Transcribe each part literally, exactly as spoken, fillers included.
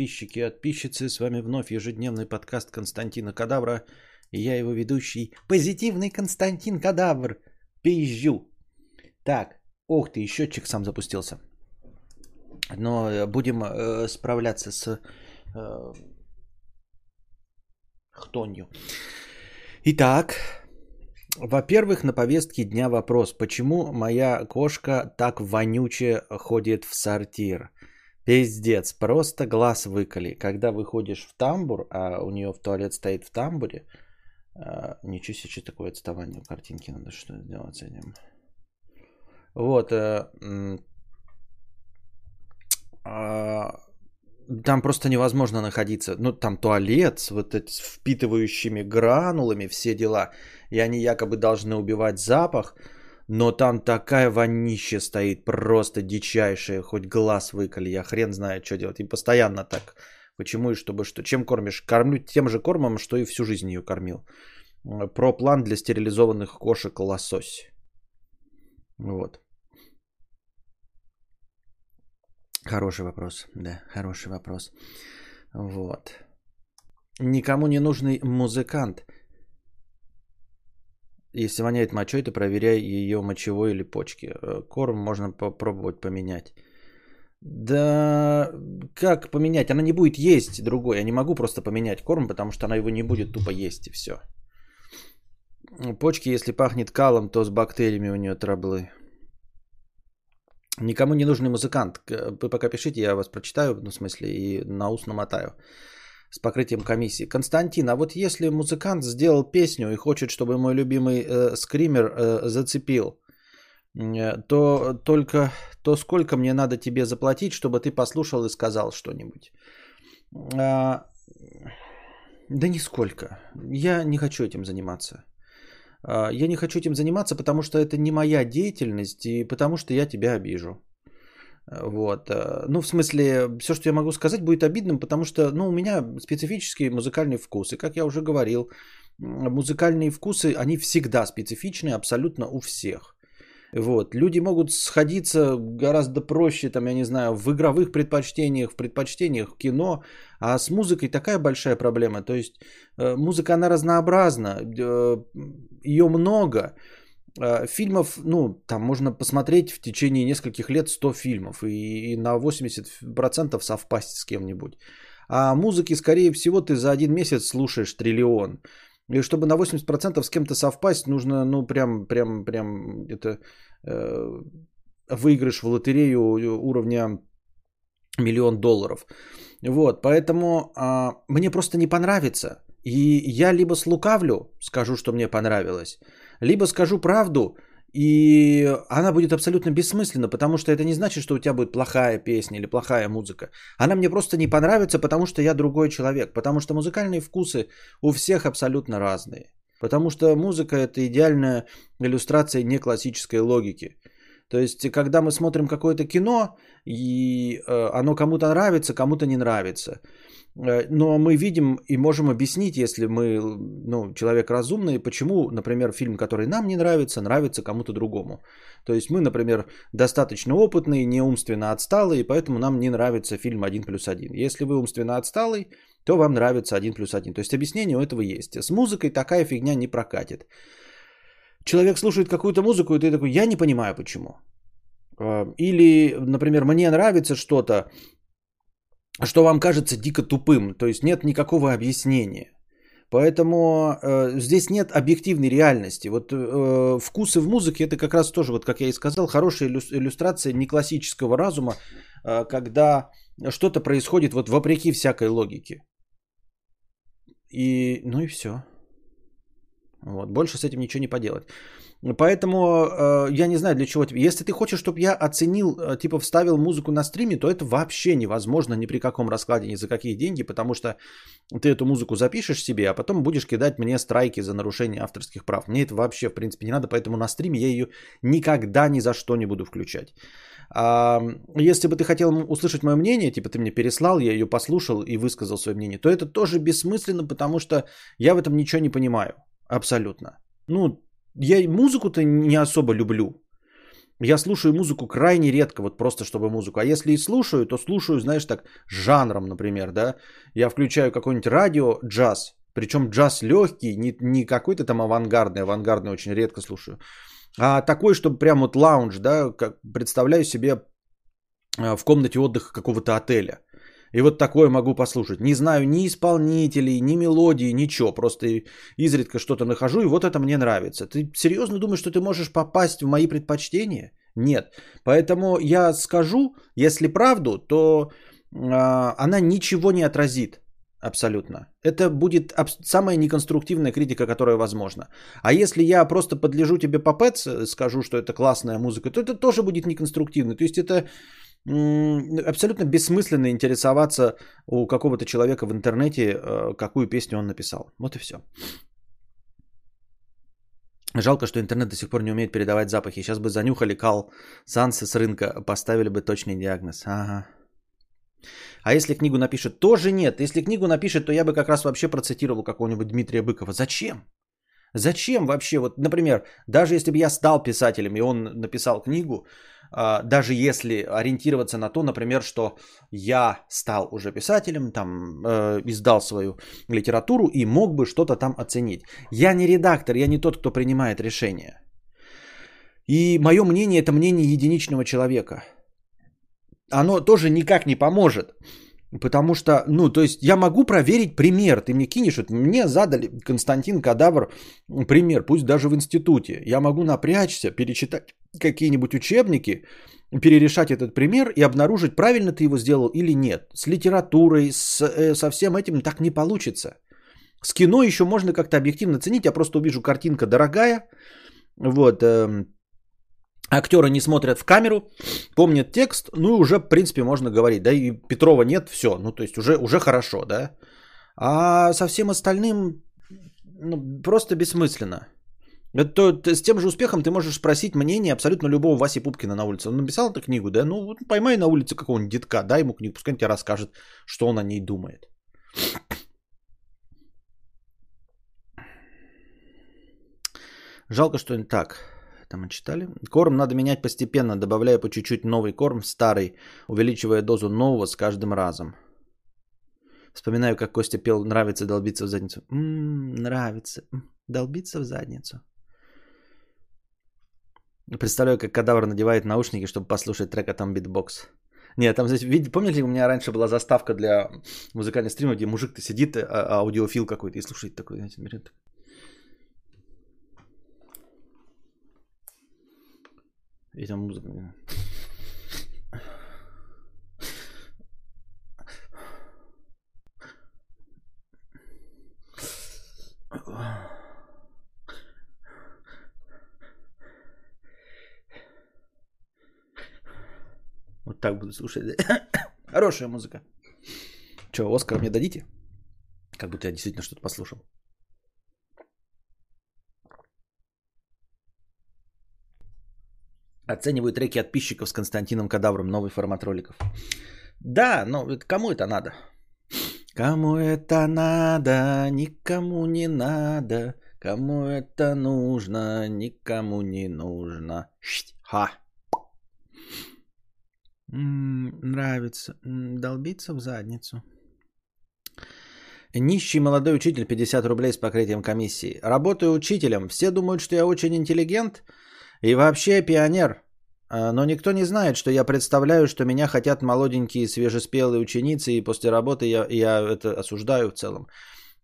подписчики и подписчицы. С вами вновь ежедневный подкаст Константина Кадавра. И я его ведущий, позитивный Константин Кадавр. Пизжу. Так, ох ты, счетчик сам запустился. Но будем э, справляться с э, хтонью. Итак, во-первых, на повестке дня вопрос. Почему моя кошка так вонюче ходит в сортир? Пиздец, просто глаз выколи. Когда выходишь в тамбур, а у нее в туалет стоит в тамбуре, а, ничего себе, такое отставание у картинки, надо что сделать с этим. Вот, а, а, там просто невозможно находиться. Ну, там туалет с вот этими впитывающими гранулами, все дела. И они якобы должны убивать запах. Но там такая вонища стоит, просто дичайшая, хоть глаз выколи, я хрен знает, что делать. И постоянно так. Почему и чтобы что? Чем кормишь? Кормлю тем же кормом, что и всю жизнь ее кормил. Про план для стерилизованных кошек лосось. Вот. Хороший вопрос, да, хороший вопрос. Вот. Никому не нужный музыкант. Если воняет мочой, то проверяй ее мочевой или почки. Корм можно попробовать поменять. Да, как поменять? Она не будет есть другой. Я не могу просто поменять корм, потому что она его не будет тупо есть и все. Почки, если пахнет калом, то с бактериями у нее траблы. Никому не нужный музыкант. Вы пока пишите, я вас прочитаю, ну, в смысле, и на ус намотаю. С покрытием комиссии. Константин, а вот если музыкант сделал песню и хочет, чтобы мой любимый э, скример э, зацепил, э, то только то сколько мне надо тебе заплатить, чтобы ты послушал и сказал что-нибудь? А, да нисколько. Я не хочу этим заниматься. А, я не хочу этим заниматься, потому что это не моя деятельность и потому что я тебя обижу. Вот. Ну, в смысле, все, что я могу сказать, будет обидным, потому что, ну, у меня специфический музыкальный вкус. И, как я уже говорил, музыкальные вкусы, они всегда специфичны абсолютно у всех. Вот. Люди могут сходиться гораздо проще, там, я не знаю, в игровых предпочтениях, в предпочтениях в кино. А с музыкой такая большая проблема. То есть музыка, она разнообразна, ее много. Фильмов, ну, там можно посмотреть в течение нескольких лет сто фильмов и, и на восемьдесят процентов совпасть с кем-нибудь. А музыки, скорее всего, ты за один месяц слушаешь триллион. И чтобы на восемьдесят процентов с кем-то совпасть, нужно, ну, прям, прям, прям, это э, выигрыш в лотерею уровня миллион долларов. Вот, поэтому э, мне просто не понравится. И я либо слукавлю, скажу, что мне понравилось, либо скажу правду, и она будет абсолютно бессмысленна, потому что это не значит, что у тебя будет плохая песня или плохая музыка. Она мне просто не понравится, потому что я другой человек, потому что музыкальные вкусы у всех абсолютно разные. Потому что музыка – это идеальная иллюстрация неклассической логики. То есть, когда мы смотрим какое-то кино, и оно кому-то нравится, кому-то не нравится. Но мы видим и можем объяснить, если мы, ну, человек разумный, почему, например, фильм, который нам не нравится, нравится кому-то другому. То есть мы, например, достаточно опытные, не умственно отсталые, поэтому нам не нравится фильм один плюс один. Если вы умственно отсталый, то вам нравится один плюс один. То есть объяснение у этого есть. С музыкой такая фигня не прокатит. Человек слушает какую-то музыку, и ты такой, я не понимаю почему. Или, например, мне нравится что-то, что вам кажется дико тупым, то есть нет никакого объяснения. Поэтому э, здесь нет объективной реальности. Вот э, вкусы в музыке, это как раз тоже, вот как я и сказал, хорошая иллюстрация неклассического разума, э, когда что-то происходит вот вопреки всякой логике. И, ну и все. Вот, больше с этим ничего не поделать. Поэтому э, я не знаю, для чего тебе. Если ты хочешь, чтобы я оценил, э, типа вставил музыку на стриме, то это вообще невозможно ни при каком раскладе, ни за какие деньги, потому что ты эту музыку запишешь себе, а потом будешь кидать мне страйки за нарушение авторских прав. Мне это вообще, в принципе, не надо, поэтому на стриме я ее никогда ни за что не буду включать. А, если бы ты хотел услышать мое мнение, типа ты мне переслал, я ее послушал и высказал свое мнение, то это тоже бессмысленно, потому что я в этом ничего не понимаю. Абсолютно. Ну, я музыку-то не особо люблю. Я слушаю музыку крайне редко, вот просто чтобы музыку. А если и слушаю, то слушаю, знаешь, так, жанром, например, да. Я включаю какой-нибудь радио, джаз. Причем джаз легкий, не, не какой-то там авангардный. Авангардный очень редко слушаю. А такой, чтобы прям вот лаунж, да, как представляю себе в комнате отдыха какого-то отеля. И вот такое могу послушать. Не знаю ни исполнителей, ни мелодии, ничего. Просто изредка что-то нахожу, и вот это мне нравится. Ты серьезно думаешь, что ты можешь попасть в мои предпочтения? Нет. Поэтому я скажу, если правду, то э, она ничего не отразит абсолютно. Это будет аб- самая неконструктивная критика, которая возможна. А если я просто подлежу тебе попец, скажу, что это классная музыка, то это тоже будет неконструктивно. То есть это... Абсолютно бессмысленно интересоваться у какого-то человека в интернете, какую песню он написал. Вот и все. Жалко, что интернет до сих пор не умеет передавать запахи. Сейчас бы занюхали кал Сансы с рынка, поставили бы точный диагноз. Ага. А если книгу напишет? Тоже нет. Если книгу напишет, то я бы как раз вообще процитировал какого-нибудь Дмитрия Быкова. Зачем? Зачем вообще? Вот, например, даже если бы я стал писателем, и он написал книгу, даже если ориентироваться на то, например, что я стал уже писателем, там, э, издал свою литературу и мог бы что-то там оценить. Я не редактор, я не тот, кто принимает решения. И мое мнение – это мнение единичного человека. Оно тоже никак не поможет. Потому что, ну, то есть я могу проверить пример. Ты мне кинешь, вот мне задали Константин Кадавр пример, пусть даже в институте. Я могу напрячься, перечитать какие-нибудь учебники, перерешать этот пример и обнаружить, правильно ты его сделал или нет. С литературой, с, со всем этим так не получится. С кино еще можно как-то объективно ценить. Я просто увижу, картинка дорогая, вот, э, актеры не смотрят в камеру, помнят текст, ну и уже, в принципе, можно говорить, да, и Петрова нет, все, ну, то есть уже, уже хорошо, да. А со всем остальным, ну, просто бессмысленно. Это, с тем же успехом ты можешь спросить мнение абсолютно любого Васи Пупкина на улице. Он написал эту книгу, да, ну, поймай на улице какого-нибудь детка, дай ему книгу, пускай он тебе расскажет, что он о ней думает. Жалко, что так... Там читали. Корм надо менять постепенно, добавляя по чуть-чуть новый корм в старый, увеличивая дозу нового с каждым разом. Вспоминаю, как Костя пел «Нравится долбиться в задницу». М-м, нравится долбиться в задницу. Представляю, как Кадавр надевает наушники, чтобы послушать трек, а там битбокс. Не, там, знаете, помните, ли у меня раньше была заставка для музыкального стрима, где мужик-то сидит, а аудиофил какой-то, и слушает такой, знаете, берет. И там музыка. Вот так буду слушать. Хорошая музыка. Че, Оскар мне дадите? Как будто я действительно что-то послушал. Оцениваю треки подписчиков с Константином Кадавром. Новый формат роликов. Да, но кому это надо? Кому это надо? Никому не надо. Кому это нужно? Никому не нужно. Ха. Нравится. Долбиться в задницу. Нищий молодой учитель. пятьдесят рублей с покрытием комиссии. Работаю учителем. Все думают, что я очень интеллигент. И вообще пионер, но никто не знает, что я представляю, что меня хотят молоденькие свежеспелые ученицы, и после работы я, я это осуждаю в целом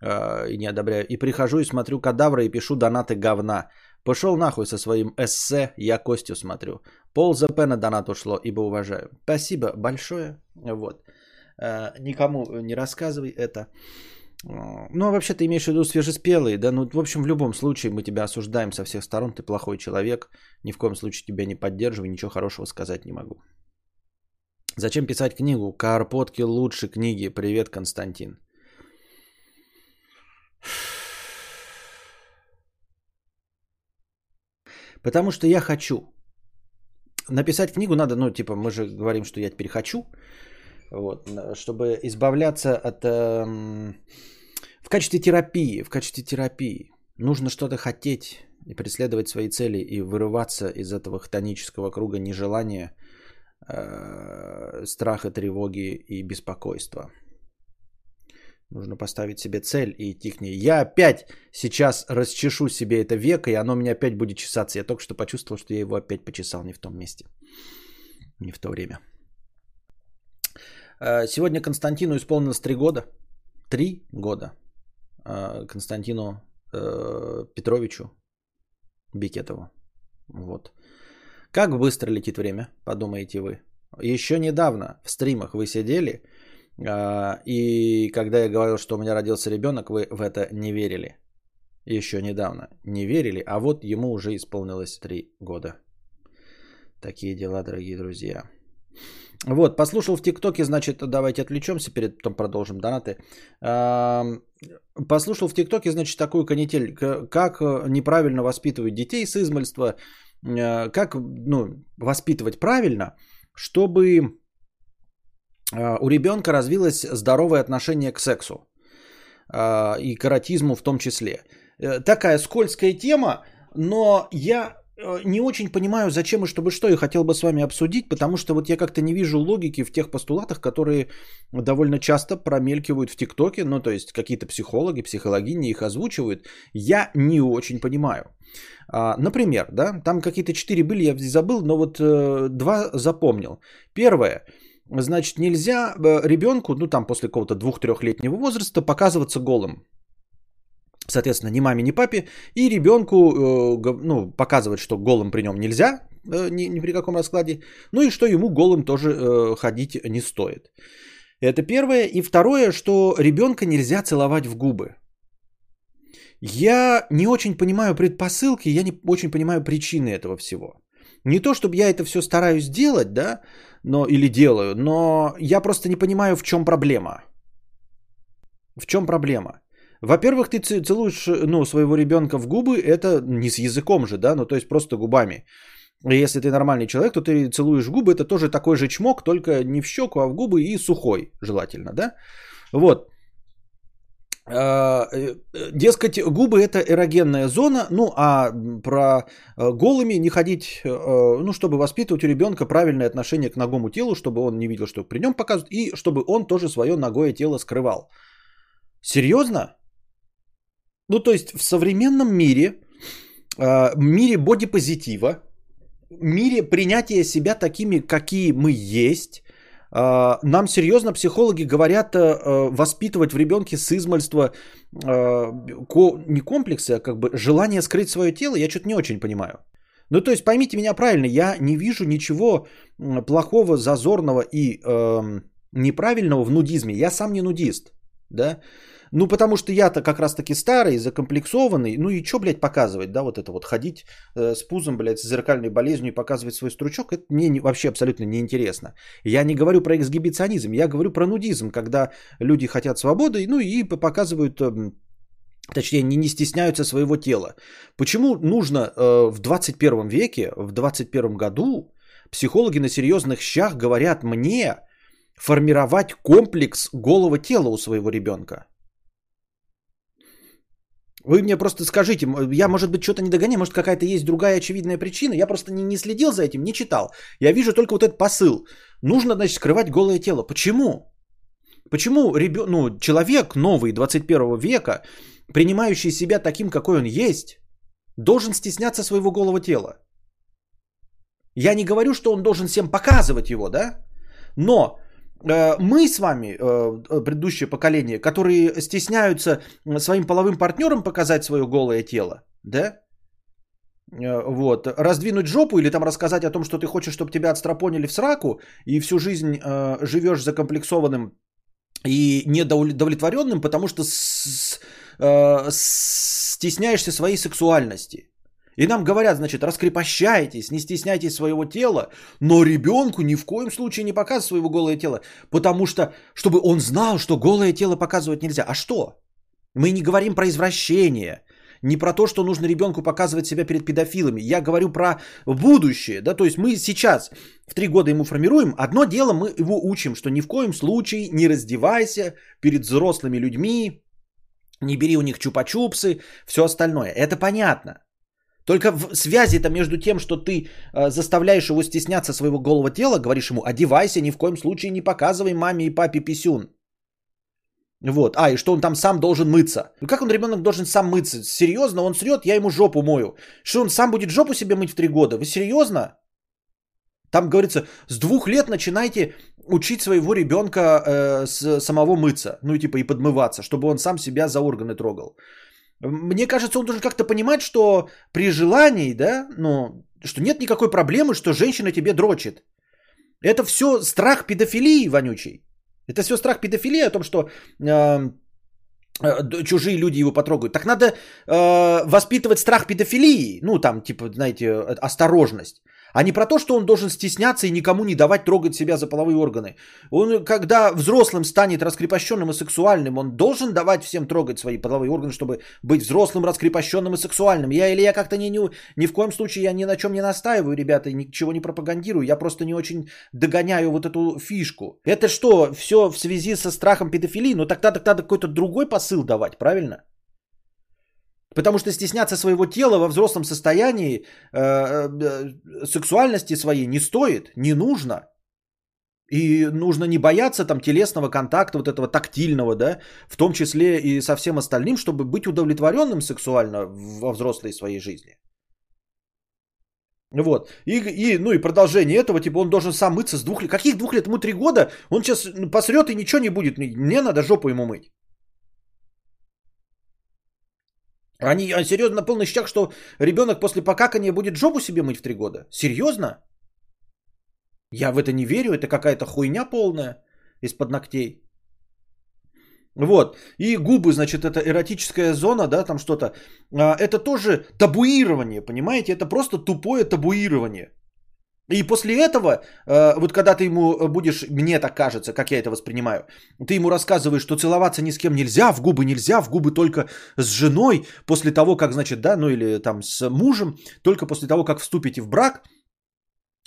и не одобряю. И прихожу и смотрю Кадавра и пишу донаты говна. Пошел нахуй со своим эссе, я Костю смотрю. Пол ЗП на донат ушло, ибо уважаю. Спасибо большое. Вот. Никому не рассказывай это. Ну, а вообще ты имеешь в виду свежеспелые, да? Ну, в общем, в любом случае мы тебя осуждаем со всех сторон, ты плохой человек, ни в коем случае тебя не поддерживаю, ничего хорошего сказать не могу. Зачем писать книгу? Карпотки лучше книги. Привет, Константин. Потому что я хочу. Написать книгу надо, ну, типа, мы же говорим, что я теперь хочу. Вот, чтобы избавляться от... Э, в качестве терапии, в качестве терапии нужно что-то хотеть, и преследовать свои цели и вырываться из этого хтонического круга нежелания, э, страха, тревоги и беспокойства. Нужно поставить себе цель и идти к ней. Я опять сейчас расчешу себе это веко, и оно у меня опять будет чесаться. Я только что почувствовал, что я его опять почесал не в том месте, не в то время. Сегодня Константину исполнилось три года. Три года. Константину Петровичу Бикетову. Вот. Как быстро летит время, подумаете вы. Еще недавно в стримах вы сидели, и когда я говорил, что у меня родился ребенок, вы в это не верили. Еще недавно не верили, а вот ему уже исполнилось три года. Такие дела, дорогие друзья. Вот, послушал в ТикТоке, значит, давайте отвлечемся, перед потом продолжим донаты. Послушал в ТикТоке, значит, такую канитель, как неправильно воспитывать детей с измальства, как, ну, воспитывать правильно, чтобы у ребенка развилось здоровое отношение к сексу и к эротизму в том числе. Такая скользкая тема, но я... не очень понимаю, зачем и чтобы что, и хотел бы с вами обсудить, потому что вот я как-то не вижу логики в тех постулатах, которые довольно часто промелькивают в ТикТоке, ну, то есть какие-то психологи, психологини их озвучивают, я не очень понимаю. Например, да, там какие-то четыре были, я забыл, но вот два запомнил. Первое, значит, нельзя ребенку, ну, там, после какого-то двух-трехлетнего возраста показываться голым. Соответственно, ни маме, ни папе, и ребенку, ну, показывать, что голым при нем нельзя, ни, ни при каком раскладе, ну и что ему голым тоже ходить не стоит. Это первое. И второе, что ребенка нельзя целовать в губы. Я не очень понимаю предпосылки, я не очень понимаю причины этого всего. Не то, чтобы я это все стараюсь делать, да, но, или делаю, но я просто не понимаю, в чем проблема. В чем проблема? Во-первых, ты целуешь, ну, своего ребенка в губы, это не с языком же, да, ну, то есть просто губами. Если ты нормальный человек, то ты целуешь в губы, это тоже такой же чмок, только не в щеку, а в губы и сухой, желательно, да. Вот. Дескать, губы это эрогенная зона, ну, а про голыми не ходить, ну, чтобы воспитывать у ребенка правильное отношение к нагому телу, чтобы он не видел, что при нем показывают, и чтобы он тоже свое нагое тело скрывал. Серьезно? Ну, то есть в современном мире, э, мире бодипозитива, мире принятия себя такими, какие мы есть, э, нам серьезно психологи говорят э, воспитывать в ребенке с измальства э, ко, не комплексы, а как бы желание скрыть свое тело, я что-то не очень понимаю. Ну, то есть поймите меня правильно, я не вижу ничего плохого, зазорного и э, неправильного в нудизме. Я сам не нудист, да? Ну, потому что я-то как раз-таки старый, закомплексованный, ну и что, блядь, показывать, да, вот это вот, ходить э, с пузом, блядь, с зеркальной болезнью и показывать свой стручок, это мне не, вообще абсолютно неинтересно. Я не говорю про эксгибиционизм, я говорю про нудизм, когда люди хотят свободы, ну и показывают, э, точнее, не, не стесняются своего тела. Почему нужно э, в двадцать первом веке, в двадцать первом году психологи на серьезных щах говорят мне формировать комплекс голого тела у своего ребенка? Вы мне просто скажите, я, может быть, что-то не догоняю, может, какая-то есть другая очевидная причина, я просто не, не следил за этим, не читал. Я вижу только вот этот посыл. Нужно, значит, скрывать голое тело. Почему? Почему ребё... ну, человек новый, двадцать первого века, принимающий себя таким, какой он есть, должен стесняться своего голого тела? Я не говорю, что он должен всем показывать его, да? Но... мы с вами, предыдущее поколение, которые стесняются своим половым партнерам показать свое голое тело, да, вот, раздвинуть жопу или там рассказать о том, что ты хочешь, чтобы тебя отстрапонили в сраку, и всю жизнь живешь закомплексованным и недовлетворенным, потому что с- с- стесняешься своей сексуальности. И нам говорят, значит, раскрепощайтесь, не стесняйтесь своего тела, но ребенку ни в коем случае не показывать своего голое тело, потому что, чтобы он знал, что голое тело показывать нельзя. А что? Мы не говорим про извращение, не про то, что нужно ребенку показывать себя перед педофилами. Я говорю про будущее, да, то есть мы сейчас в три года ему формируем, одно дело мы его учим, что ни в коем случае не раздевайся перед взрослыми людьми, не бери у них чупа-чупсы, все остальное. Это понятно. Только в связи-то между тем, что ты э, заставляешь его стесняться своего голого тела, говоришь ему, одевайся, ни в коем случае не показывай маме и папе писюн. Вот. А, и что он там сам должен мыться. Ну как он, ребенок, должен сам мыться? Серьезно, он срет, я ему жопу мою. Что он сам будет жопу себе мыть в три года? Вы серьезно? Там говорится, с двух лет начинайте учить своего ребенка э, с, самого мыться. Ну и типа и подмываться, чтобы он сам себя за органы трогал. Мне кажется, он должен как-то понимать, что при желании, да, ну, что нет никакой проблемы, что женщина тебе дрочит. Это все страх педофилии вонючий. Это все страх педофилии о том, что э, э, чужие люди его потрогают. Так надо э, воспитывать страх педофилии, ну, там, типа, знаете, осторожность. А не про то, что он должен стесняться и никому не давать трогать себя за половые органы. Он, когда взрослым станет раскрепощенным и сексуальным, он должен давать всем трогать свои половые органы, чтобы быть взрослым, раскрепощенным и сексуальным. Я или я как-то не, не, ни в коем случае я ни на чем не настаиваю, ребята, ничего не пропагандирую. Я просто не очень догоняю вот эту фишку. Это что, все в связи со страхом педофилии? Ну тогда, тогда какой-то другой посыл давать, правильно? Потому что стесняться своего тела во взрослом состоянии, э, э, сексуальности своей не стоит, не нужно. И нужно не бояться там телесного контакта, вот этого тактильного, да, в том числе и со всем остальным, чтобы быть удовлетворенным сексуально во взрослой своей жизни. Вот. И, и, ну и продолжение этого, типа он должен сам мыться с двух лет. Каких двух лет? Ему три года, он сейчас посрет и ничего не будет. Не надо жопу ему мыть. Они серьезно на полный щах, что ребенок после покакания будет жопу себе мыть в три года? Серьезно? Я в это не верю, это какая-то хуйня полная из-под ногтей. Вот, и губы, значит, это эротическая зона, да, там что-то. Это тоже табуирование, понимаете? Это просто тупое табуирование. И после этого, вот когда ты ему будешь, мне так кажется, как я это воспринимаю, ты ему рассказываешь, что целоваться ни с кем нельзя, в губы нельзя, в губы только с женой, после того, как, значит, да, ну или там с мужем, только после того, как вступите в брак,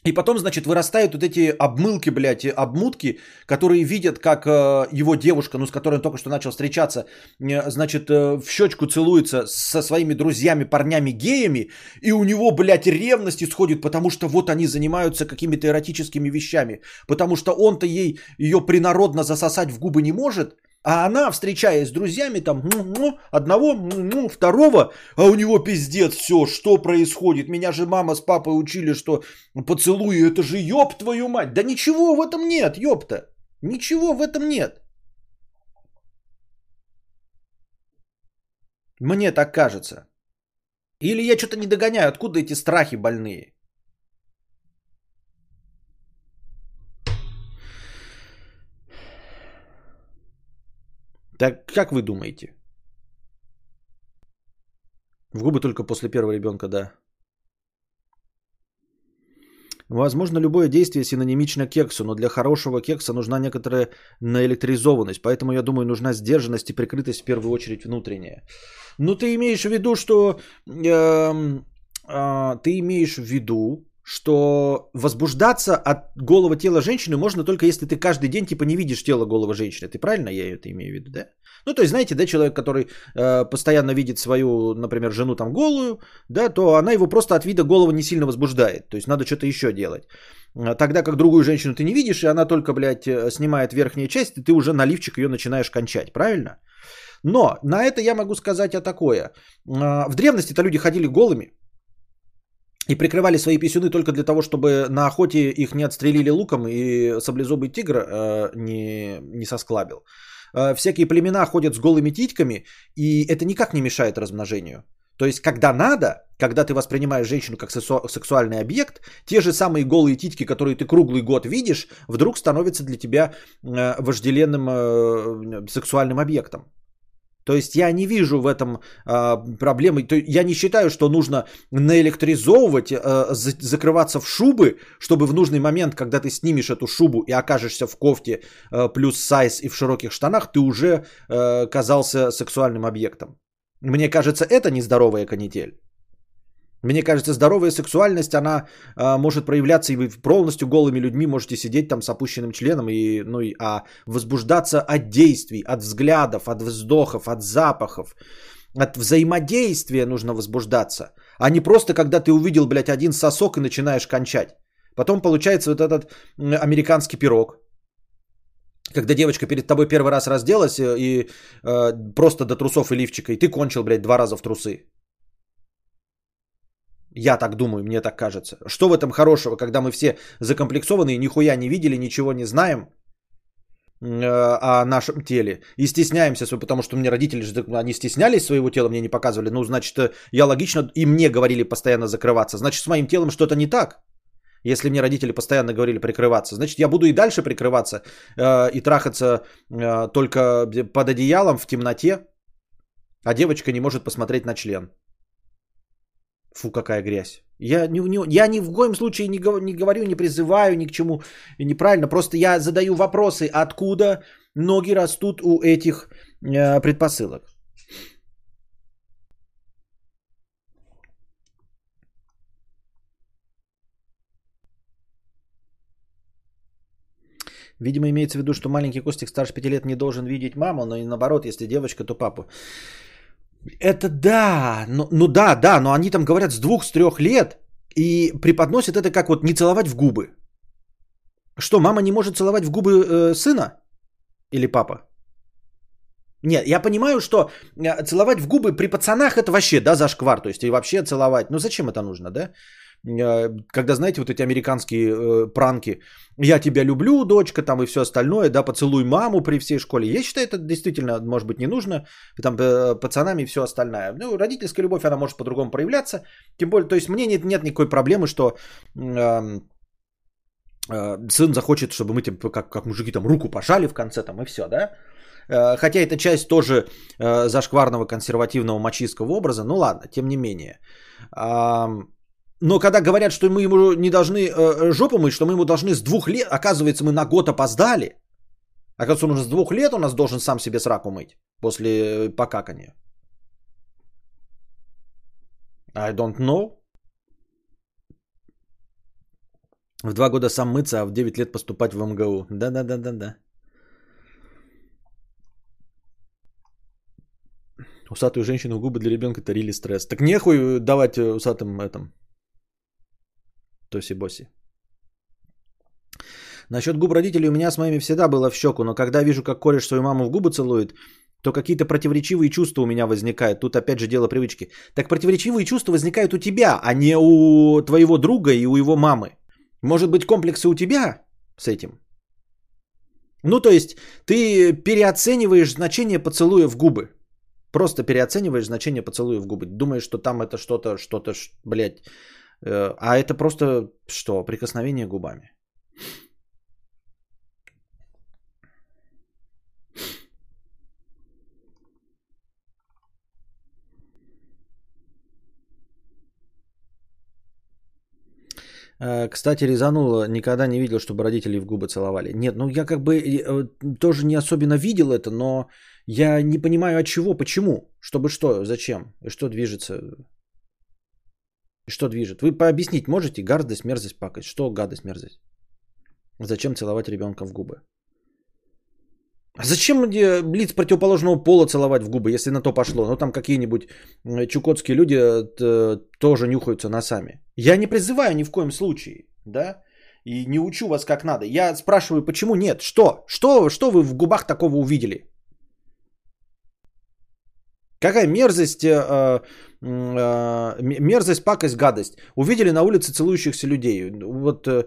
и потом, значит, вырастают вот эти обмылки, блядь, обмутки, которые видят, как его девушка, ну, с которой он только что начал встречаться, значит, в щечку целуется со своими друзьями, парнями, геями, и у него, блядь, ревность исходит, потому что вот они занимаются какими-то эротическими вещами, потому что он-то ей, ее принародно засосать в губы не может, а она, встречаясь с друзьями, там, одного, второго, а у него пиздец, все, что происходит? Меня же мама с папой учили, что поцелуй, это же ёб твою мать. Да ничего в этом нет, ёпта, ничего в этом нет. Мне так кажется. Или я что-то не догоняю, откуда эти страхи больные? Так как вы думаете? В губы только после первого ребенка, да. Возможно, любое действие синонимично кексу, но для хорошего кекса нужна некоторая наэлектризованность, поэтому, я думаю, нужна сдержанность и прикрытость в первую очередь внутренняя. Ну, ты имеешь в виду, что... Э, э, ты имеешь в виду, что возбуждаться от голого тела женщины можно только если ты каждый день типа не видишь тело голого женщины. Ты правильно я это имею в виду, да? Ну, то есть, знаете, да, человек, который э, постоянно видит свою, например, жену там голую, да, то она его просто от вида голого не сильно возбуждает. То есть, надо что-то еще делать. Тогда как другую женщину ты не видишь, и она только, блядь, снимает верхнюю часть, и ты уже наливчик ее начинаешь кончать, правильно? Но на это я могу сказать о такое. В древности-то люди ходили голыми, и прикрывали свои писюны только для того, чтобы на охоте их не отстрелили луком и саблезубый тигр э, не, не сосклабил. Э, всякие племена ходят с голыми титьками, и это никак не мешает размножению. То есть, когда надо, когда ты воспринимаешь женщину как сексу- сексуальный объект, те же самые голые титьки, которые ты круглый год видишь, вдруг становятся для тебя э, вожделенным э, сексуальным объектом. То есть я не вижу в этом э, проблемы. То, я не считаю, что нужно наэлектризовывать, э, за, закрываться в шубы, чтобы в нужный момент, когда ты снимешь эту шубу и окажешься в кофте э, плюс сайз и в широких штанах, ты уже э, казался сексуальным объектом. Мне кажется, это нездоровая канитель. Мне кажется, здоровая сексуальность, она э, может проявляться, и вы полностью голыми людьми можете сидеть там с опущенным членом, и, ну, и, а возбуждаться от действий, от взглядов, от вздохов, от запахов, от взаимодействия нужно возбуждаться, а не просто когда ты увидел, блядь, один сосок и начинаешь кончать. Потом получается вот этот американский пирог. Когда девочка перед тобой первый раз разделась и э, просто до трусов и лифчика, и ты кончил, блядь, два раза в трусы. Я так думаю, мне так кажется. Что в этом хорошего, когда мы все закомплексованы и нихуя не видели, ничего не знаем э, о нашем теле. И стесняемся, потому что мне родители, они стеснялись своего тела, мне не показывали. Ну, значит, я логично, и мне говорили постоянно закрываться. Значит, с моим телом что-то не так. Если мне родители постоянно говорили прикрываться, значит, я буду и дальше прикрываться э, и трахаться э, только под одеялом в темноте, а девочка не может посмотреть на член. Фу, какая грязь. Я, не, не, я ни в коем случае не, не говорю, не призываю ни к чему неправильно. Просто я задаю вопросы, откуда ноги растут у этих э, предпосылок. Видимо, имеется в виду, что маленький Костик старше пяти лет не должен видеть маму, но и наоборот, если девочка, то папу. Это да, ну, ну да, да, но они там говорят с двух, с трех лет и преподносят это как вот не целовать в губы. Что, мама не может целовать в губы э, сына или папа? Нет, я понимаю, что целовать в губы при пацанах это вообще, да, зашквар, то есть и вообще целовать, ну зачем это нужно, да? Когда, знаете, вот эти американские э, пранки, я тебя люблю, дочка, там и все остальное, да, поцелуй маму при всей школе. Я считаю, это действительно, может быть, не нужно, там э, пацанами и все остальное. Ну, родительская любовь, она может по-другому проявляться, тем более, то есть мне нет, нет никакой проблемы, что э, э, сын захочет, чтобы мы, типа, как, как мужики, там, руку пожали в конце, там, и все, да. Э, хотя эта часть тоже э, зашкварного консервативного мачистского образа, ну ладно, тем не менее. Э, Но когда говорят, что мы ему не должны э, жопу мыть, что мы ему должны с двух лет... Оказывается, мы на год опоздали. Оказывается, он уже с двух лет у нас должен сам себе сраку мыть после покакания. I don't know. В два года сам мыться, а в девять лет поступать в эм гэ у. Да-да-да-да-да. Усатую женщину губы для ребенка тарили стресс. Так нехуй давать усатым этом... Тоси-боси. Насчет губ родителей у меня с моими всегда было в щеку, но когда вижу, как кореш свою маму в губы целует, то какие-то противоречивые чувства у меня возникают. Тут опять же дело привычки. Так противоречивые чувства возникают у тебя, а не у твоего друга и у его мамы. Может быть, комплексы у тебя с этим? Ну, то есть, ты переоцениваешь значение поцелуя в губы. Просто переоцениваешь значение поцелуя в губы. Думаешь, что там это что-то, что-то, блядь... А это просто что? Прикосновение губами. Кстати, резануло, никогда не видел, чтобы родители в губы целовали. Нет, ну я как бы тоже не особенно видел это, но я не понимаю от чего, почему, чтобы что, зачем, и что движется... Что движет? Вы пообъяснить можете? Гадость, мерзость, пакость. Что гадость, мерзость? Зачем целовать ребенка в губы? А зачем лиц противоположного пола целовать в губы, если на то пошло? Ну там какие-нибудь чукотские люди тоже нюхаются носами. Я не призываю ни в коем случае, да? И не учу вас как надо. Я спрашиваю, почему нет? Что? Что, что вы в губах такого увидели? Какая мерзость, э, э, мерзость, пакость, гадость. Увидели на улице целующихся людей. Вот, э,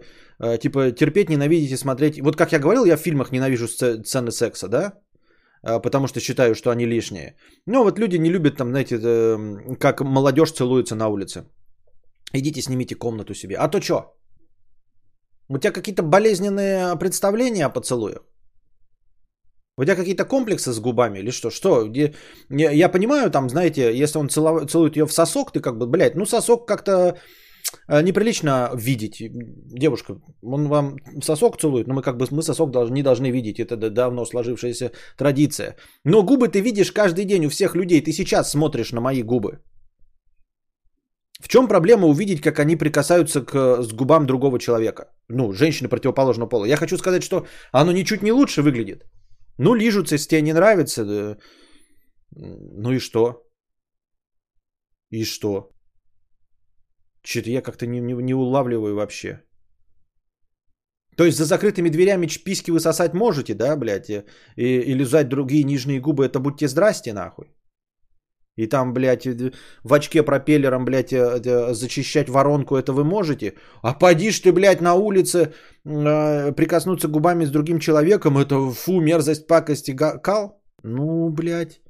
типа, терпеть, ненавидеть и смотреть. Вот как я говорил, я в фильмах ненавижу сцены секса, да? Потому что считаю, что они лишние. Ну, вот люди не любят, там, знаете, как молодежь целуется на улице. Идите, снимите комнату себе. А то что? У тебя какие-то болезненные представления о поцелуях? У тебя какие-то комплексы с губами или что? Что? Я понимаю, там, знаете, если он целует ее в сосок, ты как бы, блядь, ну сосок как-то неприлично видеть. Девушка, он вам сосок целует, но мы как бы, мы сосок не должны видеть. Это давно сложившаяся традиция. Но губы ты видишь каждый день у всех людей. Ты сейчас смотришь на мои губы. В чем проблема увидеть, как они прикасаются к, с губам другого человека? Ну, женщины противоположного пола. Я хочу сказать, что оно ничуть не лучше выглядит. Ну, лижутся, если тебе не нравится, да. Ну и что? И что? Че-то я как-то не, не, не улавливаю вообще. То есть за закрытыми дверями письки вы сосать можете, да, блядь? И, и лизать другие нижние губы, это будьте здрасте, нахуй. И там, блядь, в очке пропеллером, блядь, зачищать воронку, это вы можете? А поди ж ты, блядь, на улице э, прикоснуться губами с другим человеком, это фу, мерзость, пакость и кал? Ну, блядь.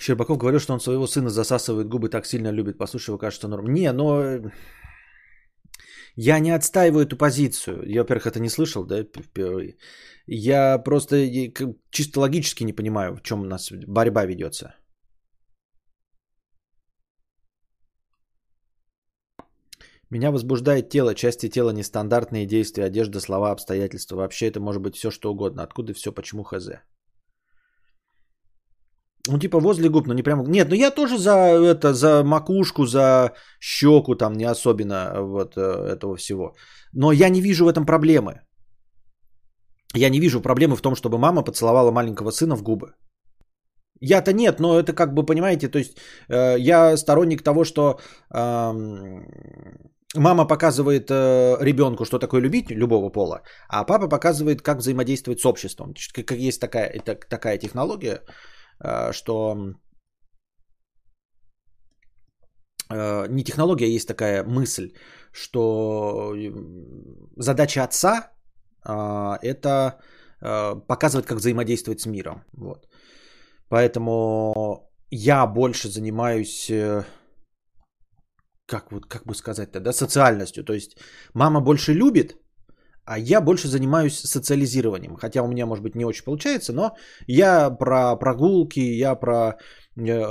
Щербаков говорил, что он своего сына засасывает губы, так сильно любит. Послушай, его кажется норм. Не, но я не отстаиваю эту позицию. Я, во-первых, это не слышал, да, впервые. Я просто чисто логически не понимаю, в чем у нас борьба ведется. Меня возбуждает тело, части тела, нестандартные действия, одежда, слова, обстоятельства. Вообще это может быть все, что угодно. Откуда все, почему, хз. Ну, типа возле губ, но не прямо... Нет, ну я тоже за это, за макушку, за щеку, там, не особенно вот этого всего. Но я не вижу в этом проблемы. Я не вижу проблемы в том, чтобы мама поцеловала маленького сына в губы. Я-то нет, но это как бы, понимаете, то есть э, я сторонник того, что э, мама показывает э, ребенку, что такое любить любого пола, а папа показывает, как взаимодействовать с обществом. Как есть такая, так, такая технология, что не технология, а есть такая мысль, что задача отца это показывать, как взаимодействовать с миром. Вот. Поэтому я больше занимаюсь, как, вот, как бы сказать-то, да, социальностью. То есть мама больше любит, а я больше занимаюсь социализированием. Хотя у меня, может быть, не очень получается, но я про прогулки, я про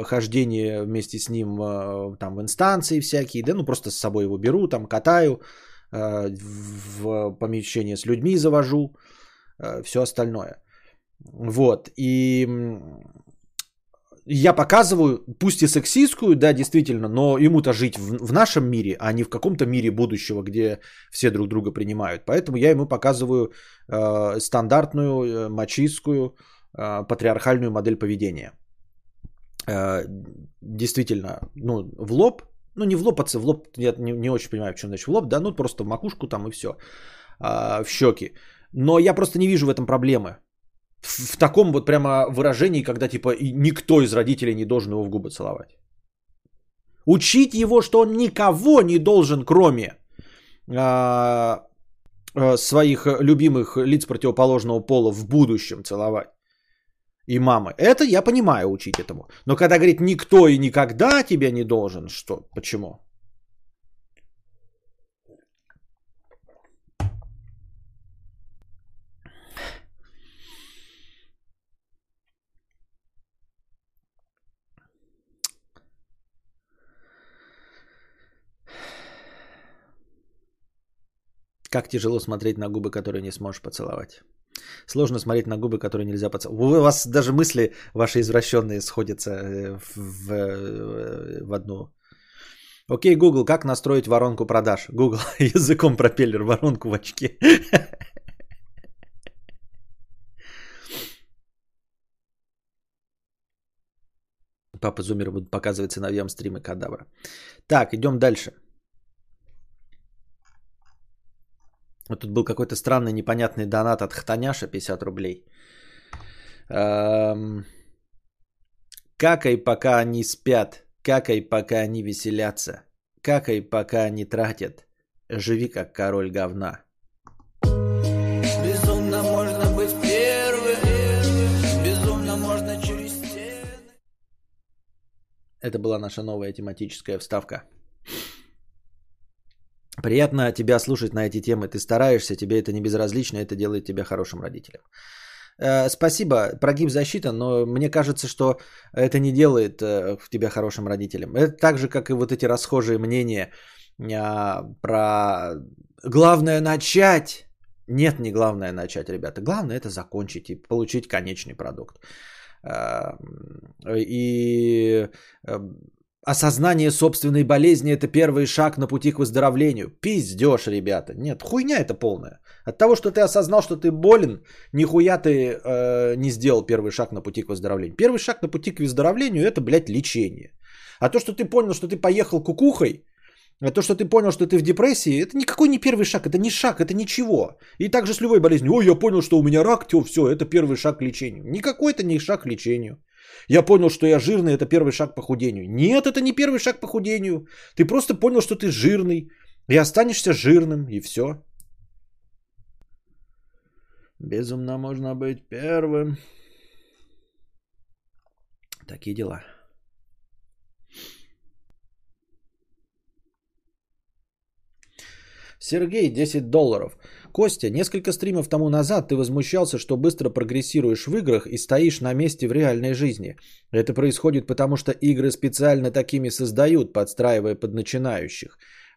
хождение вместе с ним там, в инстанции всякие, да, ну просто с собой его беру, там катаю, в помещение с людьми завожу, все остальное. Вот, и я показываю, пусть и сексистскую, да, действительно, но ему-то жить в, в нашем мире, а не в каком-то мире будущего, где все друг друга принимают. Поэтому я ему показываю э, стандартную, э, мачистскую, э, патриархальную модель поведения. Э, действительно, ну, в лоб, ну, не в лоб, а в лоб, я не, не очень понимаю, в чем значит в лоб, да, ну, просто в макушку там и все, э, в щеки. Но я просто не вижу в этом проблемы. В таком вот прямо выражении, когда типа никто из родителей не должен его в губы целовать. Учить его, что он никого не должен, кроме э, своих любимых лиц противоположного пола в будущем целовать. И мамы. Это я понимаю, учить этому. Но когда говорит, никто и никогда тебя не должен, что? Почему? Как тяжело смотреть на губы, которые не сможешь поцеловать. Сложно смотреть на губы, которые нельзя поцеловать. У вас даже мысли ваши извращенные сходятся в, в, в одну. Окей, Google, как настроить воронку продаж? Google, языком пропеллер, воронку в очке. Папа Зумер будет показывать сыновьям стримы Кадавра. Так, идем дальше. Вот тут был какой-то странный, непонятный донат от Хтаняша, пятьдесят рублей. Эм... Какай, пока они спят. Какай, пока они веселятся. Какай, пока они тратят. Живи, как король говна. Безумно можно быть первым. Безумно можно через стены. Это была наша новая тематическая вставка. Приятно тебя слушать на эти темы, ты стараешься, тебе это не безразлично, это делает тебя хорошим родителем. Э, спасибо, прогиб защита, но мне кажется, что это не делает э, тебя хорошим родителем. Это так же, как и вот эти расхожие мнения э, про главное начать. Нет, не главное начать, ребята, главное это закончить и получить конечный продукт. Э, и... Э, осознание собственной болезни – это первый шаг на пути к выздоровлению. Пиздёж, ребята. Нет, хуйня это полная. От того, что ты осознал, что ты болен, нихуя ты э, не сделал первый шаг на пути к выздоровлению. Первый шаг на пути к выздоровлению – это, блядь, лечение. А то, что ты понял, что ты поехал кукухой, а то, что ты понял, что ты в депрессии, это никакой не первый шаг, это не шаг, это ничего. И также с любой болезнью. Ой, я понял, что у меня рак, тё, всё, это первый шаг к лечению. Никакой это не шаг к лечению. Я понял, что я жирный, это первый шаг к похудению. Нет, это не первый шаг к похудению. Ты просто понял, что ты жирный, и останешься жирным, и всё. Безумно можно быть первым. Такие дела. Сергей, десять долларов. Костя, несколько стримов тому назад ты возмущался, что быстро прогрессируешь в играх и стоишь на месте в реальной жизни. Это происходит потому, что игры специально такими создают, подстраивая под начинающих.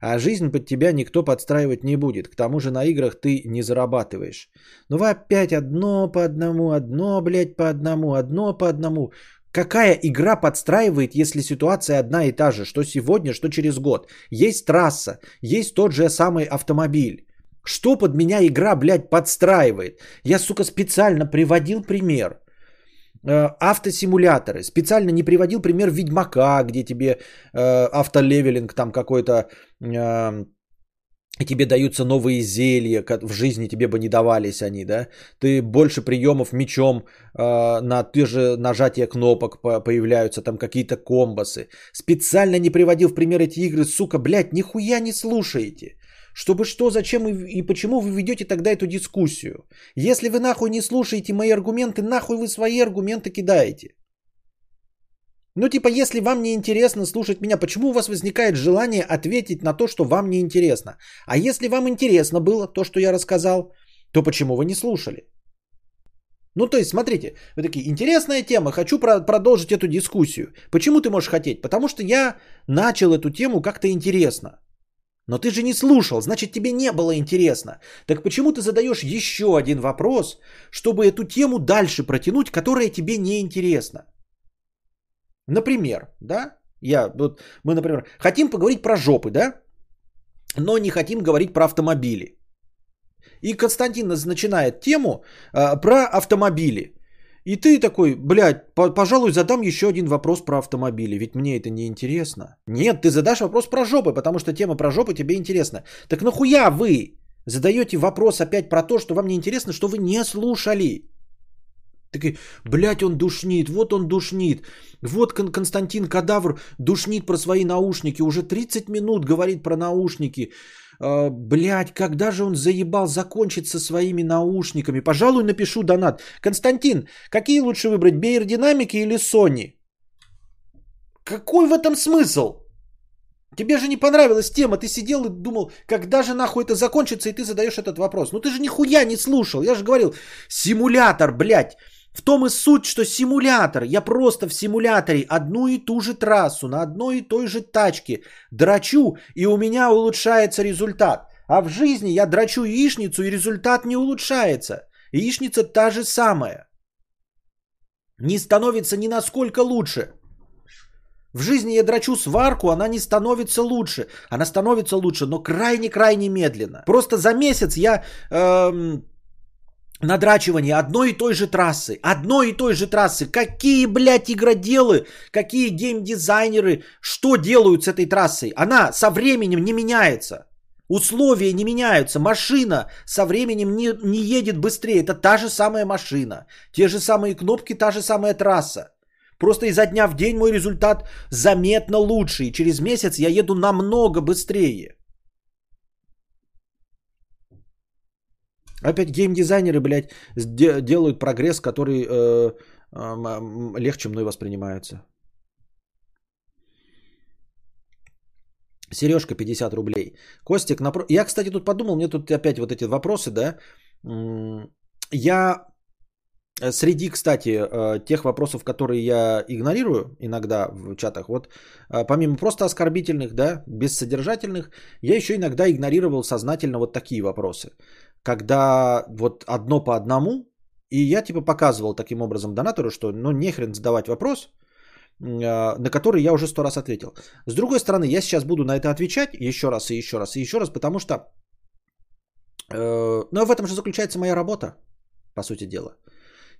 А жизнь под тебя никто подстраивать не будет. К тому же на играх ты не зарабатываешь. Ну вы опять одно по одному, одно, блядь, по одному, одно по одному. Какая игра подстраивает, если ситуация одна и та же, что сегодня, что через год? Есть трасса, есть тот же самый автомобиль. Что под меня игра, блядь, подстраивает? Я, сука, специально приводил пример. Автосимуляторы. Специально не приводил пример Ведьмака, где тебе э, автолевелинг там какой-то... Э, И тебе даются новые зелья, в жизни тебе бы не давались они, да? Ты больше приемов мечом, э, на те же нажатие кнопок появляются, там какие-то комбосы. Специально не приводил в пример эти игры, сука, блядь, нихуя не слушаете. Чтобы что, зачем и, и почему вы ведете тогда эту дискуссию? Если вы нахуй не слушаете мои аргументы, нахуй вы свои аргументы кидаете. Ну типа, если вам не интересно слушать меня, почему у вас возникает желание ответить на то, что вам не интересно? А если вам интересно было то, что я рассказал, то почему вы не слушали? Ну то есть, смотрите, вы такие, интересная тема, хочу про- продолжить эту дискуссию. Почему ты можешь хотеть? Потому что я начал эту тему как-то интересно. Но ты же не слушал, значит тебе не было интересно. Так почему ты задаешь еще один вопрос, чтобы эту тему дальше протянуть, которая тебе не интересна? Например, да, я, вот мы, например, хотим поговорить про жопы, да, но не хотим говорить про автомобили. И Константин начинает тему э, про автомобили. И ты такой, блядь, пожалуй, задам еще один вопрос про автомобили, ведь мне это не интересно. Нет, ты задашь вопрос про жопы, потому что тема про жопы тебе интересна. Так нахуя вы задаете вопрос опять про то, что вам не интересно, что вы не слушали? Такой, блядь, он душнит, вот он душнит. Вот Кон- Константин Кадавр душнит про свои наушники. Уже тридцать минут говорит про наушники. Э, блядь, когда же он заебал закончить со своими наушниками? Пожалуй, напишу донат. Константин, какие лучше выбрать, Beyerdynamic или Sony? Какой в этом смысл? Тебе же не понравилась тема, ты сидел и думал, когда же нахуй это закончится, и ты задаешь этот вопрос. Ну ты же нихуя не слушал, я же говорил, симулятор, блядь. В том и суть, что симулятор. Я просто в симуляторе одну и ту же трассу на одной и той же тачке драчу, и у меня улучшается результат. А в жизни я драчу яичницу, и результат не улучшается. Яичница та же самая. Не становится ни насколько лучше. В жизни я драчу сварку, она не становится лучше. Она становится лучше, но крайне-крайне медленно. Просто за месяц я... Эм... Надрачивание одной и той же трассы, одной и той же трассы, какие, блядь, игроделы, какие геймдизайнеры, что делают с этой трассой, она со временем не меняется, условия не меняются, машина со временем не, не едет быстрее, это та же самая машина, те же самые кнопки, та же самая трасса, просто изо дня в день мой результат заметно лучше, и через месяц я еду намного быстрее. Опять геймдизайнеры, блядь, делают прогресс, который э, э, легче мной воспринимается. Сережка, пятьдесят рублей. Костик, напро... я, кстати, тут подумал, мне тут опять вот эти вопросы, да. Я среди, кстати, тех вопросов, которые я игнорирую иногда в чатах, вот помимо просто оскорбительных, да, бессодержательных, я еще иногда игнорировал сознательно вот такие вопросы. Когда вот одно по одному, и я типа показывал таким образом донатору, что ну нехрен задавать вопрос, на который я уже сто раз ответил. С другой стороны, я сейчас буду на это отвечать еще раз и еще раз и еще раз, потому что... Но в этом же заключается моя работа, по сути дела.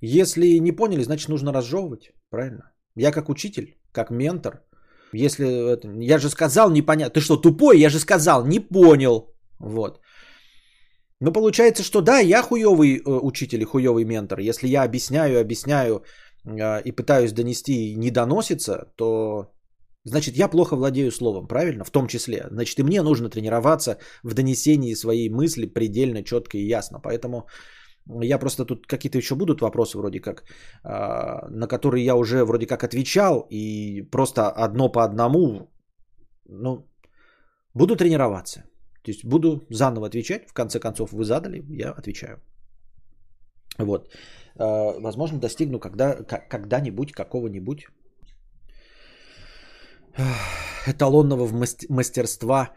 Если не поняли, значит нужно разжевывать, правильно? Я как учитель, как ментор, если... Я же сказал непонятно. Ты что, тупой? Я же сказал, не понял. Вот. Но получается, что да, я хуёвый учитель и хуёвый ментор. Если я объясняю, объясняю и пытаюсь донести и не доносится, то значит я плохо владею словом, правильно? В том числе. Значит и мне нужно тренироваться в донесении своей мысли предельно четко и ясно. Поэтому я просто тут какие-то еще будут вопросы вроде как, на которые я уже вроде как отвечал и просто одно по одному, ну, буду тренироваться. То есть буду заново отвечать, в конце концов вы задали, я отвечаю. Вот. Возможно, достигну когда, когда-нибудь какого-нибудь эталонного мастерства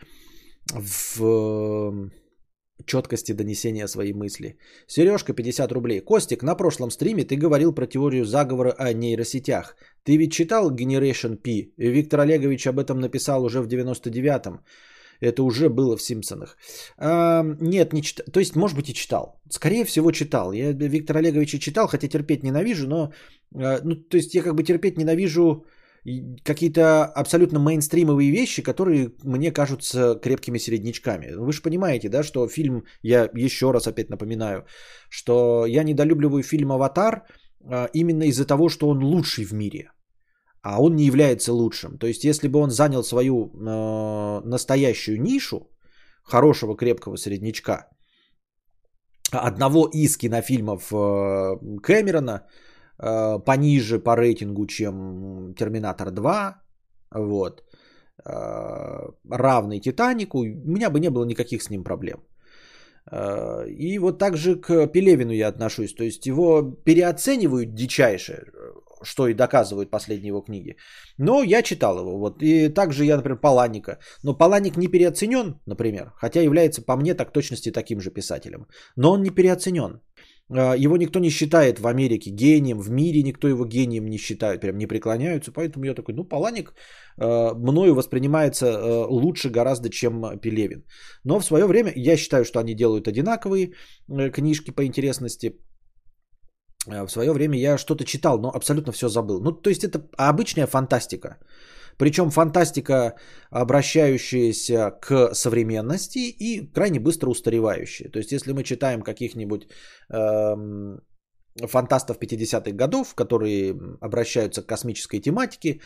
в четкости донесения своей мысли. Сережка, пятьдесят рублей. Костик, на прошлом стриме ты говорил про теорию заговора о нейросетях. Ты ведь читал Generation P? Виктор Олегович об этом написал уже в девяносто девятом. Это уже было в «Симпсонах». А, нет, не читал. То есть, может быть, и читал. Скорее всего, читал. Я Виктора Олеговича читал, хотя терпеть ненавижу, но... Ну, то есть, я как бы терпеть ненавижу какие-то абсолютно мейнстримовые вещи, которые мне кажутся крепкими середнячками. Вы же понимаете, да, что фильм... Я еще раз опять напоминаю, что я недолюбливаю фильм «Аватар» именно из-за того, что он лучший в мире. А он не является лучшим. То есть, если бы он занял свою э, настоящую нишу хорошего крепкого среднячка, одного из кинофильмов э, Кэмерона э, пониже по рейтингу, чем «Терминатор два», вот, э, равный «Титанику», у меня бы не было никаких с ним проблем. Э, и вот так же к Пелевину я отношусь. То есть, его переоценивают дичайше, что и доказывают последние его книги. Но я читал его. Вот. И также я, например, Паланика. Но Паланик не переоценен, например. Хотя является, по мне, так в точности таким же писателем. Но он не переоценен. Его никто не считает в Америке гением. В мире никто его гением не считает. Прям не преклоняются. Поэтому я такой, ну, Паланик мною воспринимается лучше гораздо, чем Пелевин. Но в свое время я считаю, что они делают одинаковые книжки по интересности. В свое время я что-то читал, но абсолютно все забыл. Ну, то есть это обычная фантастика. Причем фантастика, обращающаяся к современности и крайне быстро устаревающая. То есть если мы читаем каких-нибудь эм, фантастов пятидесятых годов, которые обращаются к космической тематике,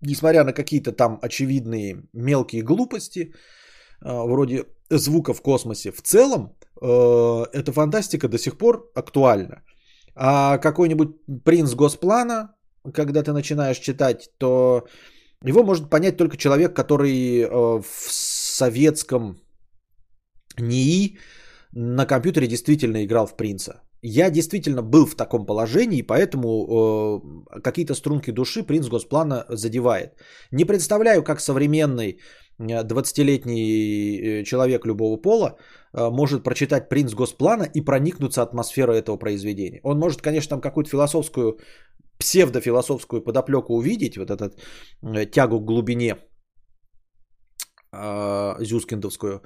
несмотря на какие-то там очевидные мелкие глупости, э, вроде звука в космосе, в целом э, эта фантастика до сих пор актуальна. А какой-нибудь «Принц Госплана», когда ты начинаешь читать, то его может понять только человек, который в советском НИИ на компьютере действительно играл в «Принца». Я действительно был в таком положении, поэтому какие-то струнки души «Принц Госплана» задевает. Не представляю, как современный двадцатилетний человек любого пола может прочитать «Принц Госплана» и проникнуться атмосферой этого произведения. Он может, конечно, там какую-то философскую, псевдофилософскую подоплеку увидеть, вот этот тягу к глубине зюскиндовскую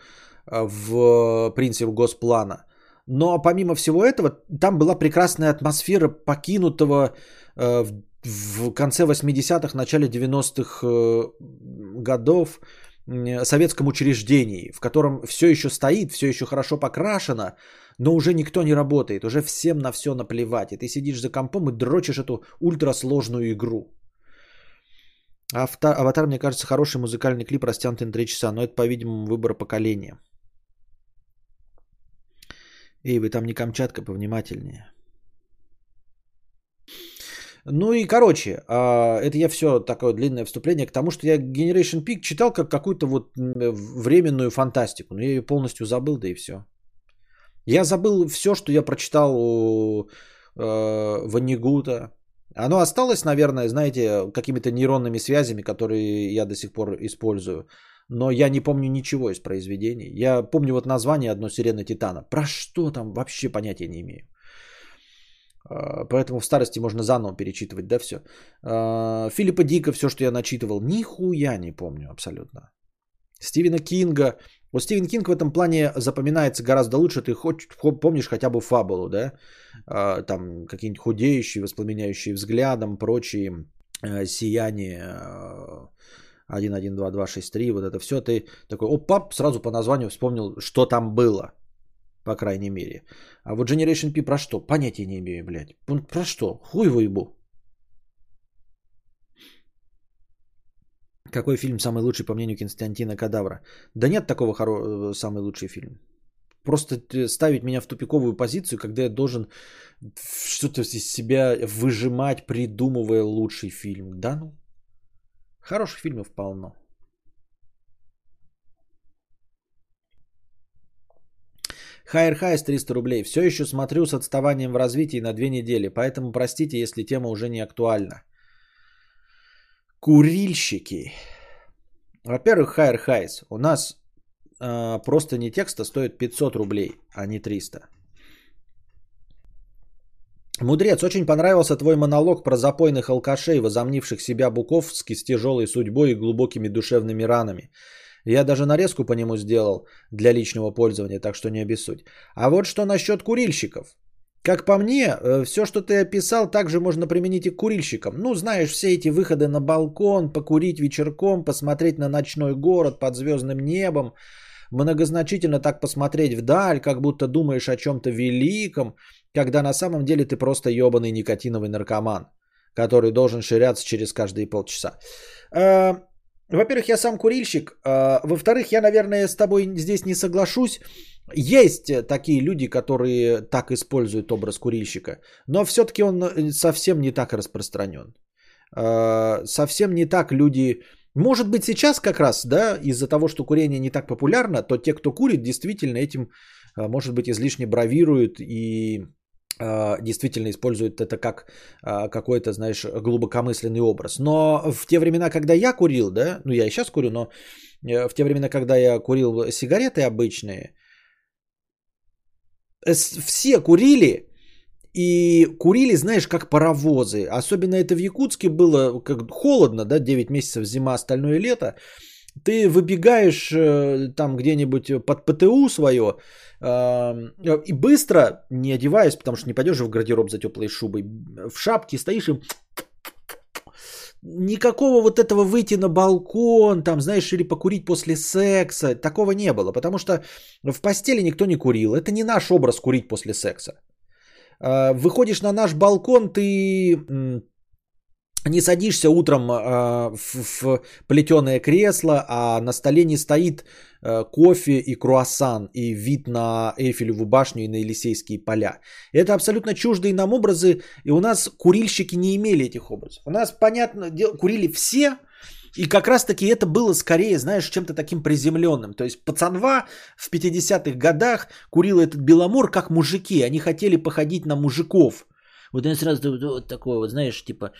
в «Принце Госплана». Но помимо всего этого, там была прекрасная атмосфера покинутого в конце восьмидесятых, начале девяностых годов советском учреждении, в котором все еще стоит, все еще хорошо покрашено, но уже никто не работает, уже всем на все наплевать. И ты сидишь за компом и дрочишь эту ультрасложную игру. Аватар, «Аватар», мне кажется, хороший музыкальный клип, растянутый на три часа, но это, по-видимому, выбор поколения. Эй, вы там не Камчатка, повнимательнее. Ну и короче, это я все такое длинное вступление к тому, что я Generation P читал как какую-то вот временную фантастику. Но я ее полностью забыл, да и все. Я забыл все, что я прочитал у Воннегута. Оно осталось, наверное, знаете, какими-то нейронными связями, которые я до сих пор использую. Но я не помню ничего из произведений. Я помню вот название одно «Сирены Титана». Про что там вообще понятия не имею. Поэтому в старости можно заново перечитывать, да, все. Филиппа Дика, все, что я начитывал, нихуя не помню абсолютно. Стивена Кинга. Вот Стивен Кинг в этом плане запоминается гораздо лучше. Ты хоть помнишь хотя бы фабулу, да? Там какие-нибудь худеющие, воспламеняющие взглядом, прочие, сияние один один два два шесть три. Вот это все. Ты такой, оп-пап, сразу по названию вспомнил, что там было. По крайней мере. А вот Generation P про что? Понятия не имею, блядь. Про что? Хуй его ебу. Какой фильм самый лучший, по мнению Константина Кадавра? Да нет такого хоро... самый лучший фильм. Просто ставить меня в тупиковую позицию, когда я должен что-то из себя выжимать, придумывая лучший фильм. Да ну? Хороших фильмов полно. Хайер Хайс триста рублей. Все еще смотрю с отставанием в развитии на две недели, поэтому простите, если тема уже не актуальна. Курильщики. Во-первых, Хайер Хайс. У нас э, просто не текста стоит пятьсот рублей, а не триста. Мудрец, очень понравился твой монолог про запойных алкашей, возомнивших себя буковски с тяжелой судьбой и глубокими душевными ранами. Я даже нарезку по нему сделал для личного пользования, так что не обессудь. А вот что насчет курильщиков. Как по мне, все, что ты описал, также можно применить и к курильщикам. Ну, знаешь, все эти выходы на балкон, покурить вечерком, посмотреть на ночной город под звездным небом, многозначительно так посмотреть вдаль, как будто думаешь о чем-то великом, когда на самом деле ты просто ебаный никотиновый наркоман, который должен ширяться через каждые полчаса. Во-первых, я сам курильщик. Во-вторых, я, наверное, с тобой здесь не соглашусь. Есть такие люди, которые так используют образ курильщика, но все-таки он совсем не так распространен. Совсем не так люди... Может быть, сейчас как раз, да, из-за того, что курение не так популярно, то те, кто курит, действительно этим, может быть, излишне бравируют и действительно используют это как какой-то, знаешь, глубокомысленный образ. Но в те времена, когда я курил, да, ну я и сейчас курю, но в те времена, когда я курил сигареты обычные, все курили, и курили, знаешь, как паровозы. Особенно это в Якутске было, как холодно, да, девять месяцев зима, остальное лето. Ты выбегаешь там где-нибудь под ПТУ свое и быстро, не одеваясь, потому что не пойдешь в гардероб за теплой шубой, в шапке стоишь и... Никакого вот этого выйти на балкон, там, знаешь, или покурить после секса, такого не было, потому что в постели никто не курил. Это не наш образ курить после секса. Выходишь на наш балкон, ты не садишься утром в плетеное кресло, а на столе не стоит кофе и круассан, и вид на Эйфелеву башню и на Елисейские поля. Это абсолютно чуждые нам образы, и у нас курильщики не имели этих образов. У нас, понятно, курили все, и как раз-таки это было скорее, знаешь, чем-то таким приземленным. То есть пацанва в пятидесятых годах курила этот беломор как мужики, они хотели походить на мужиков. Вот они сразу вот такое вот, знаешь, типа...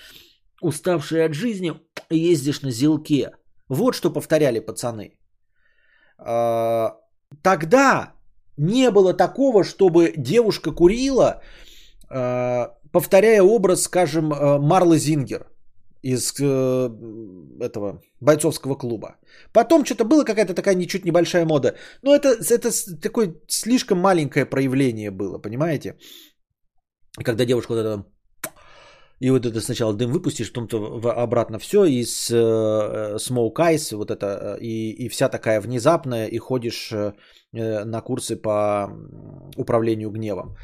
Уставший от жизни, ездишь на зилке. Вот что повторяли пацаны. Тогда не было такого, чтобы девушка курила, повторяя образ, скажем, Марлы Зингер из этого бойцовского клуба. Потом что-то было, какая-то такая ничуть небольшая мода. Но это, это такое слишком маленькое проявление было, понимаете? Когда девушка вот это... И вот это сначала дым выпустишь, потом обратно все, и с Smoke Eyes, вот это, и, и вся такая внезапная, и ходишь на курсы по управлению гневом.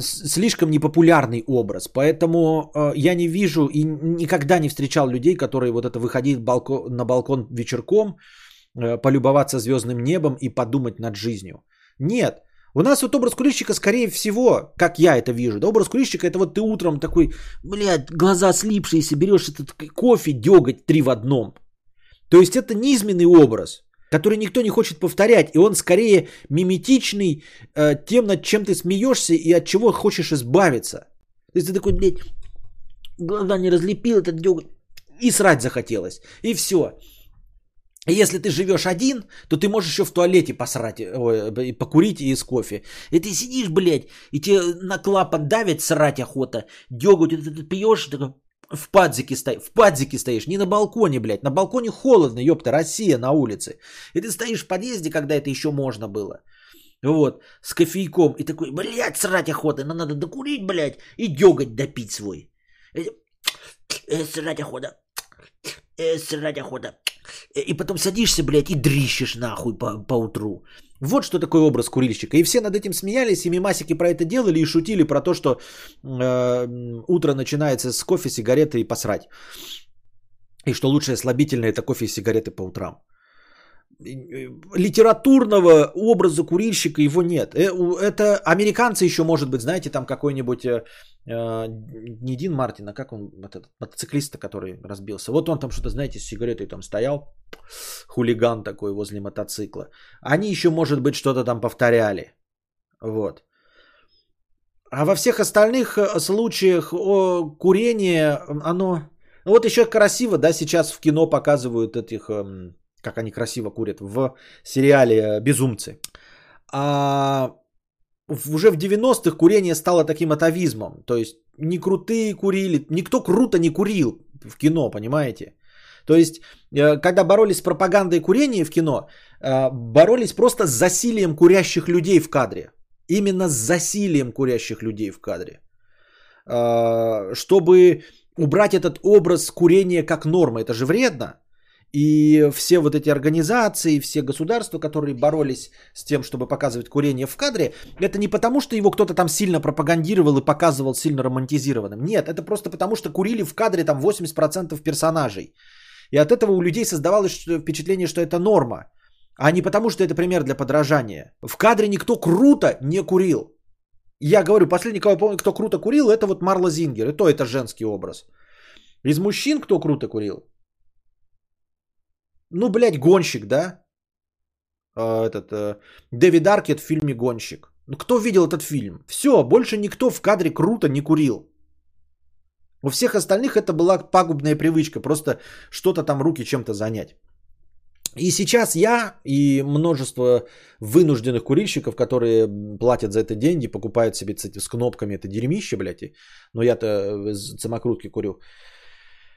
Слишком непопулярный образ, поэтому я не вижу и никогда не встречал людей, которые вот это выходили на балкон вечерком, полюбоваться звездным небом и подумать над жизнью. Нет. У нас вот образ курильщика, скорее всего, как я это вижу, да, образ курильщика, это вот ты утром такой, блядь, глаза слипшиеся, берешь этот кофе, деготь три в одном. То есть это низменный образ, который никто не хочет повторять, и он скорее миметичный э, тем, над чем ты смеешься и от чего хочешь избавиться. То есть ты такой, блядь, глаза не разлепил, этот деготь, и срать захотелось, и все. Если ты живешь один, то ты можешь еще в туалете посрать, ой, покурить и из кофе. И ты сидишь, блядь, и тебе на клапан давит, срать охота, дёгу, ты, ты, ты пьешь, ты в падзике стоишь, в падзике стоишь, не на балконе, блядь, на балконе холодно, ёпта, Россия на улице. И ты стоишь в подъезде, когда это еще можно было, вот, с кофейком, и такой, блядь, срать охота, но надо докурить, блядь, и дёготь допить свой. Срать охота, срать охота. И потом садишься, блядь, и дрищешь нахуй по- поутру. Вот что такое образ курильщика. И все над этим смеялись, и мимасики про это делали, и шутили про то, что э, утро начинается с кофе, сигареты и посрать. И что лучшее слабительное – это кофе и сигареты по утрам. Литературного образа курильщика его нет. Это американцы еще, может быть, знаете, там какой-нибудь... Не Дин Мартин, а как он, этот мотоциклист, который разбился. Вот он там что-то, знаете, с сигаретой там стоял, хулиган такой возле мотоцикла. Они еще, может быть, что-то там повторяли. Вот. А во всех остальных случаях о, курение, оно... Вот еще красиво, да, сейчас в кино показывают этих... Как они красиво курят в сериале «Безумцы». А... Уже в девяностых курение стало таким атовизмом. То есть не крутые курили, никто круто не курил в кино, понимаете? То есть когда боролись с пропагандой курения в кино, боролись просто с засилием курящих людей в кадре. Именно с засилием курящих людей в кадре. Чтобы убрать этот образ курения как нормы. Это же вредно. И все вот эти организации, все государства, которые боролись с тем, чтобы показывать курение в кадре, это не потому, что его кто-то там сильно пропагандировал и показывал сильно романтизированным. Нет, это просто потому, что курили в кадре там восемьдесят процентов персонажей. И от этого у людей создавалось впечатление, что это норма, а не потому, что это пример для подражания. В кадре никто круто не курил. Я говорю, последний, кого я помню, кто круто курил, это вот Марла Зингер. И то это женский образ. Из мужчин кто круто курил? Ну, блядь, гонщик, да? Этот Дэвид Аркет в фильме «Гонщик». Ну, кто видел этот фильм? Все, больше никто в кадре круто не курил. У всех остальных это была пагубная привычка, просто что-то там руки чем-то занять. И сейчас я и множество вынужденных курильщиков, которые платят за это деньги, покупают себе с кнопками это дерьмище, блядь, и... но я-то самокрутки курю.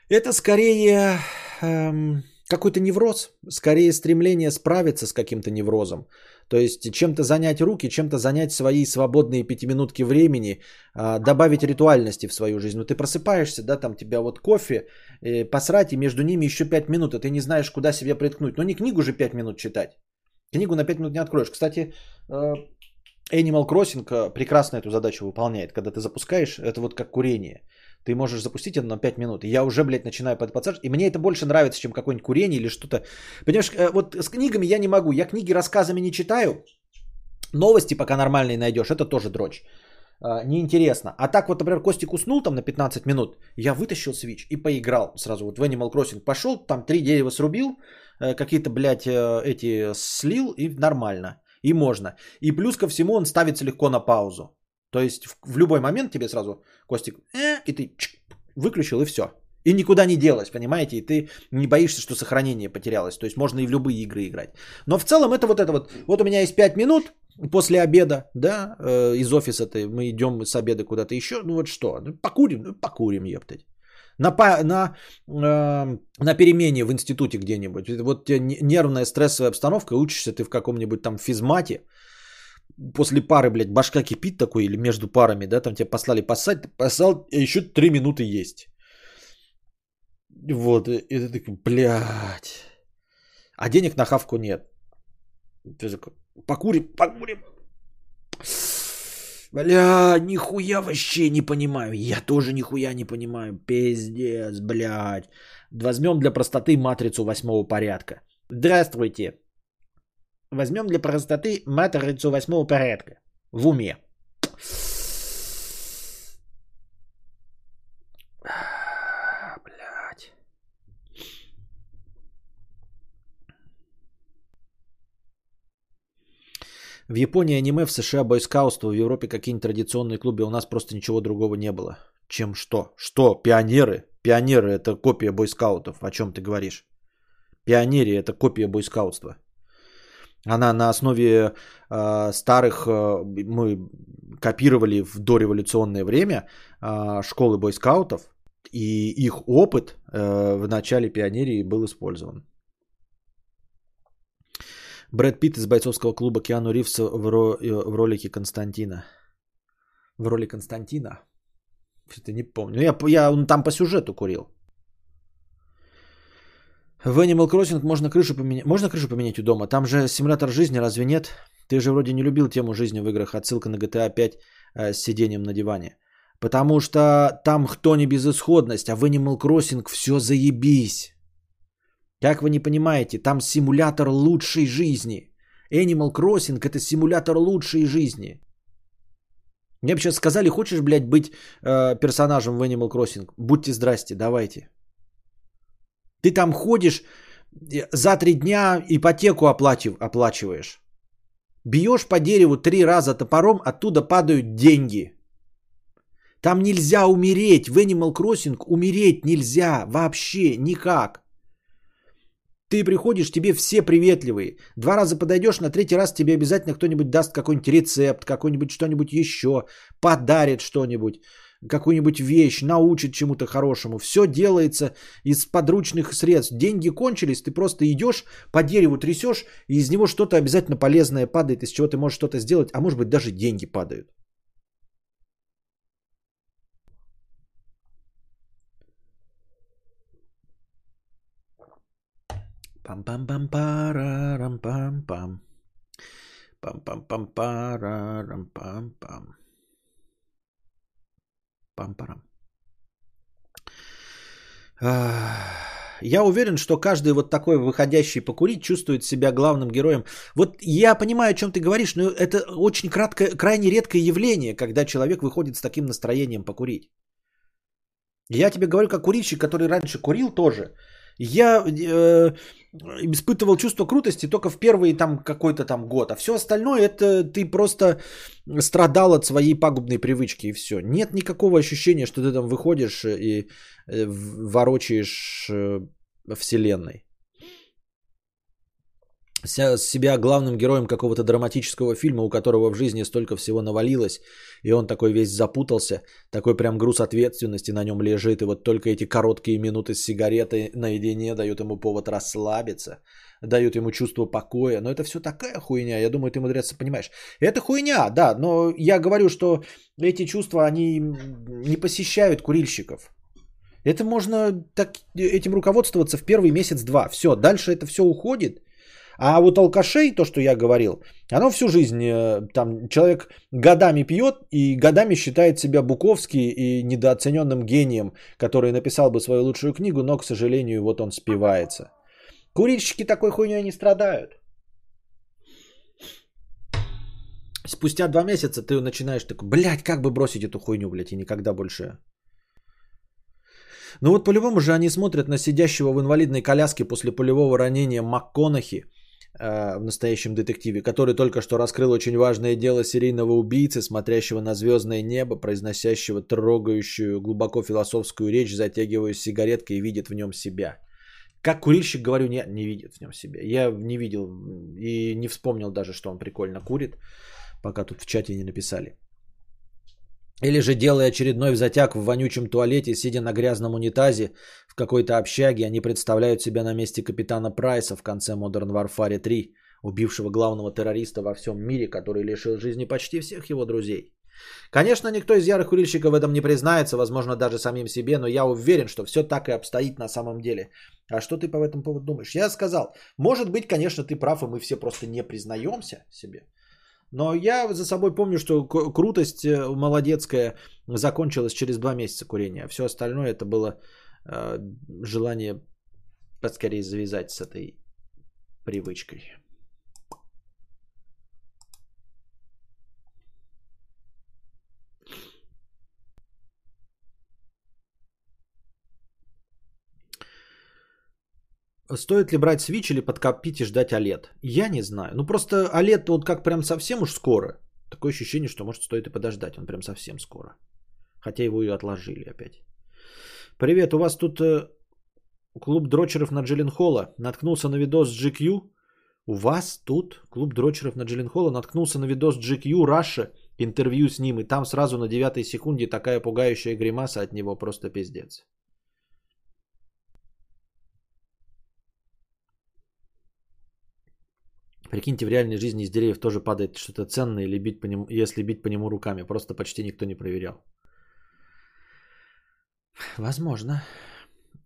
Это скорее... Эм... Какой-то невроз, скорее стремление справиться с каким-то неврозом. То есть чем-то занять руки, чем-то занять свои свободные пятиминутки времени, добавить ритуальности в свою жизнь. Ну ты просыпаешься, да, там тебя вот кофе, посрать, и между ними еще пять минут, а ты не знаешь, куда себя приткнуть. Ну не книгу же пять минут читать. Книгу на пять минут не откроешь. Кстати, Animal Crossing прекрасно эту задачу выполняет. Когда ты запускаешь, это вот как курение. Ты можешь запустить это на пять минут. И я уже, блядь, начинаю подпадать. И мне это больше нравится, чем какое-нибудь курение или что-то. Понимаешь, вот с книгами я не могу. Я книги рассказами не читаю. Новости пока нормальные найдешь. Это тоже дрочь. Неинтересно. А так вот, например, Костик уснул там на пятнадцать минут. Я вытащил Switch и поиграл сразу. Вот в Animal Crossing пошел, там три дерева срубил. Какие-то, блядь, эти слил. И нормально. И можно. И плюс ко всему он ставится легко на паузу. То есть в любой момент тебе сразу Костик, э, и ты чик, выключил и все. И никуда не делось, понимаете? И ты не боишься, что сохранение потерялось. То есть можно и в любые игры играть. Но в целом это вот это вот. Вот у меня есть пять минут после обеда, да, э, из офиса-то мы идем с обеда куда-то еще. Ну вот что, ну, покурим, ну покурим, ептать. На, на, э, на перемене в институте где-нибудь. Вот нервная стрессовая обстановка, учишься ты в каком-нибудь там физмате. После пары, блядь, башка кипит такой, или между парами, да, там тебя послали поссать, ты поссал, и еще три минуты есть. Вот, и ты такой, блядь. А денег на хавку нет. Ты такой, покурим, покурим. Бля, нихуя вообще не понимаю. Я тоже нихуя не понимаю. Пиздец, блядь. Возьмем для простоты матрицу восьмого порядка. Здравствуйте. Возьмем для простоты матрицу восьмого порядка. В уме. А, блядь. В Японии аниме, в США бойскаутство, в Европе какие-нибудь традиционные клубы. У нас просто ничего другого не было. Чем что? Что? Пионеры? Пионеры — это копия бойскаутов. О чем ты говоришь? Пионерия – это копия бойскаутства. Она на основе э, старых, э, мы копировали в дореволюционное время э, школы бойскаутов, и их опыт э, в начале пионерии был использован. Брэд Питт из «Бойцовского клуба», Киану Ривз в, ро, в ролике Константина. В роли Константина? Что-то не помню. Я, я там по сюжету курил. В Animal Crossing можно крышу поменять. Можно крышу поменять у дома? Там же симулятор жизни, разве нет? Ты же вроде не любил тему жизни в играх. Отсылка на джи ти эй пять э, с сидением на диване. Потому что там кто не безысходность, а в Animal Crossing все заебись. Как вы не понимаете, там симулятор лучшей жизни. Animal Crossing — это симулятор лучшей жизни. Мне бы сейчас сказали, хочешь, блядь, быть э, персонажем в Animal Crossing? Будьте здрасте, давайте. Ты там ходишь, за три дня ипотеку оплачив, оплачиваешь. Бьешь по дереву три раза топором, оттуда падают деньги. Там нельзя умереть. В Animal Crossing умереть нельзя вообще никак. Ты приходишь, тебе все приветливые. Два раза подойдешь, на третий раз тебе обязательно кто-нибудь даст какой-нибудь рецепт, какой-нибудь что-нибудь еще, подарит что-нибудь, какую-нибудь вещь, научит чему-то хорошему. Все делается из подручных средств. Деньги кончились, ты просто идешь, по дереву трясешь, и из него что-то обязательно полезное падает, из чего ты можешь что-то сделать, а может быть даже деньги падают. Пам-пам-пам-парам-пам-пам. Пам-пам-пам-парам-пам-пам. Пам-парам. Я уверен, что каждый вот такой выходящий покурить чувствует себя главным героем. Вот я понимаю, о чем ты говоришь, но это очень краткое, крайне редкое явление, когда человек выходит с таким настроением покурить. Я тебе говорю, как курильщик, который раньше курил тоже. Я э, испытывал чувство крутости только в первый там, какой-то там год. А все остальное это ты просто страдал от своей пагубной привычки и все. Нет никакого ощущения, что ты там выходишь и ворочаешь вселенной. Себя главным героем какого-то драматического фильма, у которого в жизни столько всего навалилось, и он такой весь запутался, такой прям груз ответственности на нем лежит, и вот только эти короткие минуты с сигаретой наедине дают ему повод расслабиться, дают ему чувство покоя, но это все такая хуйня, я думаю, ты, мудрец, понимаешь. Это хуйня, да, но я говорю, что эти чувства, они не посещают курильщиков. Это можно так, этим руководствоваться в первый месяц-два, все, дальше это все уходит. А вот алкашей, то, что я говорил, оно всю жизнь, там, человек годами пьет и годами считает себя Буковский и недооцененным гением, который написал бы свою лучшую книгу, но, к сожалению, вот он спивается. Курильщики такой хуйней не страдают. Спустя два месяца ты начинаешь такой, блядь, как бы бросить эту хуйню, блядь, и никогда больше... Ну вот по-любому же они смотрят на сидящего в инвалидной коляске после пулевого ранения МакКонахи э, в «Настоящем детективе», который только что раскрыл очень важное дело серийного убийцы, смотрящего на звездное небо, произносящего трогающую глубоко философскую речь, затягивая сигареткой и видит в нем себя. Как курильщик, говорю, не, не видит в нем себя. Я не видел и не вспомнил даже, что он прикольно курит, пока тут в чате не написали. Или же, делая очередной взатяг в вонючем туалете, сидя на грязном унитазе в какой-то общаге, они представляют себя на месте капитана Прайса в конце Modern Warfare три, убившего главного террориста во всем мире, который лишил жизни почти всех его друзей. Конечно, никто из ярых курильщиков в этом не признается, возможно, даже самим себе, но я уверен, что все так и обстоит на самом деле. А что ты по этому поводу думаешь? Я сказал, может быть, конечно, ты прав, и мы все просто не признаемся себе. Но я за собой помню, что крутость молодецкая закончилась через два месяца курения. Все остальное это было э, желание поскорее завязать с этой привычкой. Стоит ли брать Switch или подкопить и ждать о лед? Я не знаю. Ну просто о лед вот как прям совсем уж скоро. Такое ощущение, что может стоит и подождать. Он прям совсем скоро. Хотя его и отложили опять. Привет, у вас тут Клуб дрочеров на Джилленхола. Наткнулся на видос джи кью. У вас тут клуб дрочеров на Джилленхола. Наткнулся на видос джи кью Russia. Интервью с ним. И там сразу на девятой секунде такая пугающая гримаса от него. Просто пиздец. Прикиньте, в реальной жизни из деревьев тоже падает что-то ценное, или бить по нему, если бить по нему руками. Просто почти никто не проверял. Возможно.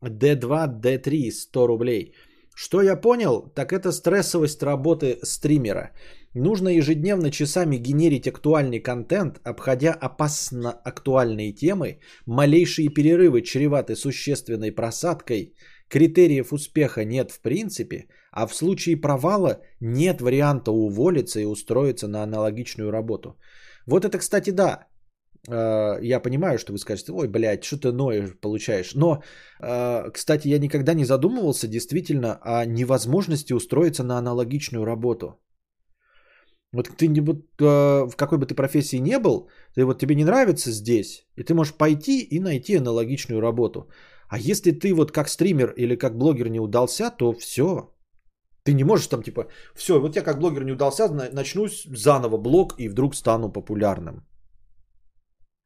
ди два, ди три, сто рублей. Что я понял, так это стрессовость работы стримера. Нужно ежедневно часами генерить актуальный контент, обходя опасно актуальные темы. Малейшие перерывы чреваты существенной просадкой. Критериев успеха нет в принципе, а в случае провала нет варианта уволиться и устроиться на аналогичную работу. Вот это, кстати, да. Я понимаю, что вы скажете, ой, блядь, что ты ноешь, получаешь. Но, кстати, я никогда не задумывался действительно о невозможности устроиться на аналогичную работу. Вот ты вот, в какой бы ты профессии не был, ты, вот, тебе не нравится здесь, и ты можешь пойти и найти аналогичную работу. А если ты вот как стример или как блогер не удался, то все. Ты не можешь там типа, все, вот я как блогер не удался, начну заново блог и вдруг стану популярным.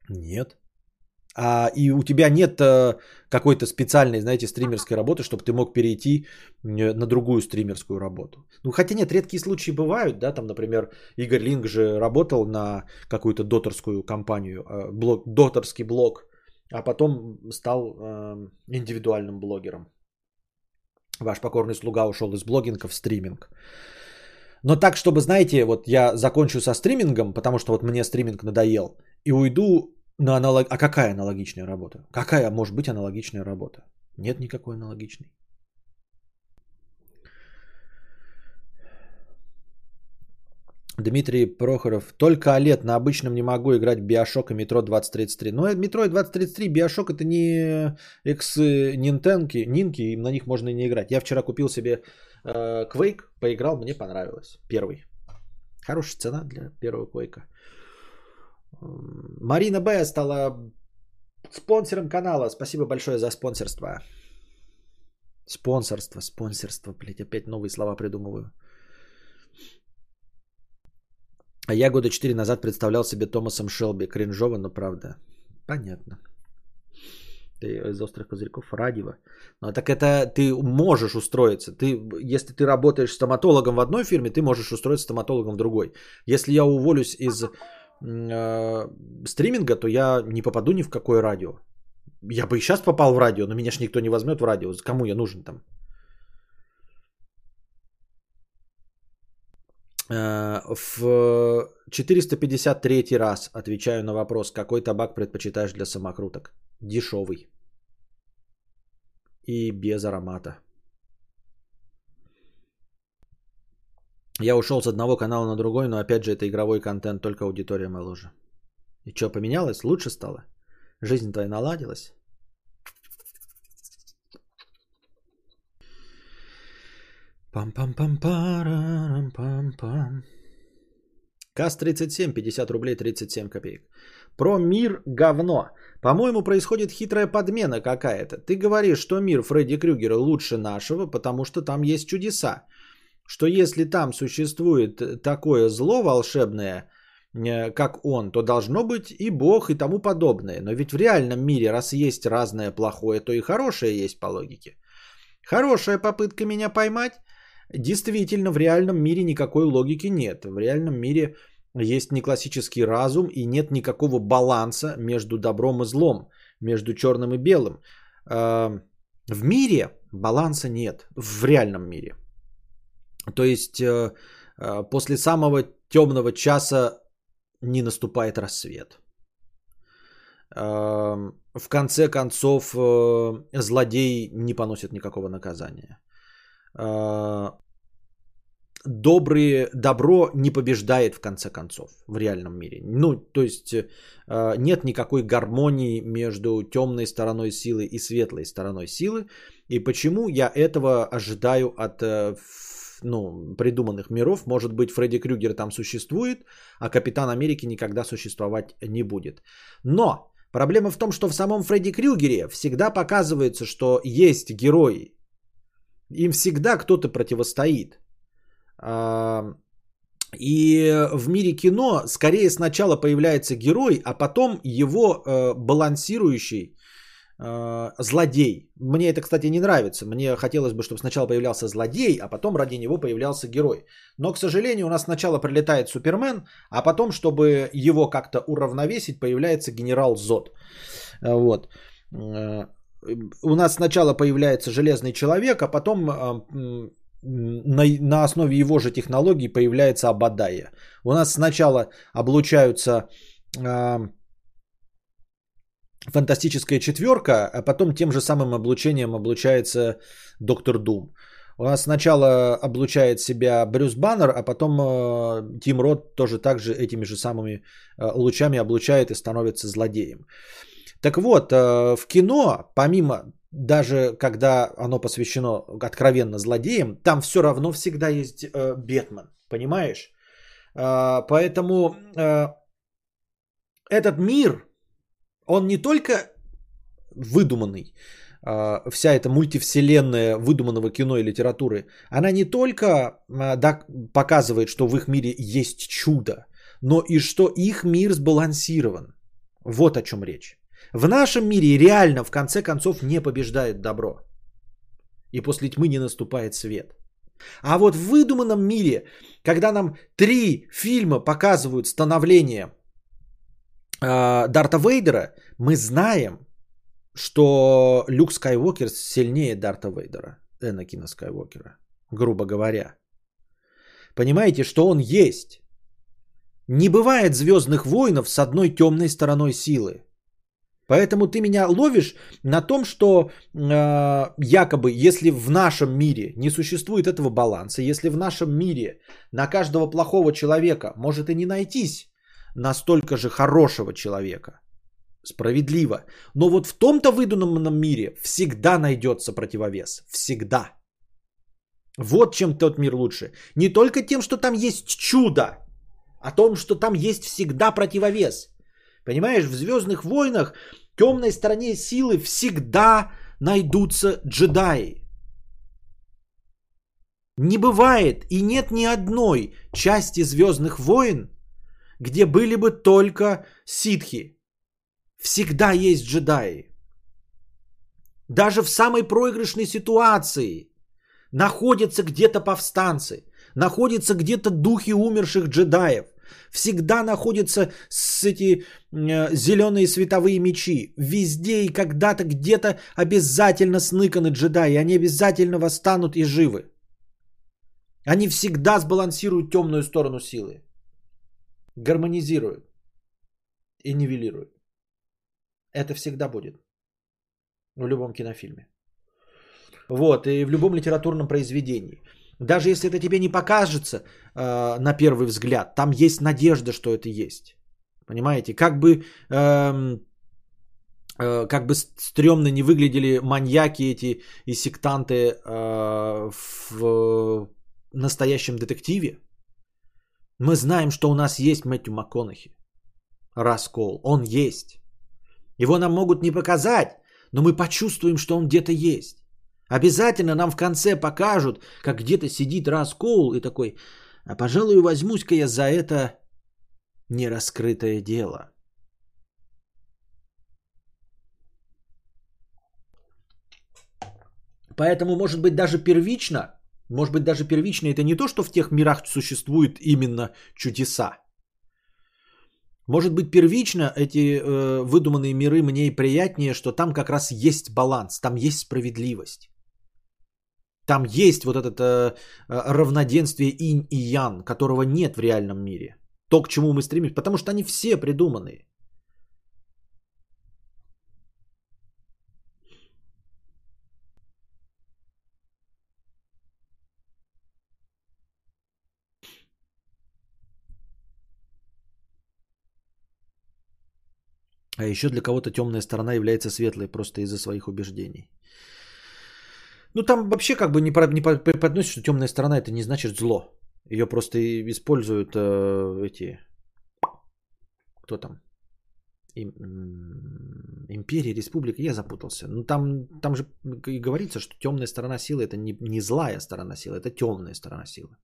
Нет. А, и у тебя нет а, какой-то специальной, знаете, стримерской работы, чтобы ты мог перейти на другую стримерскую работу. Ну, хотя нет, редкие случаи бывают, да, там, например, Игорь Линг же работал на какую-то дотерскую компанию, блог, дотерский блог, а потом стал э, индивидуальным блогером. Ваш покорный слуга ушел из блогинга в стриминг. Но так, чтобы, знаете, вот я закончу со стримингом, потому что вот мне стриминг надоел, и уйду на аналог... А какая аналогичная работа? Какая может быть аналогичная работа? Нет никакой аналогичной. Дмитрий Прохоров. Только о лед на обычном не могу играть в Биошок и Метро двадцать тридцать три. Но Метро двадцать тридцать три, Биошок это не экс-нинтенки, нинки, и на них можно и не играть. Я вчера купил себе э, Quake, поиграл, мне понравилось. Первый. Хорошая цена для первого Quake'а. Марина Б. стала спонсором канала. Спасибо большое за спонсорство. Спонсорство, спонсорство, блядь, опять новые слова придумываю. А я года четыре назад представлял себе Томасом Шелби. Кринжово, но правда. Понятно. Ты из острых козырьков Радива. Ну, так это ты можешь устроиться. Ты, если ты работаешь стоматологом в одной фирме, ты можешь устроиться стоматологом в другой. Если я уволюсь из э, стриминга, то я не попаду ни в какое радио. Я бы и сейчас попал в радио, но меня же никто не возьмет в радио. Кому я нужен там? В четыреста пятьдесят третий раз отвечаю на вопрос, какой табак предпочитаешь для самокруток? Дешевый. И без аромата. Я ушел с одного канала на другой, но опять же это игровой контент, только аудитория моложе. И что, поменялось? Лучше стало? Жизнь твоя наладилась? Пам-пам-пам-парам-пам-пам. Кас тридцать семь, пятьдесят рублей, тридцать семь копеек. Про мир говно. По-моему, происходит хитрая подмена какая-то. Ты говоришь, что мир Фредди Крюгера лучше нашего, потому что там есть чудеса. Что если там существует такое зло волшебное, как он, то должно быть и Бог, и тому подобное. Но ведь в реальном мире, раз есть разное плохое, то и хорошее есть по логике. Хорошая попытка меня поймать. Действительно, в реальном мире никакой логики нет. В реальном мире есть неклассический разум и нет никакого баланса между добром и злом, между черным и белым. В мире баланса нет, в реальном мире. То есть после самого темного часа не наступает рассвет. В конце концов, злодей не поносит никакого наказания. Добрые, добро не побеждает в конце концов в реальном мире. Ну, то есть нет никакой гармонии между темной стороной силы и светлой стороной силы. И почему я этого ожидаю от, ну, придуманных миров? Может быть, Фредди Крюгер там существует, а Капитан Америки никогда существовать не будет. Но проблема в том, что в самом Фредди Крюгере всегда показывается, что есть герой, Им всегда кто-то противостоит. И в мире кино скорее сначала появляется герой, а потом его балансирующий злодей. Мне это, кстати, не нравится. Мне хотелось бы, чтобы сначала появлялся злодей, а потом ради него появлялся герой. Но, к сожалению, у нас сначала прилетает Супермен, а потом, чтобы его как-то уравновесить, появляется генерал Зод. Вот. У нас сначала появляется Железный человек, а потом на основе его же технологий появляется Абадая. У нас сначала облучаются Фантастическая четверка, а потом тем же самым облучением облучается Доктор Дум. У нас сначала облучает себя Брюс Баннер, а потом Тим Рот тоже так же этими же самыми лучами облучает и становится злодеем. Так вот, в кино, помимо даже когда оно посвящено откровенно злодеям, там все равно всегда есть Бэтмен, понимаешь? Поэтому этот мир, он не только выдуманный, вся эта мультивселенная выдуманного кино и литературы, она не только показывает, что в их мире есть чудо, но и что их мир сбалансирован. Вот о чем речь. В нашем мире реально, в конце концов, не побеждает добро. И после тьмы не наступает свет. А вот в выдуманном мире, когда нам три фильма показывают становление э, Дарта Вейдера, мы знаем, что Люк Скайуокер сильнее Дарта Вейдера, Энакина Скайуокера, грубо говоря. Понимаете, что он есть. Не бывает Звездных воинов с одной темной стороной силы. Поэтому ты меня ловишь на том, что э, якобы, если в нашем мире не существует этого баланса, если в нашем мире на каждого плохого человека может и не найтись настолько же хорошего человека, справедливо, но вот в том-то выдуманном мире всегда найдется противовес, всегда. Вот чем тот мир лучше. Не только тем, что там есть чудо, а том, что там есть всегда противовес. Понимаешь, в «Звездных войнах» темной стороне силы всегда найдутся джедаи. Не бывает и нет ни одной части «Звездных войн», где были бы только ситхи. Всегда есть джедаи. Даже в самой проигрышной ситуации находятся где-то повстанцы, находятся где-то духи умерших джедаев. Всегда находятся с эти э, зеленые световые мечи. Везде и когда-то, где-то обязательно сныканы джедаи. Они обязательно восстанут и живы. Они всегда сбалансируют темную сторону силы. Гармонизируют. И нивелируют. Это всегда будет. В любом кинофильме. Вот. И в любом литературном произведении. Даже если это тебе не покажется э, на первый взгляд, там есть надежда, что это есть. Понимаете? Как бы, э, э, как бы стрёмно не выглядели маньяки эти и сектанты э, в э, настоящем детективе, мы знаем, что у нас есть Мэтью МакКонахи. Раскол. Он есть. Его нам могут не показать, но мы почувствуем, что он где-то есть. Обязательно нам в конце покажут, как где-то сидит Рас Коул и такой: а пожалуй, возьмусь-ка я за это нераскрытое дело. Поэтому, может быть, даже первично, может быть, даже первично это не то, что в тех мирах существуют именно чудеса. Может быть, первично эти э, выдуманные миры мне и приятнее, что там как раз есть баланс, там есть справедливость. Там есть вот это равноденствие инь и ян, которого нет в реальном мире. То, к чему мы стремимся. Потому что они все придуманные. А еще для кого-то темная сторона является светлой просто из-за своих убеждений. Ну, там вообще как бы не преподносит, что темная сторона это не значит зло. Ее просто используют э, эти... Кто там? империя, республика, я запутался. Ну там, там же и говорится, что темная сторона силы — это не, не злая сторона силы, это темная сторона силы.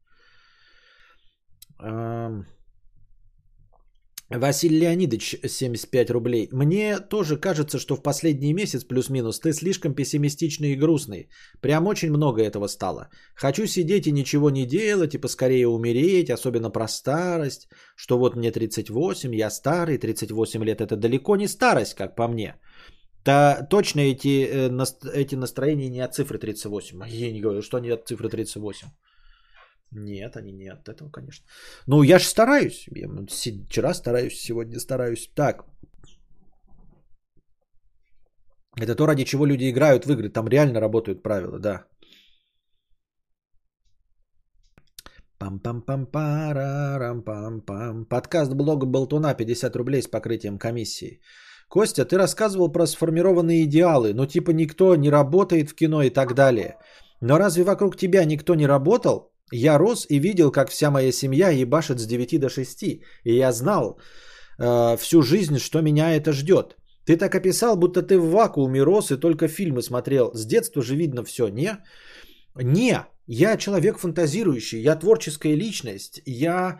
Василий Леонидович, семьдесят пять рублей. Мне тоже кажется, что в последний месяц плюс-минус ты слишком пессимистичный и грустный. Прям очень много этого стало. Хочу сидеть и ничего не делать, и поскорее умереть, особенно про старость, что вот мне тридцать восемь, я старый, тридцать восемь лет это далеко не старость, как по мне. Да, точно эти, э, наст- эти настроения не от цифры тридцать восемь. Я не говорю, что они от цифры тридцать восемь. Нет, они не от этого, конечно. Ну, я же стараюсь. Я вчера стараюсь, сегодня стараюсь. Так. Это то, ради чего люди играют в игры. Там реально работают правила, да. Пам-пам-пам-парам-пам-пам. Подкаст блога Болтуна, пятьдесят рублей с покрытием комиссии. Костя, ты рассказывал про сформированные идеалы. Ну, типа, никто не работает в кино и так далее. Но разве вокруг тебя никто не работал? Я рос и видел, как вся моя семья ебашит с девяти до шести, и я знал э, всю жизнь, что меня это ждет. Ты так описал, будто ты в вакууме рос и только фильмы смотрел. С детства же видно все, не? Не, я человек фантазирующий, я творческая личность, я, э,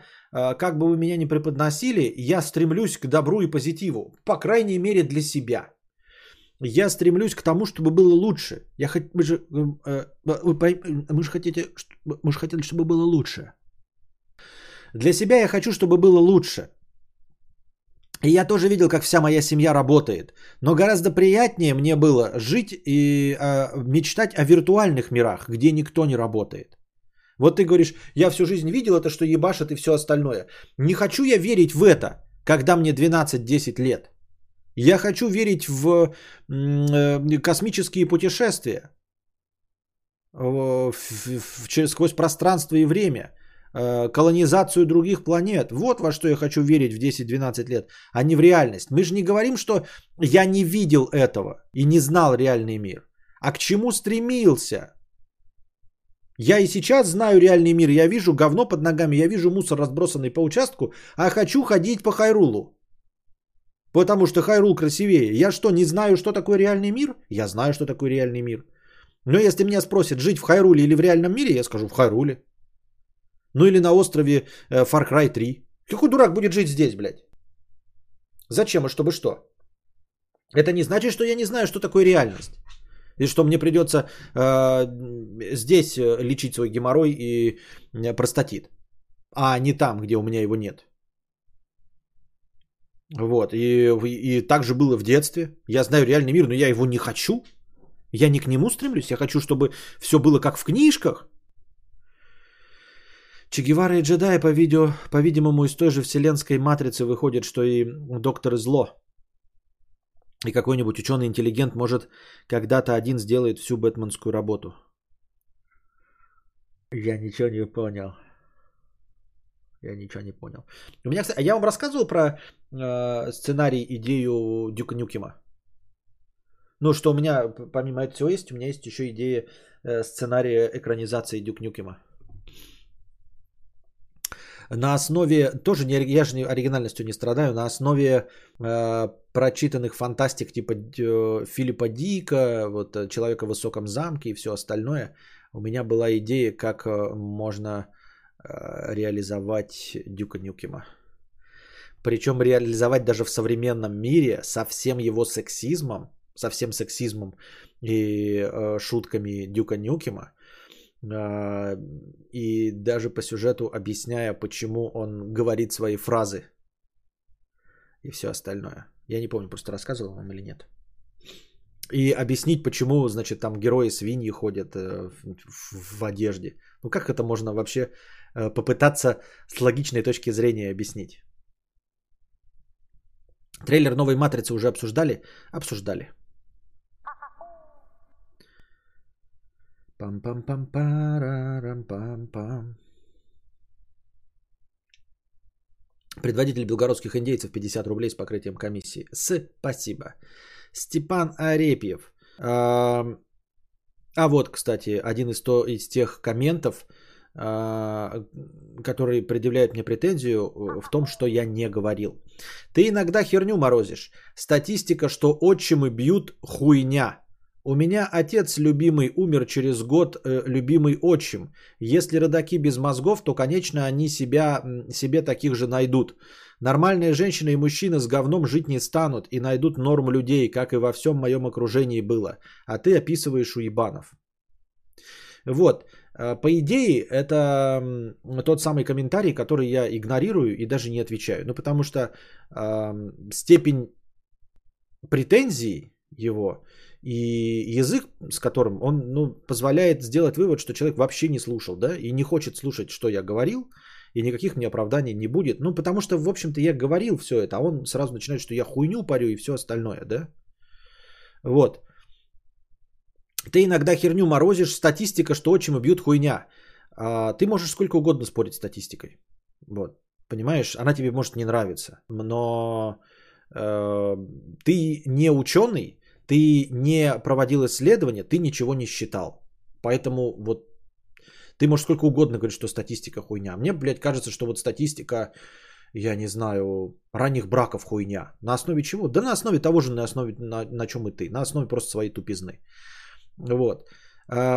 как бы вы меня ни преподносили, я стремлюсь к добру и позитиву, по крайней мере для себя. Я стремлюсь к тому, чтобы было лучше. Я хот... мы, же... мы, же хотите... мы же хотели, чтобы было лучше. Для себя я хочу, чтобы было лучше. И я тоже видел, как вся моя семья работает. Но гораздо приятнее мне было жить и мечтать о виртуальных мирах, где никто не работает. Вот ты говоришь, я всю жизнь видел это, что ебашат и все остальное. Не хочу я верить в это, когда мне двенадцать-десять лет. Я хочу верить в космические путешествия в, в, в, сквозь пространство и время, колонизацию других планет. Вот во что я хочу верить в десять-двенадцать лет, а не в реальность. Мы же не говорим, что я не видел этого и не знал реальный мир, а к чему стремился. Я и сейчас знаю реальный мир, я вижу говно под ногами, я вижу мусор, разбросанный по участку, а хочу ходить по Хайрулу. Потому что Хайрул красивее. Я что, не знаю, что такое реальный мир? Я знаю, что такое реальный мир. Но если меня спросят, жить в Хайруле или в реальном мире, я скажу в Хайруле. Ну или на острове Фар Край три. Какой дурак будет жить здесь, блядь? Зачем и чтобы что? Это не значит, что я не знаю, что такое реальность. И что мне придется э, здесь лечить свой геморрой и простатит. А не там, где у меня его нет. Вот, и, и так же было в детстве. Я знаю реальный мир, но я его не хочу. Я не к нему стремлюсь. Я хочу, чтобы все было как в книжках. Че Гевара и джедаи, по видео, по-видимому, из той же вселенской матрицы выходит, что и доктор зло. И какой-нибудь ученый-интеллигент, может, когда-то один сделает всю бэтменскую работу. Я ничего не понял. Я ничего не понял. У меня, кстати, я вам рассказывал про э, сценарий, идею Дюка Нюкема. Ну, что у меня, помимо этого всего есть, у меня есть еще идея э, сценария экранизации Дюк Нюкема. На основе, тоже не, я же не, оригинальностью не страдаю, на основе э, прочитанных фантастик типа э, Филиппа Дика, вот, «Человека в высоком замке» и все остальное, у меня была идея, как э, можно... реализовать Дюка Нюкема. Причем реализовать даже в современном мире со всем его сексизмом, со всем сексизмом и э, шутками Дюка Нюкема. Э, и даже по сюжету объясняя, почему он говорит свои фразы и все остальное. Я не помню, просто рассказывал вам или нет. И объяснить, почему, значит, там герои-свиньи ходят в одежде. Ну, как это можно вообще попытаться с логичной точки зрения объяснить? Трейлер новой «Матрицы» уже обсуждали? Обсуждали. Пам-пам-пам-парам-пам-пам. Предводитель белгородских индейцев, пятьдесят рублей с покрытием комиссии. Спасибо. Степан Арепьев. А вот, кстати, один из, то, из тех комментов, который предъявляет мне претензию в том, что я не говорил. Ты иногда херню морозишь. Статистика, что отчимы бьют, хуйня. У меня отец любимый умер через год, любимый отчим. Если родаки без мозгов, то, конечно, они себя, себе таких же найдут. Нормальные женщины и мужчины с говном жить не станут и найдут норм людей, как и во всем моем окружении было. А ты описываешь уебанов. Вот. По идее, это тот самый комментарий, который я игнорирую и даже не отвечаю. Ну, потому что э, степень претензий его и язык, с которым он, ну, позволяет сделать вывод, что человек вообще не слушал, да, и не хочет слушать, что я говорил, и никаких мне оправданий не будет. Ну, потому что, в общем-то, я говорил все это, а он сразу начинает, что я хуйню парю и все остальное, да. Вот. Ты иногда херню морозишь, статистика, что отчимы бьют, хуйня. А ты можешь сколько угодно спорить с статистикой. Вот. Понимаешь, она тебе может не нравиться. Но э, ты не ученый, ты не проводил исследования, ты ничего не считал. Поэтому вот ты можешь сколько угодно говорить, что статистика хуйня. Мне, блядь, кажется, что вот статистика, я не знаю, ранних браков хуйня. На основе чего? Да на основе того же, на основе, на, на чем и ты. На основе просто своей тупизны. Вот.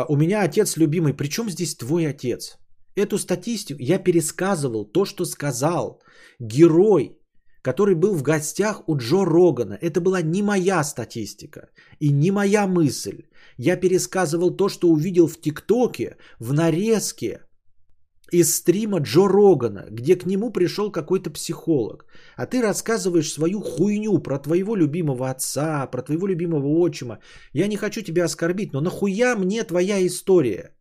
У меня отец любимый. Причем здесь твой отец? Эту статистику я пересказывал, то, что сказал герой, который был в гостях у Джо Рогана. Это была не моя статистика и не моя мысль. Я пересказывал то, что увидел в ТикТоке, в нарезке из стрима Джо Рогана, где к нему пришел какой-то психолог. А ты рассказываешь свою хуйню про твоего любимого отца, про твоего любимого отчима. Я не хочу тебя оскорбить, но нахуя мне твоя история?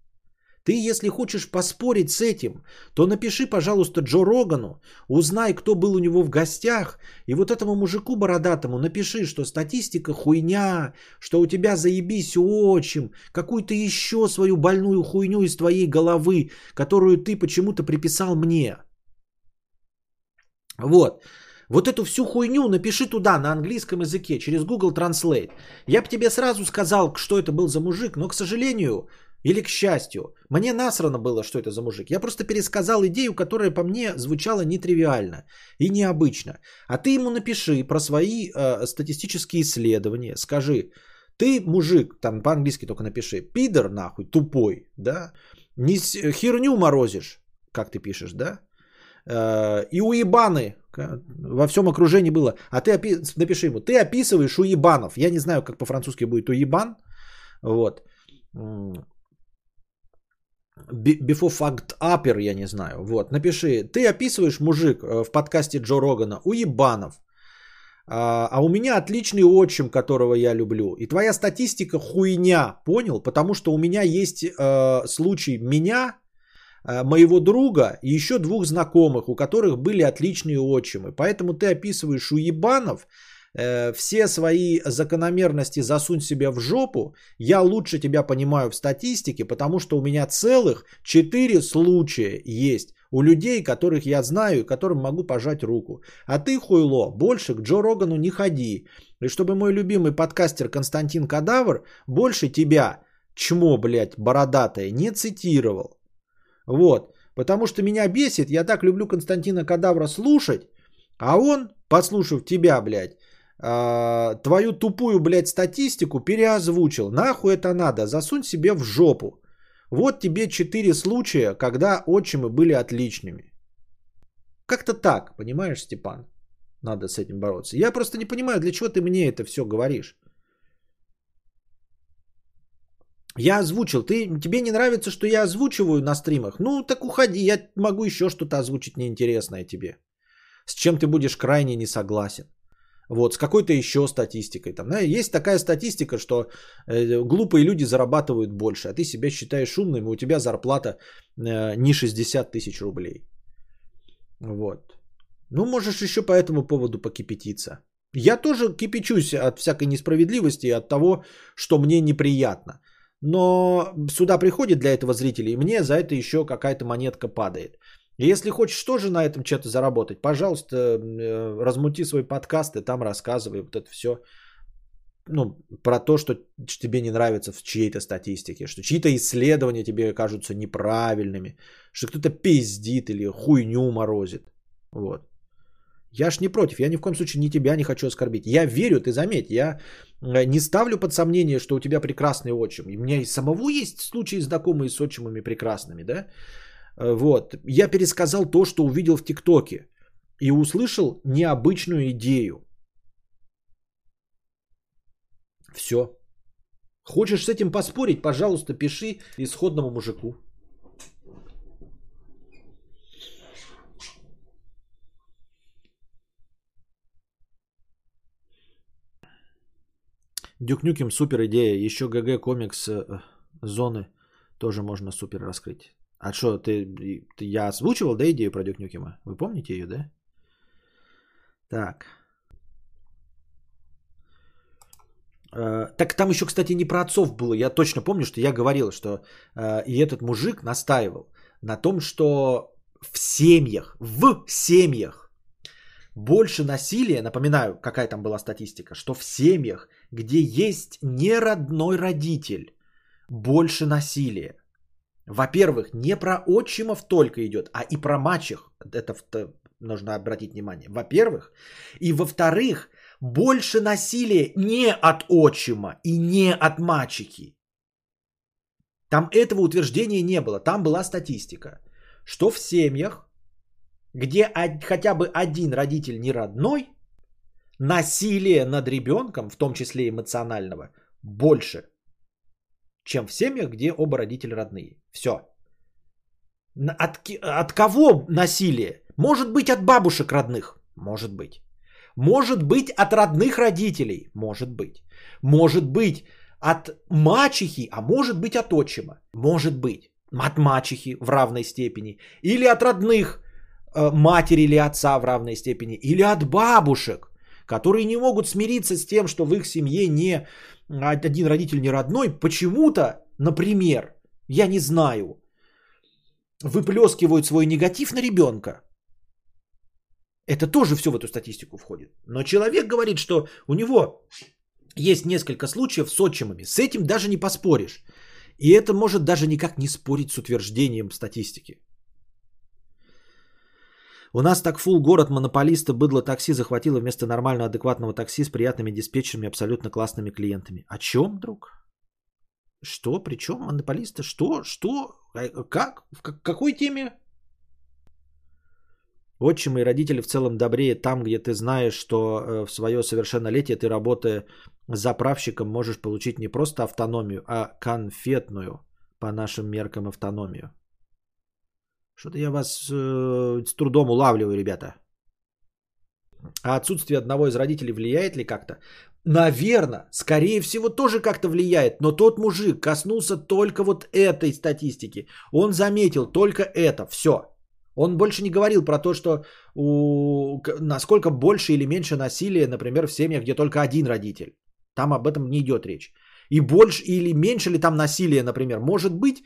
Ты, если хочешь поспорить с этим, то напиши, пожалуйста, Джо Рогану, узнай, кто был у него в гостях, и вот этому мужику бородатому напиши, что статистика хуйня, что у тебя заебись отчим, какую-то еще свою больную хуйню из твоей головы, которую ты почему-то приписал мне. Вот. Вот эту всю хуйню напиши туда, на английском языке, через Google Translate. Я бы тебе сразу сказал, что это был за мужик, но, к сожалению... Или к счастью, мне насрано было, что это за мужик. Я просто пересказал идею, которая по мне звучала нетривиально и необычно. А ты ему напиши про свои э, статистические исследования. Скажи, ты мужик, там по-английски только напиши, пидор нахуй, тупой, да? Не с... Херню морозишь, как ты пишешь, да? Э, и уебаны во всем окружении было. А ты опи... напиши ему, ты описываешь уебанов. Я не знаю, как по-французски будет уебан. Вот. Before fucked upper, я не знаю. Вот, напиши. Ты описываешь, мужик, в подкасте Джо Рогана, уебанов. А у меня отличный отчим, которого я люблю. И твоя статистика хуйня, понял? Потому что у меня есть э, случай меня, э, моего друга и еще двух знакомых, у которых были отличные отчимы. Поэтому ты описываешь уебанов. Все свои закономерности засунь себе в жопу. Я лучше тебя понимаю в статистике, потому что у меня целых четыре случая есть у людей, которых я знаю и которым могу пожать руку. А ты, хуйло, больше к Джо Рогану не ходи. И чтобы мой любимый подкастер Константин Кадавр больше тебя, чмо, блядь, бородатое, не цитировал. Вот. Потому что меня бесит. Я так люблю Константина Кадавра слушать, а он, послушав тебя, блядь, твою тупую, блядь, статистику переозвучил. Нахуй это надо? Засунь себе в жопу. Вот тебе четыре случая, когда отчимы были отличными. Как-то так, понимаешь, Степан? Надо с этим бороться. Я просто не понимаю, для чего ты мне это все говоришь. Я озвучил. Ты, тебе не нравится, что я озвучиваю на стримах? Ну, так уходи. Я могу еще что-то озвучить неинтересное тебе. С чем ты будешь крайне не согласен. Вот, с какой-то еще статистикой. Там, да, есть такая статистика, что э, глупые люди зарабатывают больше, а ты себя считаешь умным, и у тебя зарплата э, не шестьдесят тысяч рублей. Вот. Ну, можешь еще по этому поводу покипятиться. Я тоже кипячусь от всякой несправедливости и от того, что мне неприятно. Но сюда приходит для этого зрители, и мне за это еще какая-то монетка падает. Если хочешь тоже на этом что-то заработать, пожалуйста, размути свои подкасты, там рассказывай вот это все. ну, про то, что тебе не нравится в чьей-то статистике, что чьи-то исследования тебе кажутся неправильными, что кто-то пиздит или хуйню морозит. Вот. Я ж не против, я ни в коем случае ни тебя не хочу оскорбить. Я верю, ты заметь, я не ставлю под сомнение, что у тебя прекрасный отчим. У меня и самого есть случаи знакомые с отчимами прекрасными, да? Вот. Я пересказал то, что увидел в ТикТоке и услышал необычную идею. Все. Хочешь с этим поспорить, пожалуйста, пиши исходному мужику. Дюк Нюкем супер идея. Еще ГГ комикс зоны тоже можно супер раскрыть. А что, ты, ты я озвучивал, да, идею про Дюк Нюкема? Вы помните ее, да? Так. Э, так там еще, кстати, не про отцов было. Я точно помню, что я говорил, что э, и этот мужик настаивал на том, что в семьях, в семьях больше насилия, напоминаю, какая там была статистика, что в семьях, где есть неродной родитель, больше насилия. Во-первых, не про отчимов только идет, а и про мачех. Это нужно обратить внимание. Во-первых. И во-вторых, больше насилия не от отчима и не от мачехи. Там этого утверждения не было. Там была статистика, что в семьях, где хотя бы один родитель не родной, насилие над ребенком, в том числе эмоционального, больше, чем в семьях, где оба родителя родные. Все. От, от кого насилие? Может быть, от бабушек родных? Может быть. Может быть, от родных родителей? Может быть. Может быть, от мачехи, а может быть, от отчима? Может быть. От мачехи в равной степени. Или от родных матери или отца в равной степени. Или от бабушек, которые не могут смириться с тем, что в их семье не один родитель не родной, почему-то, например, я не знаю, выплескивают свой негатив на ребенка. Это тоже все в эту статистику входит. Но человек говорит, что у него есть несколько случаев с отчимами. С этим даже не поспоришь. И это может даже никак не спорить с утверждением статистики. У нас так фул город монополиста, быдло такси захватило вместо нормального адекватного такси с приятными диспетчерами, абсолютно классными клиентами. О чем, друг? Что? При чем монополисты? Что? Что? Как? В какой теме? Отчимы и родители в целом добрее там, где ты знаешь, что в свое совершеннолетие ты, работая заправщиком, можешь получить не просто автономию, а конфетную, по нашим меркам, автономию. Что-то я вас э, с трудом улавливаю, ребята. А отсутствие одного из родителей влияет ли как-то? Наверное, скорее всего, тоже как-то влияет. Но тот мужик коснулся только вот этой статистики. Он заметил только это. Все. Он больше не говорил про то, что у... насколько больше или меньше насилия, например, в семьях, где только один родитель. Там об этом не идет речь. И больше или меньше ли там насилия, например, может быть...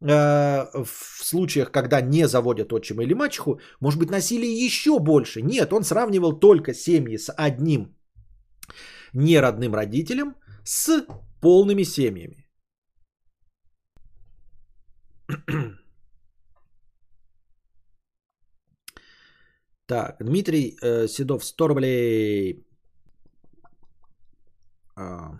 в случаях, когда не заводят отчима или мачеху, может быть, насилие еще больше. Нет, он сравнивал только семьи с одним неродным родителем с полными семьями. Так, Дмитрий э, Седов, сто рублей. А...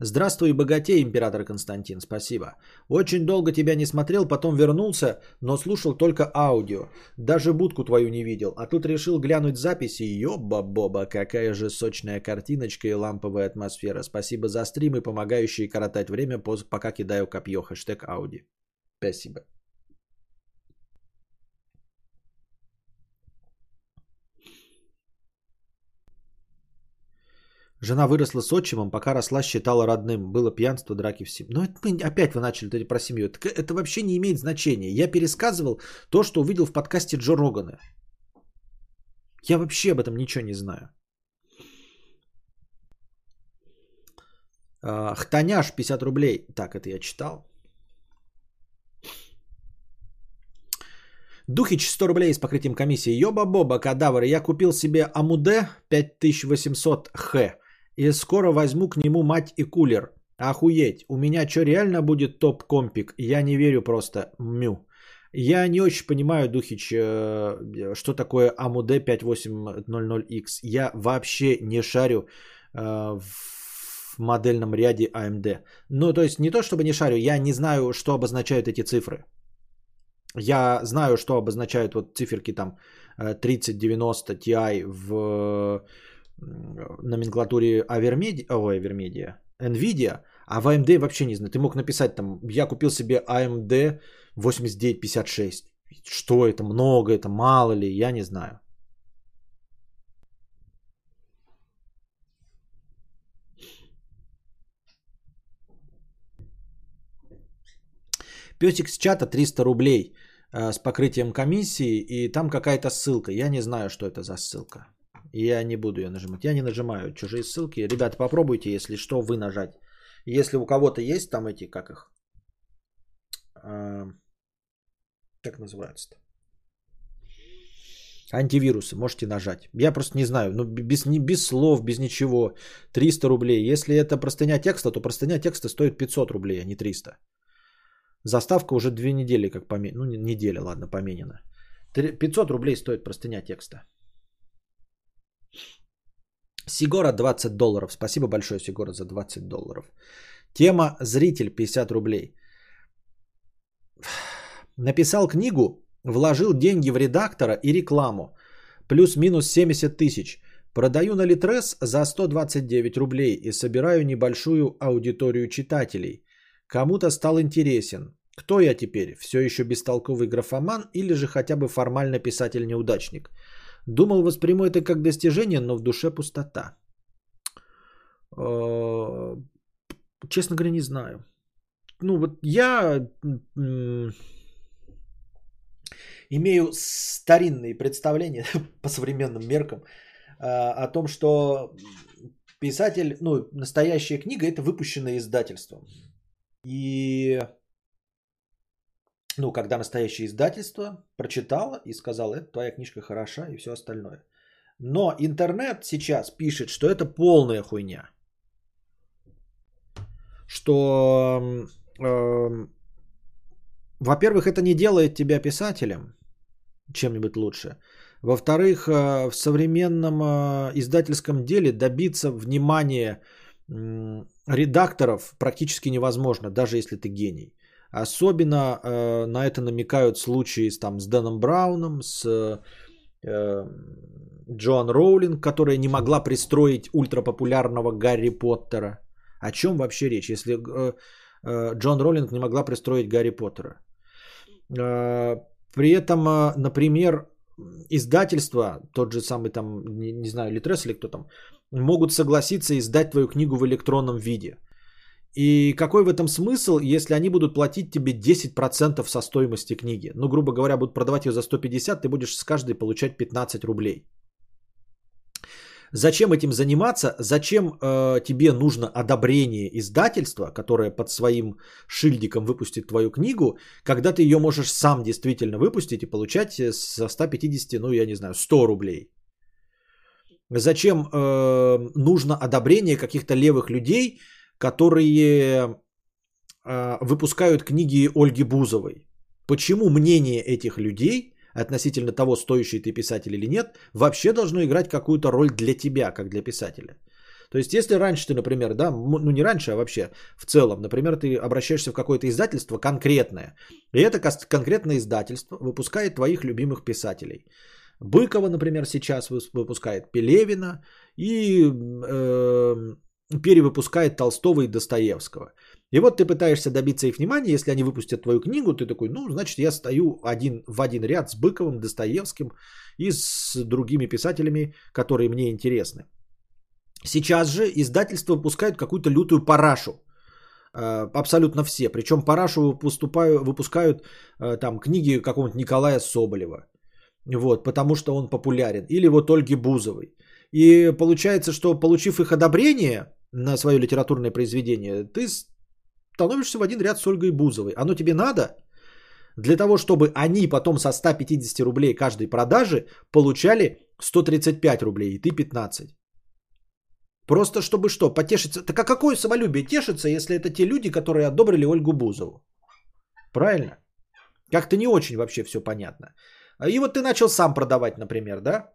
Здравствуй, богатей, император Константин, спасибо. Очень долго тебя не смотрел, потом вернулся, но слушал только аудио. Даже будку твою не видел, а тут решил глянуть записи. Ёба-боба, какая же сочная картиночка и ламповая атмосфера. Спасибо за стримы, помогающие коротать время, пока кидаю копье. Хэштег Ауди. Спасибо. Жена выросла с отчимом, пока росла, считала родным. Было пьянство, драки в семье. Но это мы опять вы начали про семью. Это, это вообще не имеет значения. Я пересказывал то, что увидел в подкасте Джо Рогана. Я вообще об этом ничего не знаю. Хтаняш, пятьдесят рублей. Так, это я читал. Духич, сто рублей с покрытием комиссии. Ёба-боба, кадавр. Я купил себе Амуде пять тысяч восемьсот Х И скоро возьму к нему мать и кулер. Охуеть, у меня что, реально будет топ-компик? Я не верю просто. Мю. Я не очень понимаю, Духич, что такое эй эм ди пять тысяч восемьсот икс. Я вообще не шарю в модельном ряде эй эм ди. Ну, то есть не то, чтобы не шарю, я не знаю, что обозначают эти цифры. Я знаю, что обозначают вот циферки там тридцать девяносто Ти Ай в номенклатуре Avermedia, ой, Avermedia, Nvidia, а в эй эм ди вообще не знаю. Ты мог написать там, я купил себе эй эм ди восемьдесят девять пятьдесят шесть. Что это, много это, мало ли, я не знаю. Пёсик с чата триста рублей э, с покрытием комиссии, и там какая-то ссылка. Я не знаю, что это за ссылка. Я не буду ее нажимать. Я не нажимаю чужие ссылки. Ребята, попробуйте, если что, вы нажать. Если у кого-то есть там эти, как их, э, как называются-то, антивирусы, можете нажать. Я просто не знаю, ну без, без слов, без ничего. триста рублей. Если это простыня текста, то простыня текста стоит пятьсот рублей, а не триста. Заставка уже две недели, как поменена. Ну, неделя, ладно, поменена. пятьсот рублей стоит простыня текста. Сигора двадцать долларов. Спасибо большое, Сигора, за двадцать долларов. Тема «Зритель» пятьдесят рублей. Написал книгу, вложил деньги в редактора и рекламу. Плюс-минус семьдесят тысяч. Продаю на Литрес за сто двадцать девять рублей и собираю небольшую аудиторию читателей. Кому-то стал интересен. Кто я теперь? Все еще бестолковый графоман или же хотя бы формально писатель-неудачник? Думал, восприму это как достижение, но в душе пустота. Честно говоря, не знаю. Ну вот я имею старинные представления по современным меркам о том, что писатель, ну, настоящая книга – это выпущенное издательством. И, ну, когда настоящее издательство прочитало и сказало, это твоя книжка хороша и все остальное. Но интернет сейчас пишет, что это полная хуйня. Что, э, во-первых, это не делает тебя писателем чем-нибудь лучше. Во-вторых, э, в современном э, издательском деле добиться внимания редакторов практически невозможно, даже если ты гений. Особенно э, на это намекают случаи с, там, с Дэном Брауном, с э, Джоан Роулинг, которая не могла пристроить ультрапопулярного Гарри Поттера. О чем вообще речь, если э, э, Джоан Роулинг не могла пристроить Гарри Поттера? Э, при этом, э, например, издательства, тот же самый, там, не, не знаю, Литрес или кто там, могут согласиться издать твою книгу в электронном виде. И какой в этом смысл, если они будут платить тебе десять процентов со стоимости книги? Ну, грубо говоря, будут продавать ее за сто пятьдесят, ты будешь с каждой получать пятнадцать рублей. Зачем этим заниматься? Зачем э, тебе нужно одобрение издательства, которое под своим шильдиком выпустит твою книгу, когда ты ее можешь сам действительно выпустить и получать со ста пятидесяти, ну, я не знаю, сто рублей? Зачем э, нужно одобрение каких-то левых людей, которые э, выпускают книги Ольги Бузовой? Почему мнение этих людей относительно того, стоящий ты писатель или нет, вообще должно играть какую-то роль для тебя, как для писателя? То есть, если раньше ты, например, да, ну не раньше, а вообще в целом, например, ты обращаешься в какое-то издательство конкретное, и это конкретное издательство выпускает твоих любимых писателей. Быкова, например, сейчас выпускает Пелевина и э, перевыпускает Толстого и Достоевского. И вот ты пытаешься добиться их внимания, если они выпустят твою книгу, ты такой, ну, значит, я стою один, в один ряд с Быковым, Достоевским и с другими писателями, которые мне интересны. Сейчас же издательства выпускают какую-то лютую парашу. Абсолютно все. Причем парашу выпускают там книги какого-нибудь Николая Соболева. Вот, потому что он популярен. Или вот Ольги Бузовой. И получается, что получив их одобрение на свое литературное произведение, ты становишься в один ряд с Ольгой Бузовой. Оно тебе надо? Для того, чтобы они потом со ста пятидесяти рублей каждой продажи получали сто тридцать пять рублей, и ты пятнадцать. Просто чтобы что, потешиться? Так а какое самолюбие тешится, если это те люди, которые одобрили Ольгу Бузову? Правильно? Как-то не очень вообще все понятно. И вот ты начал сам продавать, например, да?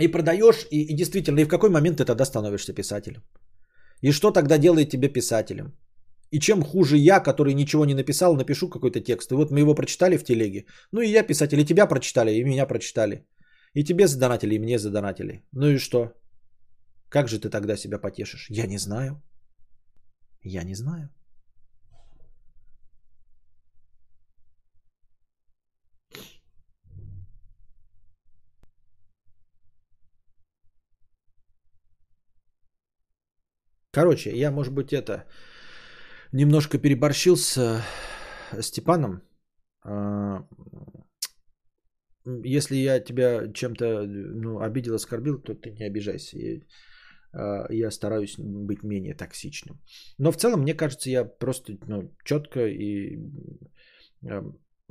И продаешь, и, и действительно, и в какой момент ты тогда становишься писателем? И что тогда делает тебе писателем? И чем хуже я, который ничего не написал, напишу какой-то текст. И вот мы его прочитали в телеге. Ну и я писатель, и тебя прочитали, и меня прочитали. И тебе задонатили, и мне задонатили. Ну и что? Как же ты тогда себя потешишь? Я не знаю. Я не знаю. Короче, я, может быть, это немножко переборщил с Степаном. Если я тебя чем-то ну, обидел, оскорбил, то ты не обижайся. Я стараюсь быть менее токсичным. Но в целом, мне кажется, я просто ну, четко и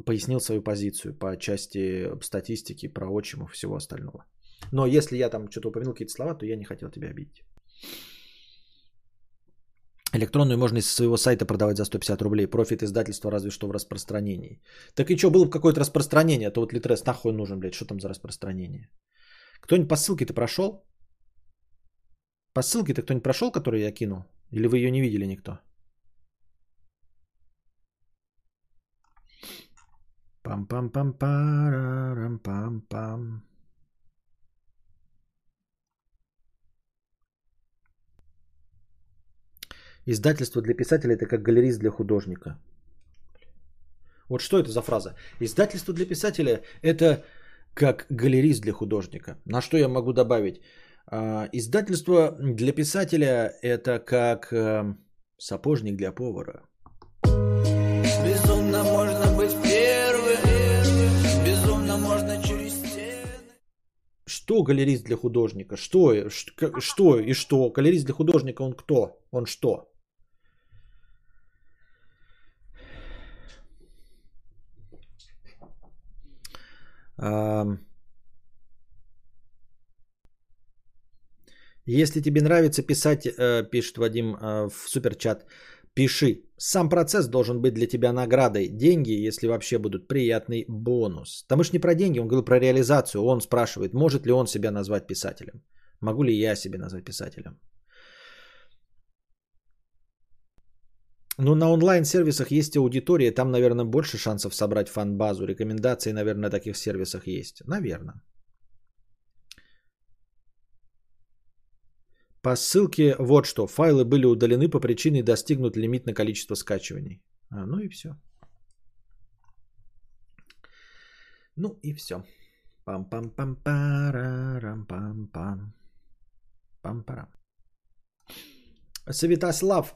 пояснил свою позицию по части статистики, про отчимов и всего остального. Но если я там что-то упомянул, какие-то слова, то я не хотел тебя обидеть. Электронную можно из своего сайта продавать за сто пятьдесят рублей. Профит издательства разве что в распространении. Так и что, было бы какое-то распространение? А то вот Литрес нахуй нужен, блядь. Что там за распространение? Кто-нибудь по ссылке-то прошел? По ссылке-то кто-нибудь прошел, которую я кинул? Или вы ее не видели никто? Пам-пам-пам-парам-пам-пам. Издательство для писателя – это как галерист для художника. Вот что это за фраза? Издательство для писателя – это как галерист для художника. На что я могу добавить? Издательство для писателя – это как сапожник для повара. Безумно можно быть первым, безумно можно через стены. Что галерист для художника? Что, что и что? Галерист для художника – он кто? Он что? Если тебе нравится писать, пишет Вадим в суперчат, пиши. Сам процесс должен быть для тебя наградой. Деньги, если вообще будут, приятный бонус. Там уж не про деньги, он говорил про реализацию. Он спрашивает, может ли он себя назвать писателем. Могу ли я себя назвать писателем? Ну, на онлайн-сервисах есть аудитория, там, наверное, больше шансов собрать фан-базу. Рекомендации, наверное, на таких сервисах есть. Наверное. По ссылке вот что. Файлы были удалены по причине достигнут лимит на количество скачиваний. А, ну и все. Ну и все. Пам-пам-пам-парам-пам-пам. Пам-парам. Светослав.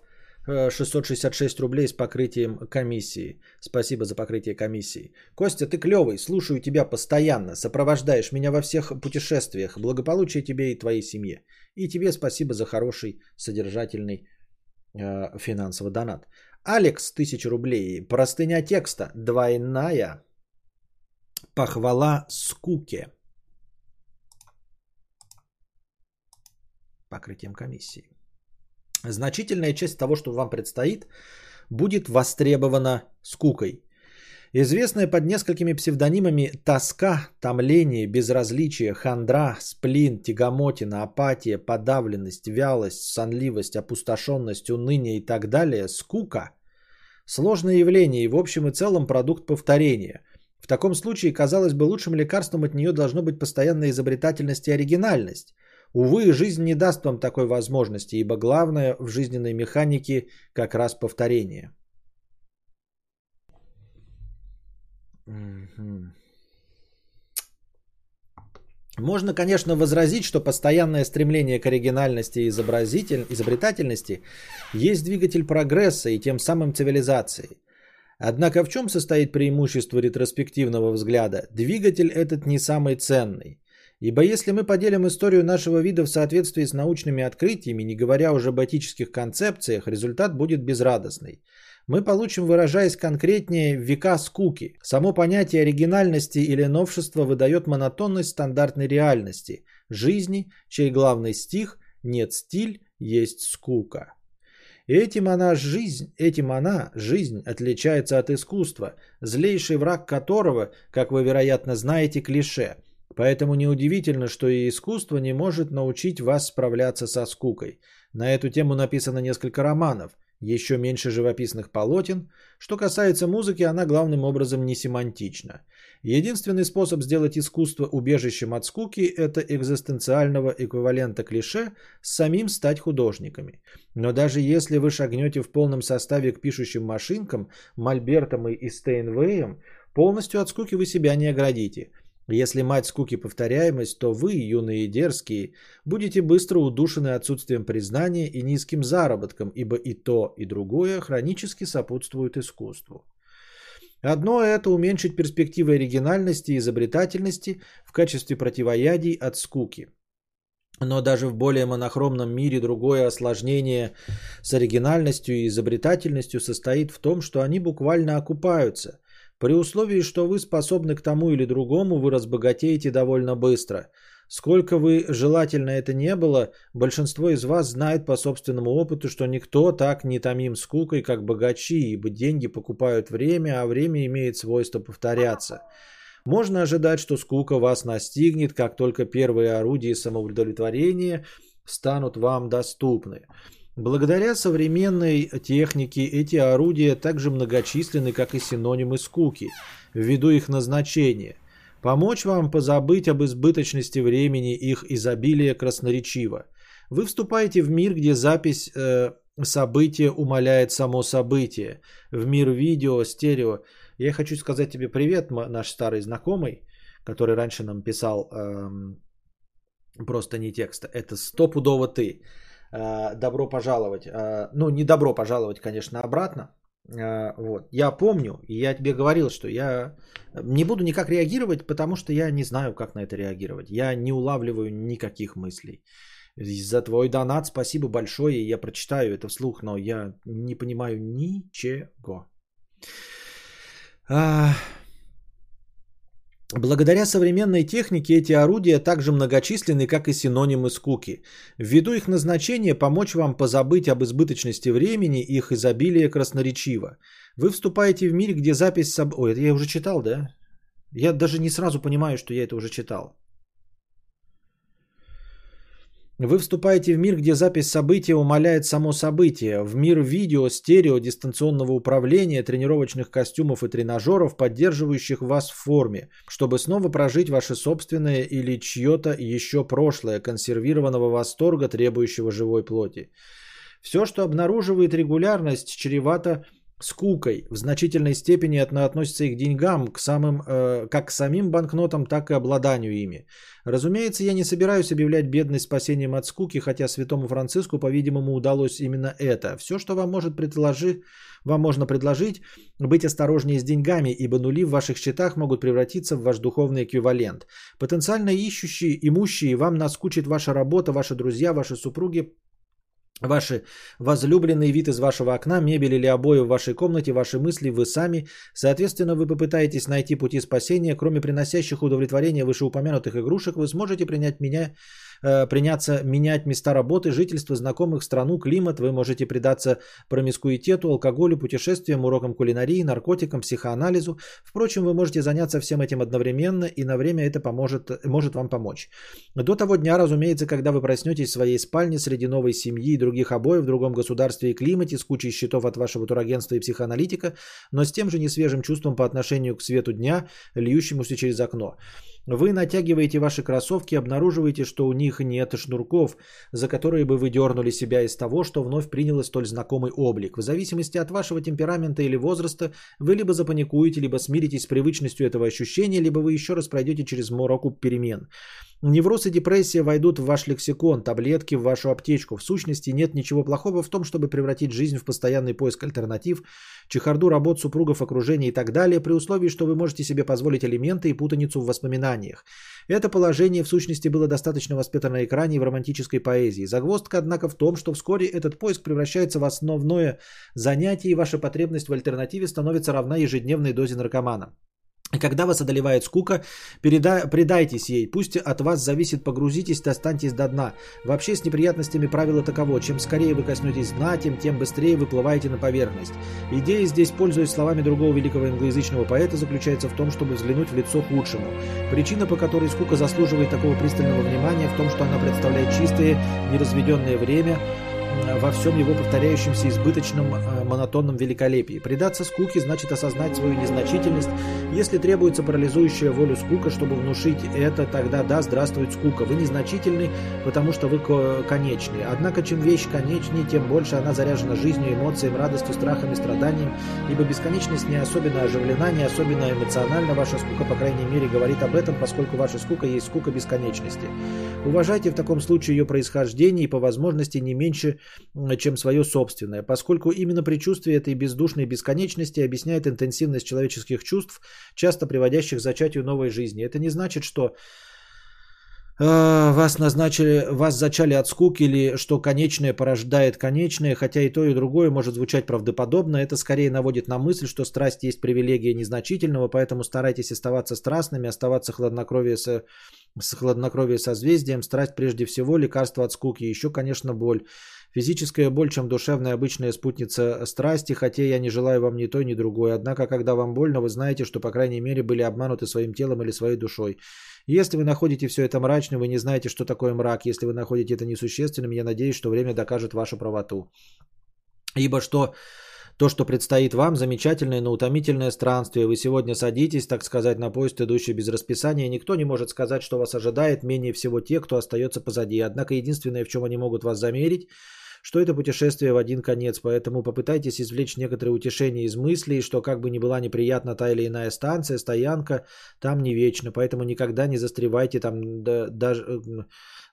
шестьсот шестьдесят шесть рублей с покрытием комиссии. Спасибо за покрытие комиссии. Костя, ты клевый, слушаю тебя постоянно, сопровождаешь меня во всех путешествиях. Благополучия тебе и твоей семье. И тебе спасибо за хороший содержательный э, финансовый донат. Алекс, тысяча рублей. Простыня текста. Двойная похвала скуке. Покрытием комиссии. Значительная часть того, что вам предстоит, будет востребована скукой. Известная под несколькими псевдонимами тоска, томление, безразличие, хандра, сплин, тягомотина, апатия, подавленность, вялость, сонливость, опустошенность, уныние и так далее, скука – сложное явление и в общем и целом продукт повторения. В таком случае, казалось бы, лучшим лекарством от нее должно быть постоянная изобретательность и оригинальность. Увы, жизнь не даст вам такой возможности, ибо главное в жизненной механике как раз повторение. Можно, конечно, возразить, что постоянное стремление к оригинальности и изобретательности есть двигатель прогресса и тем самым цивилизации. Однако в чем состоит преимущество ретроспективного взгляда? Двигатель этот не самый ценный. Ибо если мы поделим историю нашего вида в соответствии с научными открытиями, не говоря уже об этических концепциях, результат будет безрадостный. Мы получим, выражаясь конкретнее, века скуки. Само понятие оригинальности или новшества выдает монотонность стандартной реальности, жизни, чей главный стих Нет стиль, есть скука. Этим она жизнь, этим она, жизнь, отличается от искусства, злейший враг которого, как вы, вероятно, знаете, клише. Поэтому неудивительно, что и искусство не может научить вас справляться со скукой. На эту тему написано несколько романов, еще меньше живописных полотен. Что касается музыки, она главным образом не семантична. Единственный способ сделать искусство убежищем от скуки – это экзистенциального эквивалента клише с самим стать художниками. Но даже если вы шагнете в полном составе к пишущим машинкам, мольбертам и стейнвеям, полностью от скуки вы себя не оградите. Если мать скуки повторяемость, то вы, юные и дерзкие, будете быстро удушены отсутствием признания и низким заработком, ибо и то, и другое хронически сопутствует искусству. Одно это уменьшить перспективы оригинальности и изобретательности в качестве противоядий от скуки. Но даже в более монохромном мире другое осложнение с оригинальностью и изобретательностью состоит в том, что они буквально окупаются. При условии, что вы способны к тому или другому, вы разбогатеете довольно быстро. Сколько бы желательно это не было, большинство из вас знает по собственному опыту, что никто так не томим скукой, как богачи, ибо деньги покупают время, а время имеет свойство повторяться. Можно ожидать, что скука вас настигнет, как только первые орудия самоудовлетворения станут вам доступны. Благодаря современной технике эти орудия также многочисленны, как и синонимы скуки, ввиду их назначения. Помочь вам позабыть об избыточности времени их изобилия красноречиво. Вы вступаете в мир, где запись э, события умаляет само событие. В мир видео, стерео. Я хочу сказать тебе привет, наш старый знакомый, который раньше нам писал э, просто не текста. Это стопудово ты. Добро пожаловать. Ну, не добро пожаловать, конечно, обратно. Вот. Я помню, и я тебе говорил, что я не буду никак реагировать, потому что я не знаю, как на это реагировать. Я не улавливаю никаких мыслей. За твой донат спасибо большое. Я прочитаю это вслух, но я не понимаю ничего. Благодаря современной технике эти орудия также многочисленны, как и синонимы скуки. Ввиду их назначения помочь вам позабыть об избыточности времени и их изобилие красноречиво. Вы вступаете в мир, где запись... Соб... Ой, это я уже читал, да? Я даже не сразу понимаю, что я это уже читал. Вы вступаете в мир, где запись события умаляет само событие, в мир видео, стерео, дистанционного управления, тренировочных костюмов и тренажеров, поддерживающих вас в форме, чтобы снова прожить ваше собственное или чье-то еще прошлое, консервированного восторга, требующего живой плоти. Все, что обнаруживает регулярность, чревато скукой, в значительной степени относится и к деньгам, к самым, э, как к самим банкнотам, так и обладанию ими. Разумеется, я не собираюсь объявлять бедность спасением от скуки, хотя святому Франциску, по-видимому, удалось именно это. Все, что вам, может предложи, вам можно предложить, быть осторожнее с деньгами, ибо нули в ваших счетах могут превратиться в ваш духовный эквивалент. Потенциально ищущие, имущие, вам наскучит ваша работа, ваши друзья, ваши супруги, ваши возлюбленные, вид из вашего окна, мебель или обои в вашей комнате, ваши мысли, вы сами. Соответственно, вы попытаетесь найти пути спасения. Кроме приносящих удовлетворение вышеупомянутых игрушек, вы сможете принять меня, э, приняться менять места работы, жительство, знакомых, страну, климат. Вы можете предаться промискуитету, алкоголю, путешествиям, урокам кулинарии, наркотикам, психоанализу. Впрочем, вы можете заняться всем этим одновременно, и на время это поможет, может вам помочь. До того дня, разумеется, когда вы проснетесь в своей спальне среди новой семьи и друзей, других обоев, в другом государстве и климате, с кучей счетов от вашего турагентства и психоаналитика, но с тем же несвежим чувством по отношению к свету дня, льющемуся через окно. Вы натягиваете ваши кроссовки, обнаруживаете, что у них нет шнурков, за которые бы вы дернули себя из того, что вновь приняло столь знакомый облик. В зависимости от вашего темперамента или возраста, вы либо запаникуете, либо смиритесь с привычностью этого ощущения, либо вы еще раз пройдете через мороку перемен. Невроз и депрессия войдут в ваш лексикон, таблетки в вашу аптечку. В сущности, нет ничего плохого в том, чтобы превратить жизнь в постоянный поиск альтернатив, чехарду работ, супругов, окружения и так далее, при условии, что вы можете себе позволить элементы и путаницу в воспоминаниях. Это положение, в сущности, было достаточно воспитано на экране и в романтической поэзии. Загвоздка, однако, в том, что вскоре этот поиск превращается в основное занятие, и ваша потребность в альтернативе становится равна ежедневной дозе наркомана. Когда вас одолевает скука, переда... предайтесь ей. Пусть от вас зависит, погрузитесь, достаньтесь до дна. Вообще с неприятностями правило таково. Чем скорее вы коснетесь дна, тем, тем быстрее выплываете на поверхность. Идея здесь, пользуясь словами другого великого англоязычного поэта, заключается в том, чтобы взглянуть в лицо худшему. Причина, по которой скука заслуживает такого пристального внимания, в том, что она представляет чистое, неразведенное время во всем его повторяющемся избыточном э, монотонном великолепии. Предаться скуке значит осознать свою незначительность. Если требуется парализующая волю скука, чтобы внушить это, тогда да, здравствует скука. Вы незначительны, потому что вы конечны. Однако, чем вещь конечнее, тем больше она заряжена жизнью, эмоциями, радостью, страхами, страданием. Ибо бесконечность не особенно оживлена, не особенно эмоциональна. Ваша скука, по крайней мере, говорит об этом, поскольку ваша скука есть скука бесконечности. Уважайте в таком случае ее происхождение и по возможности не меньше, чем свое собственное, поскольку именно предчувствие этой бездушной бесконечности объясняет интенсивность человеческих чувств, часто приводящих к зачатию новой жизни. Это не значит, что э, вас назначили, вас зачали от скуки или что конечное порождает конечное, хотя и то, и другое может звучать правдоподобно. Это скорее наводит на мысль, что страсть есть привилегия незначительного, поэтому старайтесь оставаться страстными, оставаться хладнокровием с... с хладнокровием созвездием. Страсть прежде всего лекарство от скуки, еще, конечно, боль. Физическая боль, чем душевная обычная спутница страсти, хотя я не желаю вам ни той, ни другой. Однако, когда вам больно, вы знаете, что, по крайней мере, были обмануты своим телом или своей душой. Если вы находите все это мрачным, вы не знаете, что такое мрак. Если вы находите это несущественным, я надеюсь, что время докажет вашу правоту. Ибо что... То, что предстоит вам, замечательное, но утомительное странствие. Вы сегодня садитесь, так сказать, на поезд, идущий без расписания. Никто не может сказать, что вас ожидает, менее всего те, кто остается позади. Однако единственное, в чем они могут вас замерить, что это путешествие в один конец. Поэтому попытайтесь извлечь некоторые утешения из мыслей, что как бы ни была неприятна та или иная станция, стоянка, там не вечно. Поэтому никогда не застревайте там даже...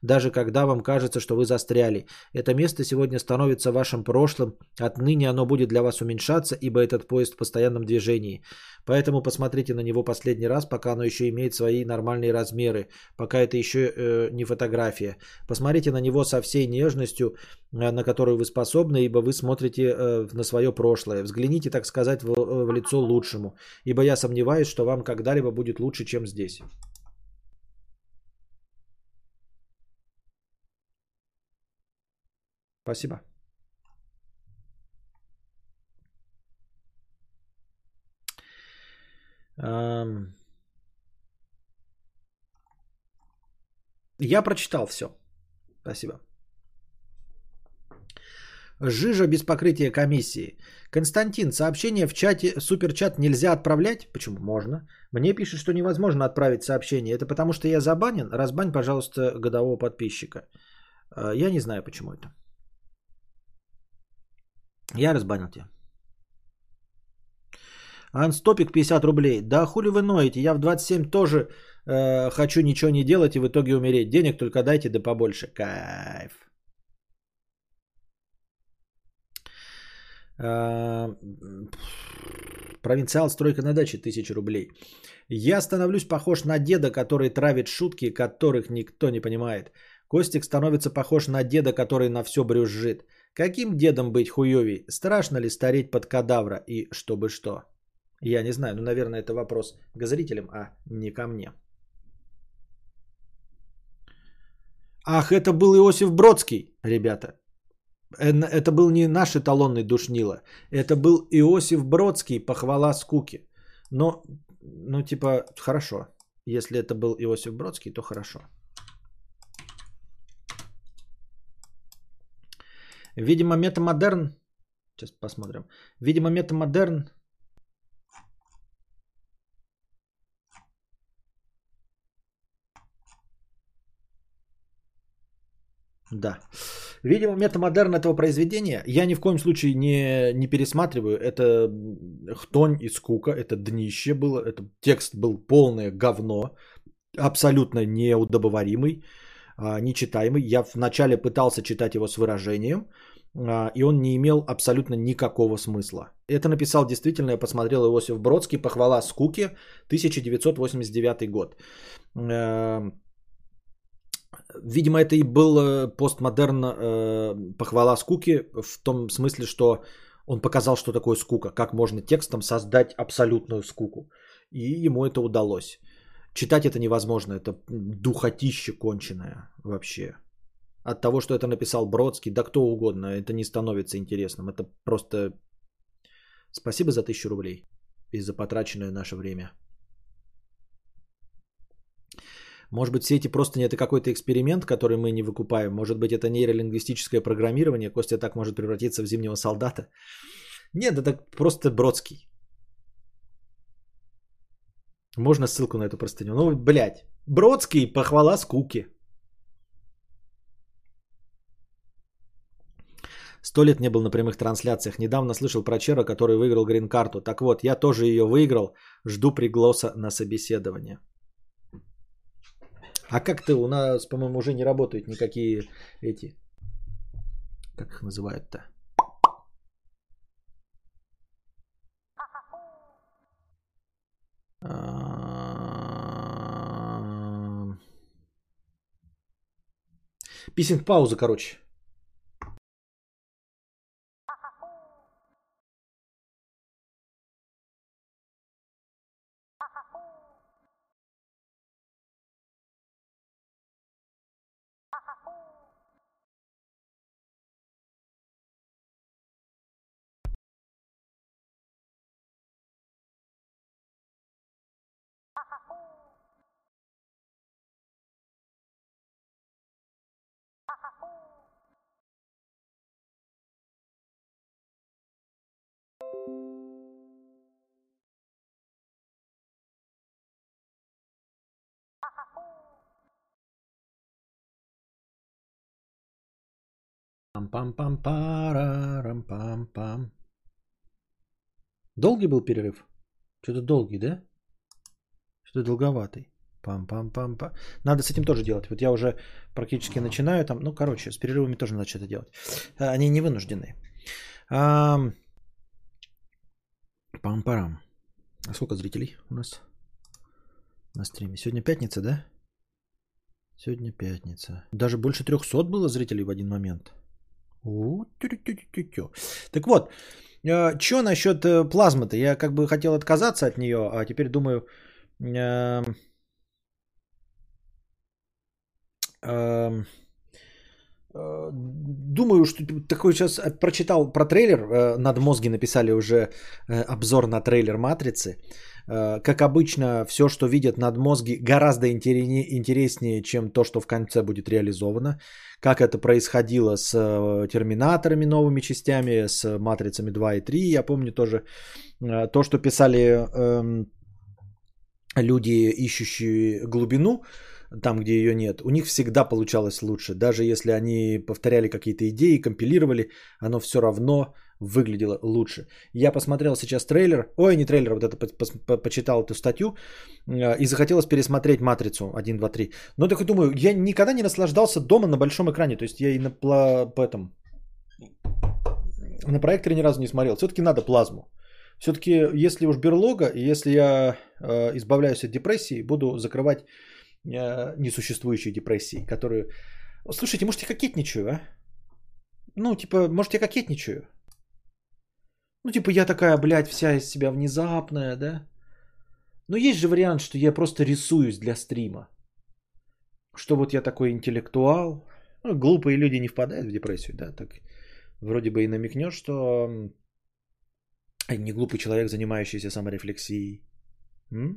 Даже когда вам кажется, что вы застряли. Это место сегодня становится вашим прошлым. Отныне оно будет для вас уменьшаться, ибо этот поезд в постоянном движении. Поэтому посмотрите на него последний раз, пока оно еще имеет свои нормальные размеры. Пока это еще э, не фотография. Посмотрите на него со всей нежностью, э, на которую вы способны, ибо вы смотрите э, на свое прошлое. Взгляните, так сказать, в, в лицо лучшему. Ибо я сомневаюсь, что вам когда-либо будет лучше, чем здесь. Спасибо. Я прочитал все. Спасибо. Жижа без покрытия комиссии. Константин, сообщение в чате, суперчат нельзя отправлять? Почему? Можно. Мне пишут, что невозможно отправить сообщение. Это потому, что я забанен? Разбань, пожалуйста, годового подписчика. Я не знаю, почему это. Я разбанил тебя. Анстопик пятьдесят рублей. Да хули вы ноете? Я в двадцать семь тоже э, хочу ничего не делать и в итоге умереть. Денег только дайте, да побольше. Кайф. Э, провинциал, стройка на даче, тысяча рублей. Я становлюсь похож на деда, который травит шутки, которых никто не понимает. Костик становится похож на деда, который на все брюзжит. Каким дедом быть хуёвей? Страшно ли стареть под кадавра? И чтобы что? Я не знаю, ну, наверное, это вопрос к зрителям, а не ко мне. Ах, это был Иосиф Бродский, ребята. Это был не наш эталонный душнило. Это был Иосиф Бродский, похвала скуки. Но, ну, типа, хорошо. Если это был Иосиф Бродский, то хорошо. Видимо, метамодерн... Сейчас посмотрим. Видимо, метамодерн... Да. Видимо, метамодерн этого произведения я ни в коем случае не, не пересматриваю. Это хтонь и скука, это днище было. Это текст был полное говно, абсолютно неудобоваримый, нечитаемый. Я вначале пытался читать его с выражением, и он не имел абсолютно никакого смысла. Это написал действительно, я посмотрел, Иосиф Бродский, «Похвала скуки», тысяча девятьсот восемьдесят девятый год. Видимо, это и был постмодерн «Похвала скуки», в том смысле, что он показал, что такое скука, как можно текстом создать абсолютную скуку. и ему это удалось. Читать это невозможно, это духотища конченая вообще. От того, что это написал Бродский, да кто угодно, это не становится интересным. Это просто спасибо за тысячу рублей и за потраченное наше время. Может быть, все эти просто не это какой-то эксперимент, который мы не выкупаем. Может быть, это нейролингвистическое программирование. Костя так может превратиться в зимнего солдата. Нет, это просто Бродский. Можно ссылку на эту простыню. Ну, блядь. Бродский, похвала скуки. Сто лет не был на прямых трансляциях. Недавно слышал про Чера, который выиграл грин-карту. Так вот, я тоже ее выиграл. Жду пригласа на собеседование. А как ты? У нас, по-моему, уже не работают никакие эти... Как их называют-то? Писинг-пауза, короче. Пам-пам-пам-парам-пам-пам. Долгий был перерыв? Что-то долгий, да? Что-то долговатый. Пам-пам-пам-пам. Надо с этим тоже делать. Вот я уже практически начинаю там. Ну, короче, с перерывами тоже надо что-то делать. Они не вынуждены. Пам-парам. А сколько зрителей у нас на стриме? Сегодня пятница, да? Сегодня пятница. Даже больше трехсот было зрителей в один момент. Так вот, что насчет плазмы-то? Я как бы хотел отказаться от нее, а теперь думаю... Э, э, э, думаю, что такой сейчас прочитал про трейлер. Э, над мозги написали уже э, обзор на трейлер «Матрицы». Э, как обычно, все, что видят над мозги, гораздо интереснее, чем то, что в конце будет реализовано. Как это происходило с «Терминаторами», новыми частями, с «Матрицами два и три». Я помню тоже э, то, что писали... Э, люди, ищущие глубину, там, где ее нет, у них всегда получалось лучше. Даже если они повторяли какие-то идеи, компилировали, оно все равно выглядело лучше. Я посмотрел сейчас трейлер, ой, не трейлер, вот это по- по- по- почитал эту статью, и захотелось пересмотреть «Матрицу» один, два, три. Но так и думаю, я никогда не наслаждался дома на большом экране, то есть я и на, пла- по этом, на проекторе ни разу не смотрел. Все-таки надо плазму. Все-таки, если уж берлога, если я э, избавляюсь от депрессии, буду закрывать э, несуществующие депрессии, которые... Слушайте, может, я кокетничаю, а? Ну, типа, может, я кокетничаю? Ну, типа, я такая, блядь, вся из себя внезапная, да? Но есть же вариант, что я просто рисуюсь для стрима. Что вот я такой интеллектуал. Ну, глупые люди не впадают в депрессию, да? Так вроде бы и намекнешь, что... Не глупый человек, занимающийся саморефлексией. М?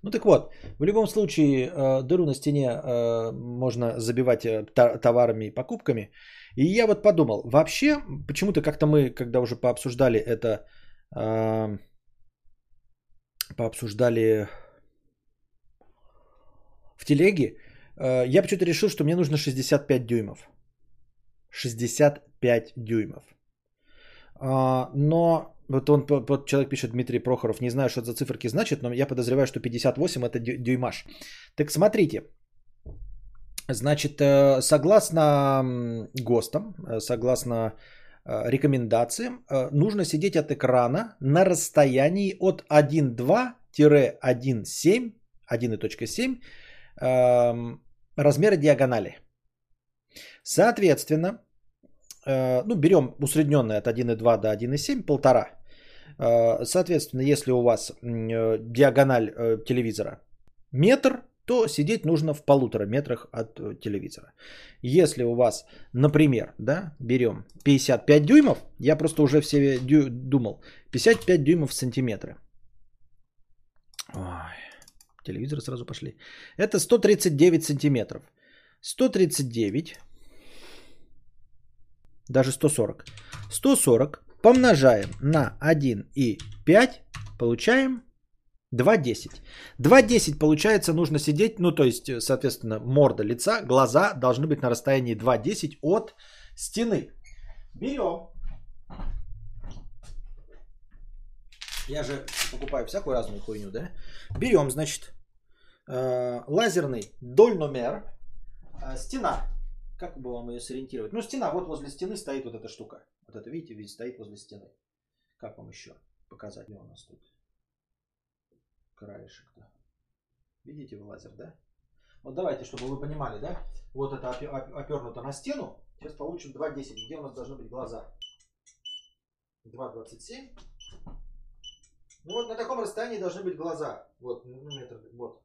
Ну так вот, в любом случае, дыру на стене можно забивать товарами и покупками. И я вот подумал, вообще, почему-то как-то мы, когда уже пообсуждали это, пообсуждали в телеге, я почему-то решил, что мне нужно шестьдесят пять дюймов. шестьдесят пять дюймов. Но вот он, вот человек пишет, Дмитрий Прохоров, не знаю, что это за циферки значит, но я подозреваю, что пятьдесят восемь это дюймаж. Так смотрите, значит, согласно ГОСТам, согласно рекомендациям, нужно сидеть от экрана на расстоянии от один целых два - один целых семь, один целых семь размера диагонали. Соответственно, ну, берем усредненное от один целых два до один целых семь, полтора. Соответственно, если у вас диагональ телевизора метр, то сидеть нужно в полутора метрах от телевизора. Если у вас, например, да, берем пятьдесят пять дюймов, я просто уже все дю- думал, пятьдесят пять дюймов в сантиметры. Ой, телевизоры сразу пошли. Это сто тридцать девять сантиметров. сто тридцать девять, даже сто сорок. сто сорок помножаем на один и пять, получаем два десять. два десять получается, нужно сидеть, ну то есть, соответственно, морда лица, глаза должны быть на расстоянии два десять от стены. Берем. Я же покупаю всякую разную хуйню, да? Берем, значит, лазерный дольномер, стена. Как бы вам ее сориентировать? Ну, стена, вот возле стены стоит вот эта штука. Вот это, видите, ведь стоит возле стены. Как вам еще показать? Где у нас тут краешек-то? Видите вы лазер, да? Вот давайте, чтобы вы понимали, да? Вот это опернуто на стену. Сейчас получим два десять. Где у нас должны быть глаза? два двадцать семь. Ну вот на таком расстоянии должны быть глаза. Вот, ну, метр, вот.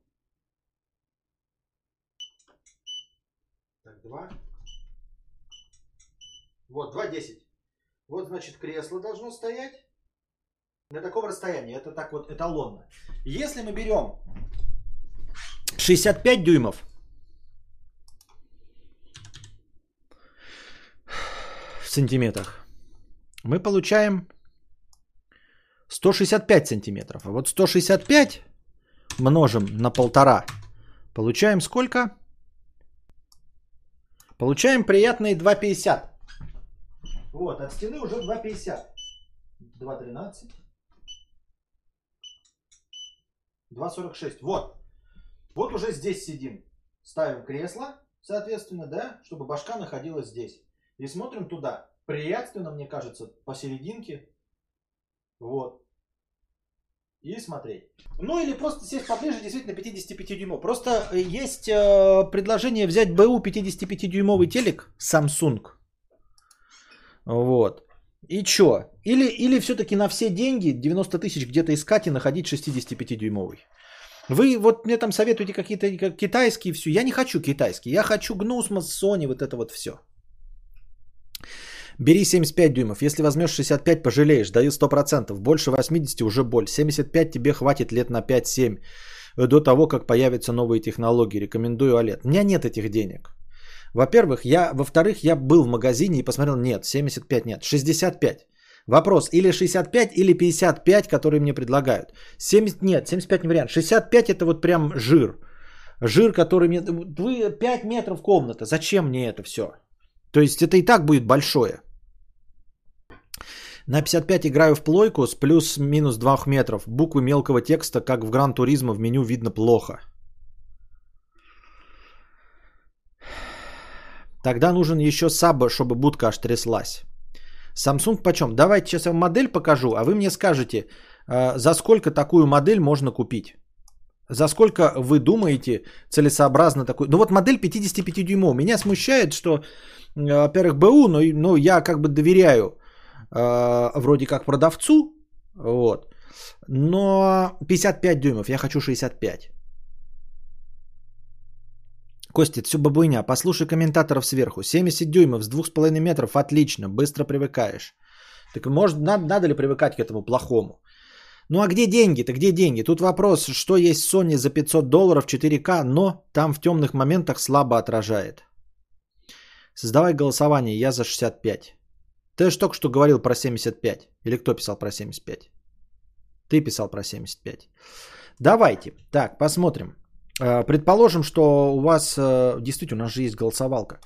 Так, два. Вот, два десять. Вот, значит, кресло должно стоять на таком расстоянии. Это так вот эталонно. Если мы берем шестьдесят пять дюймов, в сантиметрах, мы получаем сто шестьдесят пять сантиметров. А вот сто шестьдесят пять множим на полтора. Получаем сколько? Получаем приятные два пятьдесят. Вот, от стены уже два пятьдесят. два тринадцать. два сорок шесть. Вот. Вот уже здесь сидим. Ставим кресло, соответственно, да, чтобы башка находилась здесь. И смотрим туда. Приятственно, мне кажется, посерединке. Вот. И смотреть. Ну или просто сесть поближе, действительно, пятьдесят пять дюймов. Просто есть э, предложение взять БУ пятьдесят пять дюймовый телек Samsung. Вот. И чё? Или, или все-таки на все деньги девяносто тысяч где-то искать и находить шестьдесят пять дюймовый. Вы вот мне там советуете какие-то китайские все. Я не хочу китайские. Я хочу Гнусмос, Sony, вот это вот все. Бери семьдесят пять дюймов. Если возьмешь шестьдесят пять, пожалеешь. Даю сто процентов. Больше восемьдесят уже боль. семьдесят пять тебе хватит лет на пять-семь. До того, как появятся новые технологии. Рекомендую о лед. У меня нет этих денег. Во-первых, я... Во-вторых, я был в магазине и посмотрел. Нет, семьдесят пять нет. шестьдесят пять. Вопрос. Или шестьдесят пять, или пятьдесят пять, которые мне предлагают. семьдесят... Нет, семьдесят пять не вариант. шестьдесят пять это вот прям жир. Жир, который мне... Вы пять метров комната. Зачем мне это все? То есть это и так будет большое. На пятьдесят пять играю в плойку с плюс-минус двух метров. Буквы мелкого текста, как в Гран Туризмо, в меню видно плохо. Тогда нужен еще саба, чтобы будка аж тряслась. Samsung почем? Давайте сейчас я вам модель покажу, а вы мне скажете, за сколько такую модель можно купить. За сколько вы думаете целесообразно такую... Ну вот модель пятьдесят пять дюймов. Меня смущает, что, во-первых, БУ, но, но я как бы доверяю э, вроде как продавцу, вот. Но пятьдесят пять дюймов, я хочу шестьдесят пять. Костя, всю бабуйня, послушай комментаторов сверху. семьдесят дюймов с двух с половиной метров, отлично, быстро привыкаешь. Так может, надо, надо ли привыкать к этому плохому? Ну а где деньги-то, где деньги? Тут вопрос, что есть Sony за пятьсот долларов четыре ка, но там в темных моментах слабо отражает. Создавай голосование, я за шестьдесят пять. Ты же только что говорил про семьдесят пять. Или кто писал про семьдесят пять? Ты писал про семьдесят пять. Давайте, так, посмотрим. Предположим, что у вас, действительно, у нас же есть голосовалка.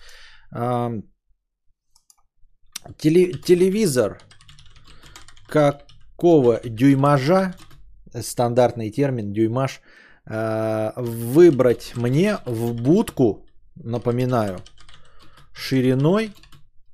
Телевизор какого дюймажа, стандартный термин, дюймаж, выбрать мне в будку, напоминаю, шириной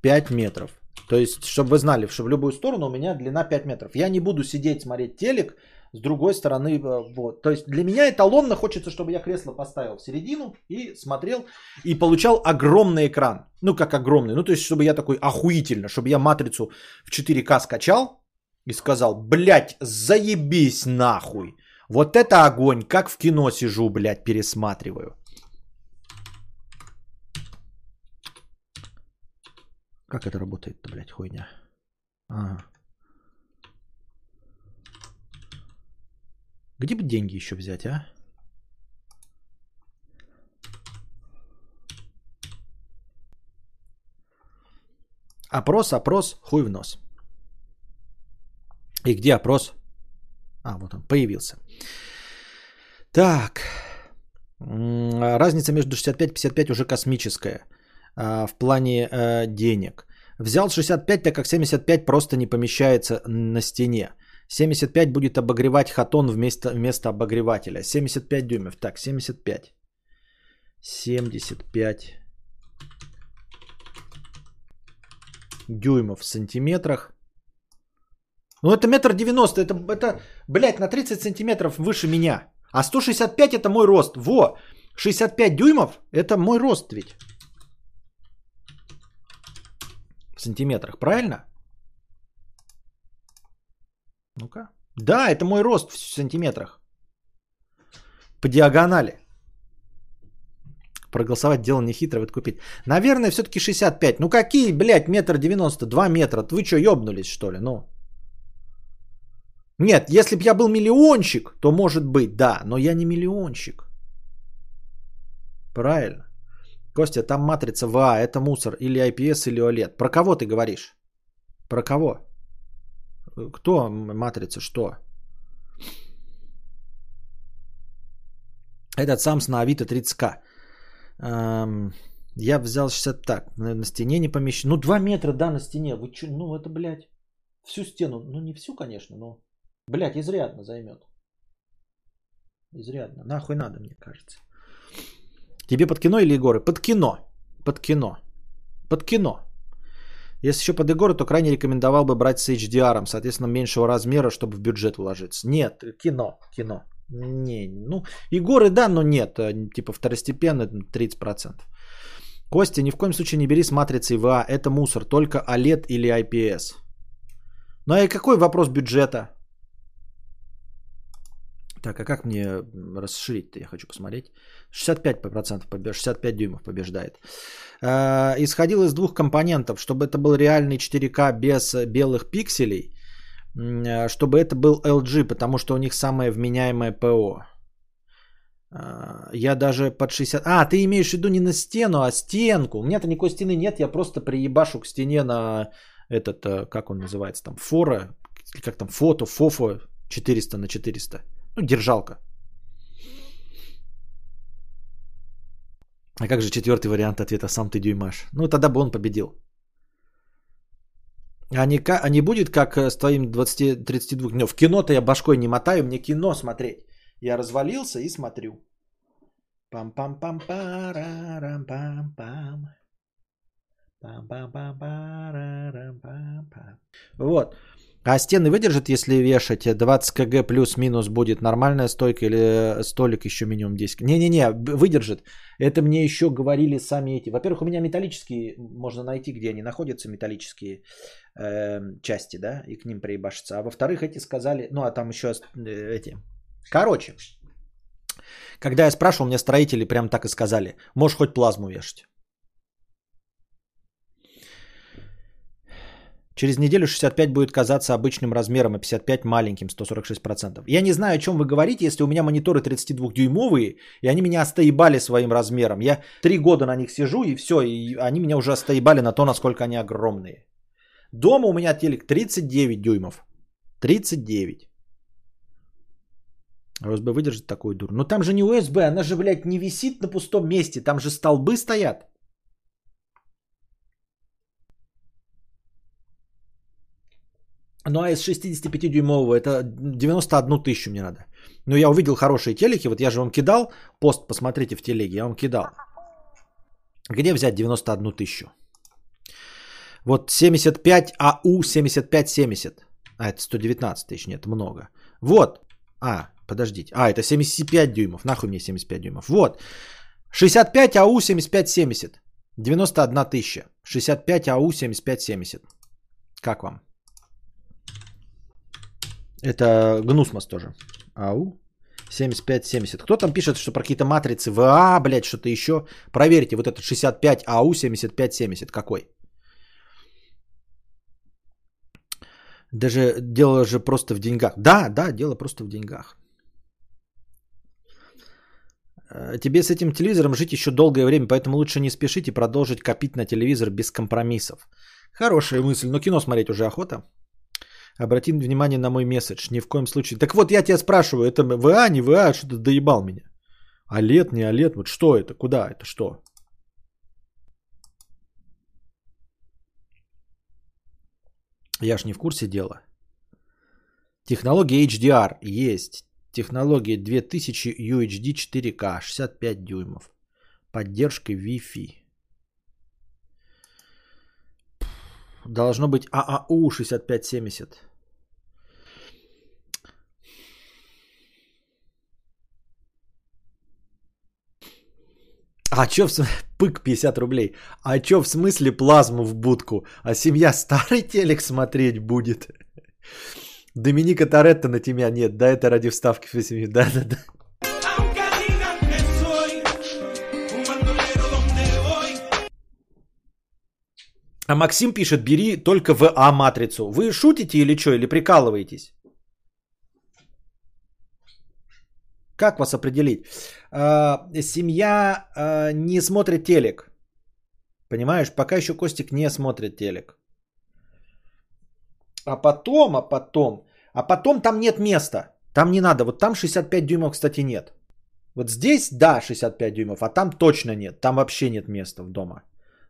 пять метров. То есть, чтобы вы знали, что в любую сторону у меня длина пять метров. Я не буду сидеть смотреть телек с другой стороны. Вот. То есть, для меня эталонно хочется, чтобы я кресло поставил в середину и смотрел, и получал огромный экран. Ну, как огромный. Ну, то есть, чтобы я такой охуительно, чтобы я матрицу в четыре ка скачал и сказал: блядь, заебись нахуй. Вот это огонь, как в кино сижу, блядь, пересматриваю. Как это работает-то, блядь, хуйня? Ага. Где бы деньги еще взять, а? Опрос, опрос, хуй в нос. И где опрос? А, вот он, появился. Так. Разница между шестьдесят пять и пятьдесят пять уже космическая. В плане денег. Взял шестьдесят пять, так как семьдесят пять просто не помещается на стене. семьдесят пять будет обогревать хатон вместо, вместо обогревателя. семьдесят пять дюймов. Так, семьдесят пять. семьдесят пять дюймов в сантиметрах. Ну это метр девяносто, это, это, блядь, на тридцать сантиметров выше меня. А сто шестьдесят пять это мой рост. Во, шестьдесят пять дюймов это мой рост ведь. В сантиметрах, правильно? Ну-ка. Да, это мой рост в сантиметрах. По диагонали. Проголосовать дело нехитро, вот купить. Наверное, все-таки шестьдесят пять. Ну какие, блядь, метр девяносто, два метра? Вы что, ебнулись, что ли? Ну. Нет, если бы я был миллионщик, то может быть, да. Но я не миллионщик. Правильно. Костя, там матрица ВА, это мусор. Или ай пи эс, или о лед. Про кого ты говоришь? Про кого? Кто матрица, что? Этот сам с Авито тридцать тысяч. Я взял шестьдесят так. На стене не помещу. Ну, два метра, да, на стене. Вы че? Ну, это, блядь, всю стену. Ну, не всю, конечно, но, блядь, изрядно займет. Изрядно. Нахуй надо, мне кажется. Тебе под кино или Егоры? Под кино. Под кино. Под кино. Если еще под Егоры, то крайне рекомендовал бы брать с эйч ди ар, соответственно, меньшего размера, чтобы в бюджет вложиться. Нет, кино. Кино. Не, ну, Егоры, да, но нет. Типа второстепенно тридцать процентов. Костя, ни в коем случае не бери с матрицей ВА. Это мусор. Только о лед или ай пи эс. Ну, а и какой вопрос бюджета? Так, а как мне расширить-то? Я хочу посмотреть. шестьдесят пять процентов побеж... шестьдесят пять дюймов побеждает. Э-э- исходил из двух компонентов. Чтобы это был реальный четыре ка без белых пикселей. Э-э- чтобы это был эл джи, потому что у них самое вменяемое ПО. Э-э- я даже под шестьдесят... А, ты имеешь в виду не на стену, а стенку. У меня-то никакой стены нет. Я просто приебашу к стене на этот... Как он называется там? Фора? Как там? Фото? Фофо? четыреста на четыреста. Ну, держалка. А как же четвертый вариант ответа? Сам ты дюймаш. Ну, тогда бы он победил. А не, а не будет, как с твоим двадцати тридцати двух... Ну, в кино-то я башкой не мотаю, мне кино смотреть. Я развалился и смотрю. Пам-пам-пам-парам-пам-пам. Пам-пам-пам-парам-пам-пам. Вот. А стены выдержат, если вешать? двадцать килограмм плюс-минус будет нормальная стойка или столик еще минимум десять? Не-не-не, выдержит. Это мне еще говорили сами эти. Во-первых, у меня металлические, можно найти, где они находятся, металлические э, части, да, и к ним приебашиться. А во-вторых, эти сказали, ну, а там еще эти. Короче, когда я спрашивал, мне строители прям так и сказали: можешь хоть плазму вешать. Через неделю шестьдесят пять будет казаться обычным размером, а пятьдесят пять маленьким, сто сорок шесть процентов. Я не знаю, о чем вы говорите, если у меня мониторы тридцати двух дюймовые, и они меня остоебали своим размером. Я три года на них сижу, и все, и они меня уже остоебали на то, насколько они огромные. Дома у меня телек тридцать девять дюймов. тридцать девять. ю эс би выдержит такую дурь. Но там же не ю эс би, она же, блядь, не висит на пустом месте, там же столбы стоят. Ну, а из шестидесяти пяти дюймового это девяносто одну тысячу мне надо. Но я увидел хорошие телеки. Вот я же вам кидал. Пост посмотрите в телеге. Я вам кидал. Где взять девяносто одну тысячу? Вот семьдесят пять АУ семьдесят пять семьдесят. А, это сто девятнадцать тысяч. Нет, много. Вот. А, подождите. А, это семьдесят пять дюймов. Нахуй мне семьдесят пять дюймов. Вот. шестьдесят пять АУ семьдесят пять семьдесят. девяносто одна тысяча. шестьдесят пять АУ семьдесят пять семьдесят. Как вам? Это Гнусмос тоже. Ау. семьдесят пять семьдесят. Кто там пишет, что про какие-то матрицы ВА, блядь, что-то еще? Проверьте, вот этот шестьдесят пять АУ семьдесят пять семьдесят. Какой? Даже дело же просто в деньгах. Да, да, дело просто в деньгах. Тебе с этим телевизором жить еще долгое время, поэтому лучше не спешить и продолжить копить на телевизор без компромиссов. Хорошая мысль, но кино смотреть уже охота. Обратим внимание на мой месседж. Ни в коем случае. Так вот, я тебя спрашиваю, это ВА, не ВА, что ты доебал меня? о лед, не о лед, вот что это, куда это, что? Я ж не в курсе дела. Технология эйч ди ар есть. Технология две тысячи ю эйч ди четыре ка, шестьдесят пять дюймов. Поддержка Wi-Fi. Должно быть ААУ шестьдесят пять семьдесят. А чё в смысле? Пык пятьдесят рублей. А чё в смысле плазму в будку? А семья старый телек смотреть будет? Доминика Торетто на тебя нет. Да, это ради вставки в семью. Да, да, да. А Максим пишет, бери только ВА-матрицу. Вы шутите или что, или прикалываетесь? Как вас определить? А, семья а, не смотрит телек. Понимаешь, пока еще Костик не смотрит телек. А потом, а потом, а потом там нет места. Там не надо. Вот там шестьдесят пять дюймов, кстати, нет. Вот здесь, да, шестьдесят пять дюймов, а там точно нет. Там вообще нет места в дома.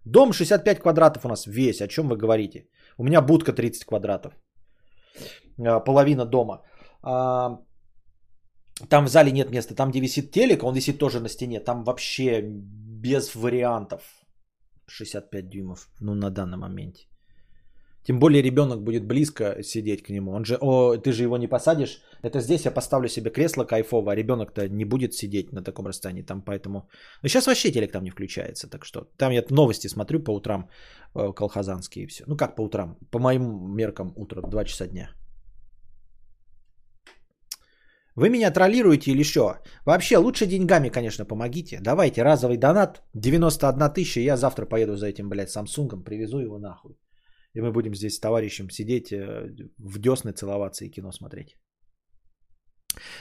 Дом шестьдесят пять квадратов у нас весь. О чем вы говорите? У меня будка тридцать квадратов. Половина дома. Там в зале нет места. Там, где висит телек, он висит тоже на стене. Там вообще без вариантов. шестьдесят пять дюймов. Ну, на данном моменте. Тем более ребенок будет близко сидеть к нему. Он же, о, ты же его не посадишь. Это здесь я поставлю себе кресло кайфово, а ребенок-то не будет сидеть на таком расстоянии. Там поэтому... Ну, сейчас вообще телек там не включается, так что. Там я новости смотрю по утрам колхозанские и все. Ну, как по утрам? По моим меркам утро, два часа дня. Вы меня троллируете или что? Вообще, лучше деньгами, конечно, помогите. Давайте, разовый донат, девяносто одна тысяча, я завтра поеду за этим, блядь, Самсунгом, привезу его нахуй. И мы будем здесь с товарищем сидеть, в десны целоваться и кино смотреть.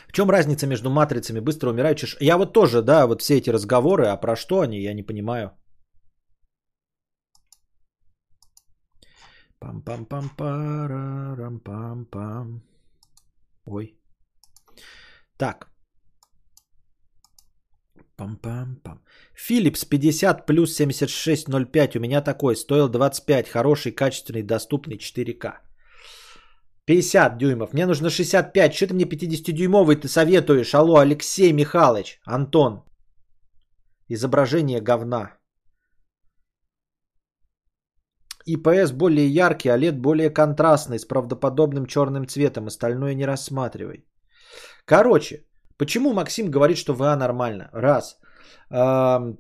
В чем разница между матрицами? Быстро умирают, чеш... Я вот тоже, да, вот все эти разговоры, а про что они, я не понимаю. Пам-пам-пам-парам-пам-пам. Ой. Так. Пам-пам-пам. Philips пятьдесят плюс семьдесят шесть ноль пять. У меня такой. Стоил двадцать пять. Хороший, качественный, доступный четыре ка. пятьдесят дюймов. Мне нужно шестьдесят пять. Что ты мне пятидесятидюймовый ты советуешь? Алло, Алексей Михайлович. Антон. Изображение говна. ай пи эс более яркий, о лед более контрастный, с правдоподобным черным цветом. Остальное не рассматривай. Короче. Почему Максим говорит, что ВА нормально? Раз. Мне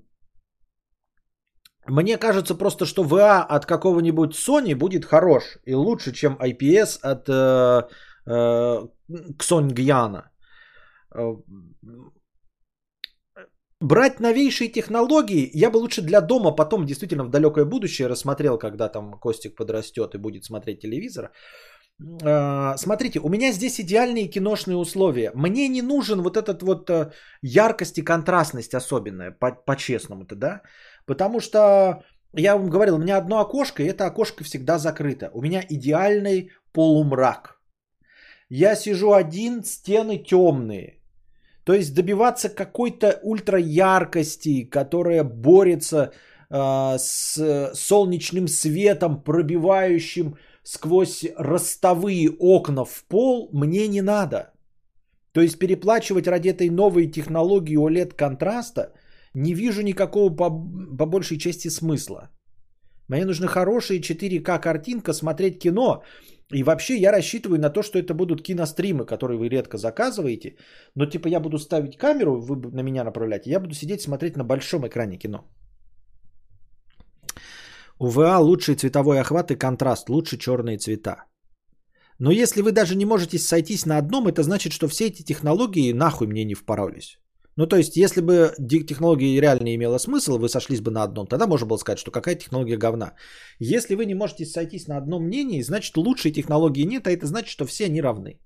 кажется просто, что ВА от какого-нибудь Sony будет хорош и лучше, чем ай пи эс от э, э, Ксонгьяна. Брать новейшие технологии я бы лучше для дома потом действительно в далекое будущее рассмотрел, когда там Костик подрастет и будет смотреть телевизор. Смотрите, у меня здесь идеальные киношные условия. Мне не нужен вот этот вот яркость и контрастность особенная, по-честному-то, да? Потому что, я вам говорил, у меня одно окошко, и это окошко всегда закрыто. У меня идеальный полумрак. Я сижу один, стены темные. То есть добиваться какой-то ультраяркости, которая борется э, с солнечным светом, пробивающим сквозь ростовые окна в пол, мне не надо. То есть переплачивать ради этой новой технологии о лед контраста не вижу никакого по, по большей части смысла. Мне нужна хорошая четыре ка картинка, смотреть кино. И вообще я рассчитываю на то, что это будут киностримы, которые вы редко заказываете. Но типа я буду ставить камеру, вы на меня направляете, я буду сидеть смотреть на большом экране кино. У ВА лучший цветовой охват и контраст, лучше черные цвета. Но если вы даже не можете сойтись на одном, это значит, что все эти технологии нахуй мне не впоролись. Ну, то есть, если бы технология реально имела смысл, вы сошлись бы на одном, тогда можно было сказать, что какая технология говна. Если вы не можете сойтись на одном мнении, значит, лучшей технологии нет, а это значит, что все они равны.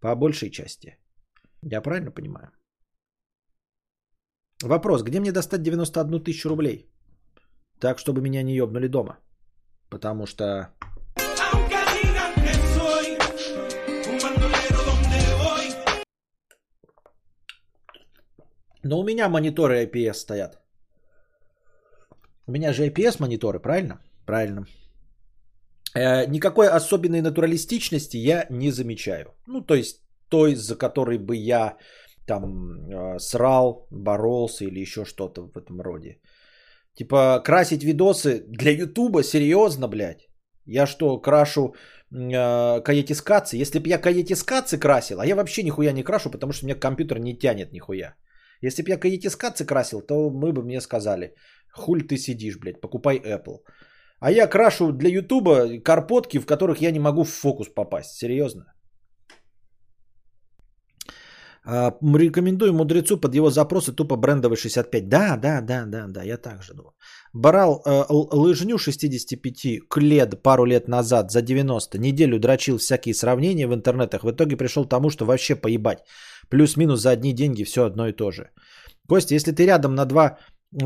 По большей части. Я правильно понимаю? Вопрос, где мне достать девяносто одну тысячу рублей? Так, чтобы меня не ёбнули дома. Потому что... Но у меня мониторы ай пи эс стоят. У меня же ай пи эс мониторы, правильно? Правильно. Э, никакой особенной натуралистичности я не замечаю. Ну, то есть той, за которой бы я там э, срал, боролся или еще что-то в этом роде. Типа красить видосы для Ютуба? Серьезно, блядь? Я что, крашу э, каетискацы? Если бы я каетискацы красил, а я вообще нихуя не крашу, потому что у меня компьютер не тянет нихуя. Если бы я каетискацы красил, то мы бы мне сказали, хуль ты сидишь, блядь, покупай Apple. А я крашу для Ютуба карпотки, в которых я не могу в фокус попасть. Серьезно. Рекомендую мудрецу под его запросы тупо брендовый шестьдесят пять. Да, да, да, да, да, я так же думал. Брал э, лыжню шестьдесят пять клед пару лет назад за девяносто. Неделю дрочил всякие сравнения в интернетах. В итоге пришел к тому, что вообще поебать. Плюс-минус за одни деньги все одно и то же. Костя, если ты рядом на два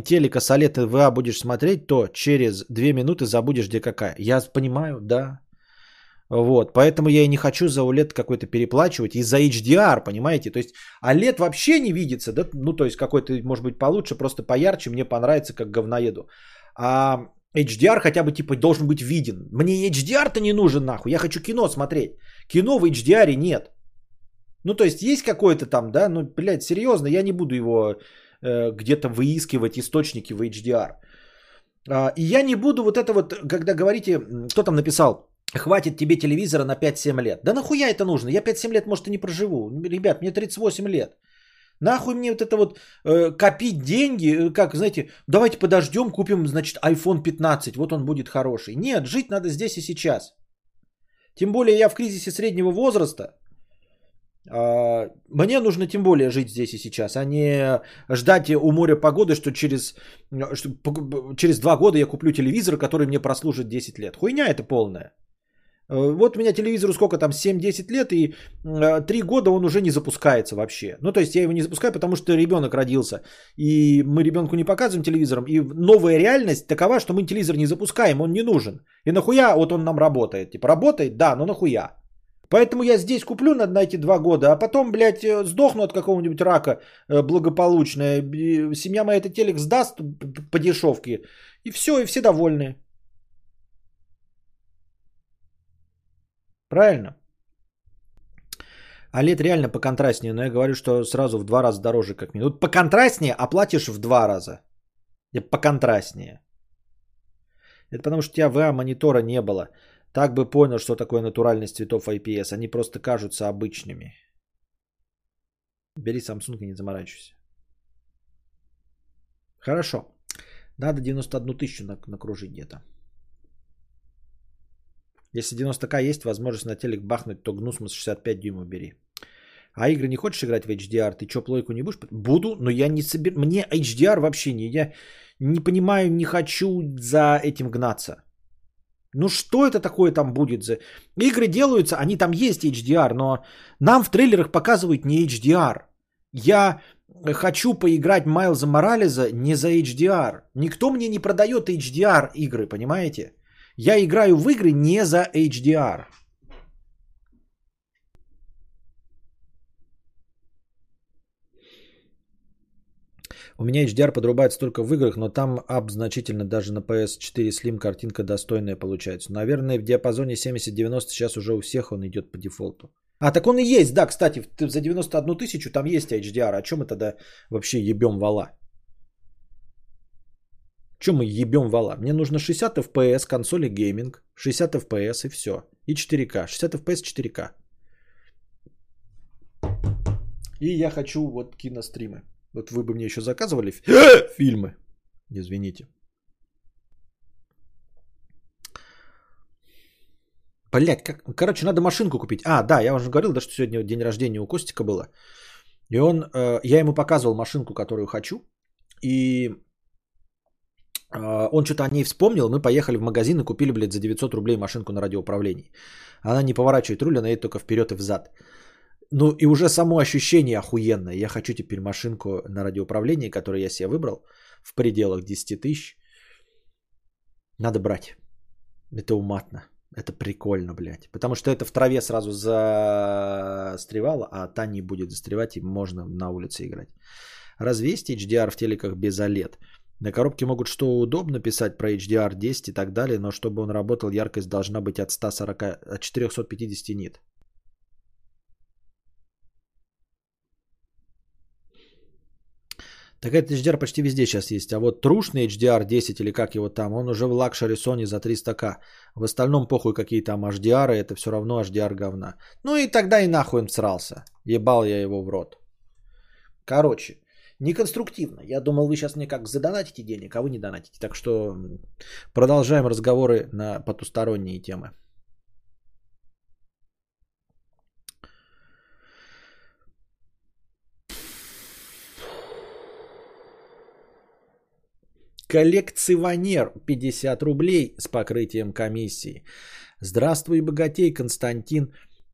телека с о лед и ви эй будешь смотреть, то через две минуты забудешь, где какая. Я понимаю, да. Вот, поэтому я и не хочу за о лед какой-то переплачивать и за эйч ди ар, понимаете? То есть о лед вообще не видится, да? Ну, то есть какой-то, может быть, получше, просто поярче, мне понравится, как говноеду. А эйч ди ар хотя бы, типа, должен быть виден. Мне эйч ди ар-то не нужен, нахуй, я хочу кино смотреть. Кино в эйч ди ар нет. Ну, то есть есть какое-то там, да? Ну, блядь, серьезно, я не буду его э, где-то выискивать, источники в эйч ди ар. Э, и я не буду вот это вот, когда говорите, кто там написал, хватит тебе телевизора на пять-семь лет. Да нахуя это нужно? Я пять-семь лет, может, и не проживу. Ребят, мне тридцать восемь лет. Нахуй мне вот это вот э, копить деньги, как, знаете, давайте подождем, купим, значит, айфон пятнадцать, вот он будет хороший. Нет, жить надо здесь и сейчас. Тем более я в кризисе среднего возраста. Э, мне нужно тем более жить здесь и сейчас, а не ждать у моря погоды, что через, что, через два года я куплю телевизор, который мне прослужит десять лет. Хуйня это полная. Вот у меня телевизору сколько там, семь-десять лет, и три года он уже не запускается вообще. Ну, то есть я его не запускаю, потому что ребенок родился, и мы ребенку не показываем телевизором, и новая реальность такова, что мы телевизор не запускаем, он не нужен. И нахуя вот он нам работает? Типа работает? Да, но нахуя? Поэтому я здесь куплю на, на эти два года, а потом, блядь, сдохну от какого-нибудь рака благополучно, семья моя этот телек сдаст по дешевке, и все, и все довольны. Правильно? о лед реально поконтрастнее, но я говорю, что сразу в два раза дороже как минимум. Вот поконтрастнее, а платишь в два раза. И поконтрастнее. Это потому, что у тебя ви эй монитора не было. Так бы понял, что такое натуральность цветов ай пи эс. Они просто кажутся обычными. Бери Samsung и не заморачивайся. Хорошо. Надо девяносто одну тысячу накружить где-то. Если девяносто тысяч есть возможность на телек бахнуть, то гнусмус шестьдесят пять дюймов бери. А игры не хочешь играть в эйч ди ар? Ты что, плойку не будешь? Буду, но я не собер... Мне эйч ди ар вообще не... Я не понимаю, не хочу за этим гнаться. Ну что это такое там будет? За... Игры делаются, они там есть эйч ди ар, но нам в трейлерах показывают не эйч ди ар. Я хочу поиграть Майлза Моралеса не за эйч ди ар. Никто мне не продает эйч ди ар игры, понимаете? Я играю в игры не за эйч ди ар. У меня эйч ди ар подрубается только в играх, но там ап значительно, даже на пи эс четыре Slim картинка достойная получается. Наверное, в диапазоне семьдесят-девяносто сейчас уже у всех он идет по дефолту. А, так он и есть, да, кстати, за девяносто одну тысячу там есть эйч ди ар. О чем мы тогда вообще ебем вала? Че мы ебем вала? Мне нужно шестьдесят эф пи эс, консоли гейминг, шестьдесят эф пи эс и все. И четыре ка. шестьдесят эф пи эс, четыре ка. И я хочу вот киностримы. Вот вы бы мне еще заказывали фильмы. Извините. Блядь, как... короче, надо машинку купить. А, да, я уже говорил, да, что сегодня день рождения у Костика было. И он, э, я ему показывал машинку, которую хочу. И э, он что-то о ней вспомнил. Мы поехали в магазин и купили, блядь, за девятьсот рублей машинку на радиоуправлении. Она не поворачивает руль, она едет только вперед и взад. Ну и уже само ощущение охуенное. Я хочу теперь машинку на радиоуправлении, которую я себе выбрал. В пределах десять тысяч. Надо брать. Это уматно. Это прикольно, блядь. Потому что это в траве сразу застревало, а та не будет застревать, и можно на улице играть. Развести эйч ди ар в телеках без о лед. На коробке могут что удобно писать про эйч ди ар десять и так далее, но чтобы он работал, яркость должна быть от сто сорок, от четырехсот пятидесяти нит. Так этот эйч ди ар почти везде сейчас есть. А вот трушный эйч ди ар десять или как его там, он уже в лакшери Sony за триста тысяч. В остальном похуй какие там эйч ди ар, это все равно эйч ди ар говна. Ну и тогда и нахуй он всрался. Ебал я его в рот. Короче, неконструктивно. Я думал, вы сейчас мне как задонатите денег, а вы не донатите. Так что продолжаем разговоры на потусторонние темы. Коллекционер пятьдесят рублей с покрытием комиссии. Здравствуй, богатей, Константин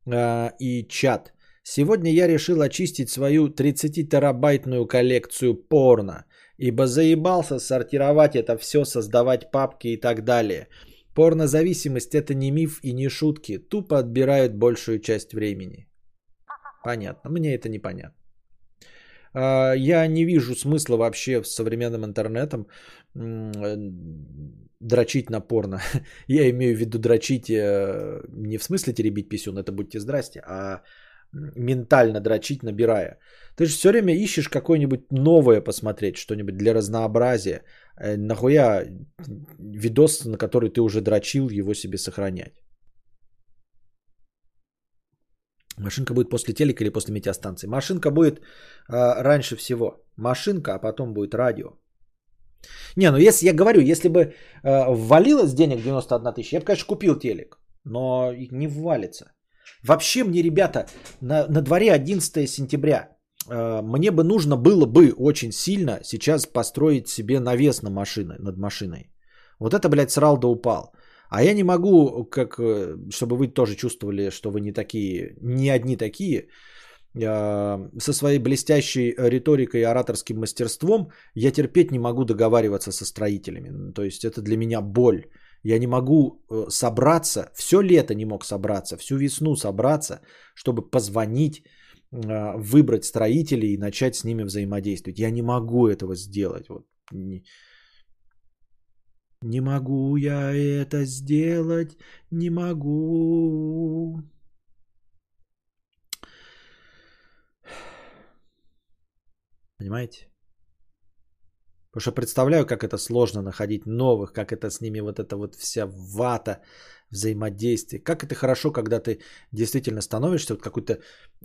э, и чат. Сегодня я решил очистить свою тридцатитерабайтную коллекцию порно, ибо заебался сортировать это все, создавать папки и так далее. Порнозависимость — это не миф и не шутки, тупо отбирают большую часть времени. Понятно, мне это непонятно. Я не вижу смысла вообще с современным интернетом дрочить на порно. Я имею в виду дрочить не в смысле теребить писюн, это будьте здрасте, а ментально дрочить, набирая. Ты же все время ищешь какое-нибудь новое посмотреть, что-нибудь для разнообразия. Нахуя видос, на который ты уже дрочил, его себе сохранять? Машинка будет после телека или после метеостанции? Машинка будет э, раньше всего. Машинка, а потом будет радио. Не, ну если я говорю, если бы э, ввалилось денег девяносто одна тысяча, я бы, конечно, купил телек. Но не ввалится. Вообще мне, ребята, на, на дворе одиннадцатое сентября. Э, мне бы нужно было бы очень сильно сейчас построить себе навес на машины, над машиной. Вот это, блядь, срал да упал. А я не могу, как, чтобы вы тоже чувствовали, что вы не такие, не одни такие, со своей блестящей риторикой и ораторским мастерством я терпеть не могу договариваться со строителями. То есть это для меня боль. Я не могу собраться, все лето не мог собраться, всю весну собраться, чтобы позвонить, выбрать строителей и начать с ними взаимодействовать. Я не могу этого сделать. Вот. Не могу я это сделать, не могу. Понимаете? Потому что представляю, как это сложно находить новых, как это с ними вот эта вот вся вата взаимодействия. Как это хорошо, когда ты действительно становишься, вот какой-то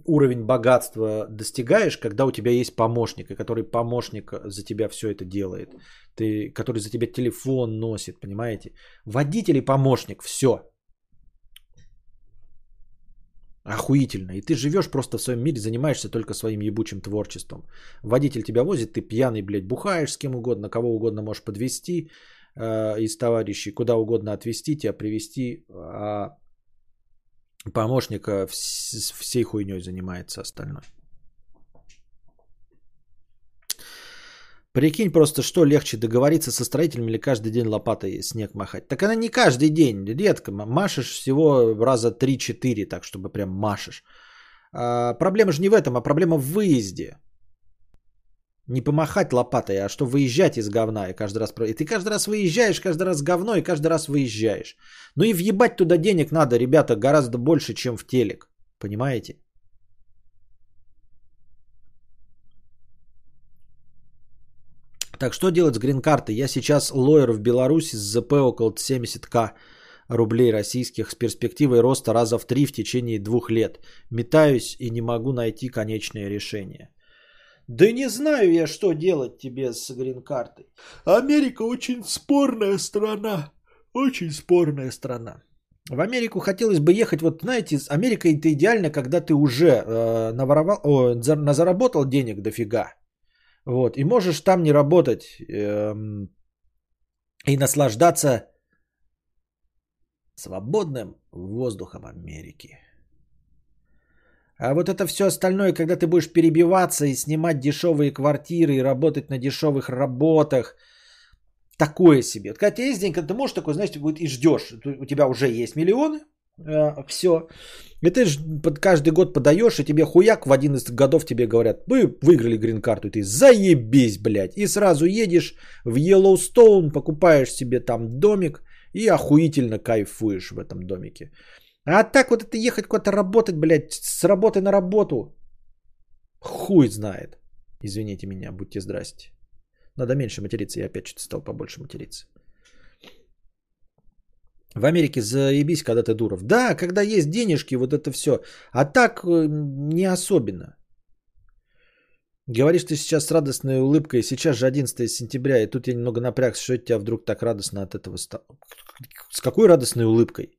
уровень богатства достигаешь, когда у тебя есть помощник, и который помощник за тебя все это делает. Ты, который за тебя телефон носит, понимаете? Водитель и помощник, все. Охуительно. И ты живешь просто в своем мире, занимаешься только своим ебучим творчеством. Водитель тебя возит, ты пьяный, блядь, бухаешь с кем угодно, кого угодно можешь подвести э, из товарищей, куда угодно отвезти, тебя привезти. А помощник вс- всей хуйней занимается остальное. Прикинь просто, что легче договориться со строителями или каждый день лопатой снег махать. Так она не каждый день, редко. Машешь всего раза три-четыре, так чтобы прям машешь. А проблема же не в этом, а проблема в выезде. Не помахать лопатой, а что выезжать из говна. И, каждый раз... и ты каждый раз выезжаешь, каждый раз говно, и каждый раз выезжаешь. Ну и въебать туда денег надо, ребята, гораздо больше, чем в телек. Понимаете? Так что делать с грин-картой? Я сейчас лоер в Беларуси с ЗП около семьдесят тысяч рублей российских с перспективой роста раза в три в течение двух лет. Метаюсь и не могу найти конечное решение. Да не знаю я, что делать тебе с грин-картой. Америка очень спорная страна. Очень спорная страна. В Америку хотелось бы ехать, вот знаете, с Америкой это идеально, когда ты уже э, наворовал, о, назаработал денег дофига, вот, и можешь там не работать э, и наслаждаться свободным воздухом Америки. А вот это все остальное, когда ты будешь перебиваться и снимать дешевые квартиры, и работать на дешевых работах, такое себе. Вот, когда есть деньги, ты можешь такой, знаешь, и ждешь. У тебя уже есть миллионы, э, все. И ты ж под каждый год подаешь, и тебе хуяк в одиннадцать годов тебе говорят, вы выиграли грин-карту, и ты заебись, блядь. И сразу едешь в Йеллоустоун, покупаешь себе там домик и охуительно кайфуешь в этом домике. А так вот это ехать куда-то работать, блядь, с работы на работу. Хуй знает. Извините меня, будьте здрасте. Надо меньше материться, я опять что-то стал побольше материться. В Америке заебись, когда ты дуров. Да, когда есть денежки, вот это все. А так не особенно. Говоришь ты сейчас с радостной улыбкой, сейчас же одиннадцатое сентября, и тут я немного напрягся, что тебя вдруг так радостно от этого стало. С какой радостной улыбкой?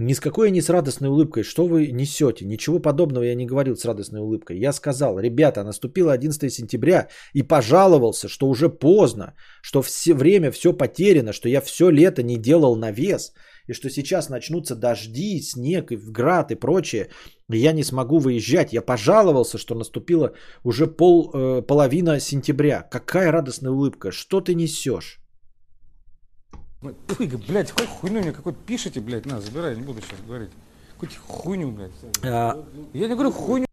Ни с какой не с радостной улыбкой. Что вы несете? Ничего подобного я не говорил с радостной улыбкой. Я сказал, ребята, наступило одиннадцатое сентября и пожаловался, что уже поздно, что все время все потеряно, что я все лето не делал навес, и что сейчас начнутся дожди, снег, и град и прочее, и я не смогу выезжать. Я пожаловался, что наступило уже пол, э, половина сентября. Какая радостная улыбка? Что ты несешь? Ой, блядь, какую хуйню мне какой-то пишете, блядь, на, забирай, не буду сейчас говорить. Какую-то хуйню, блядь. А... Я не говорю хуйню.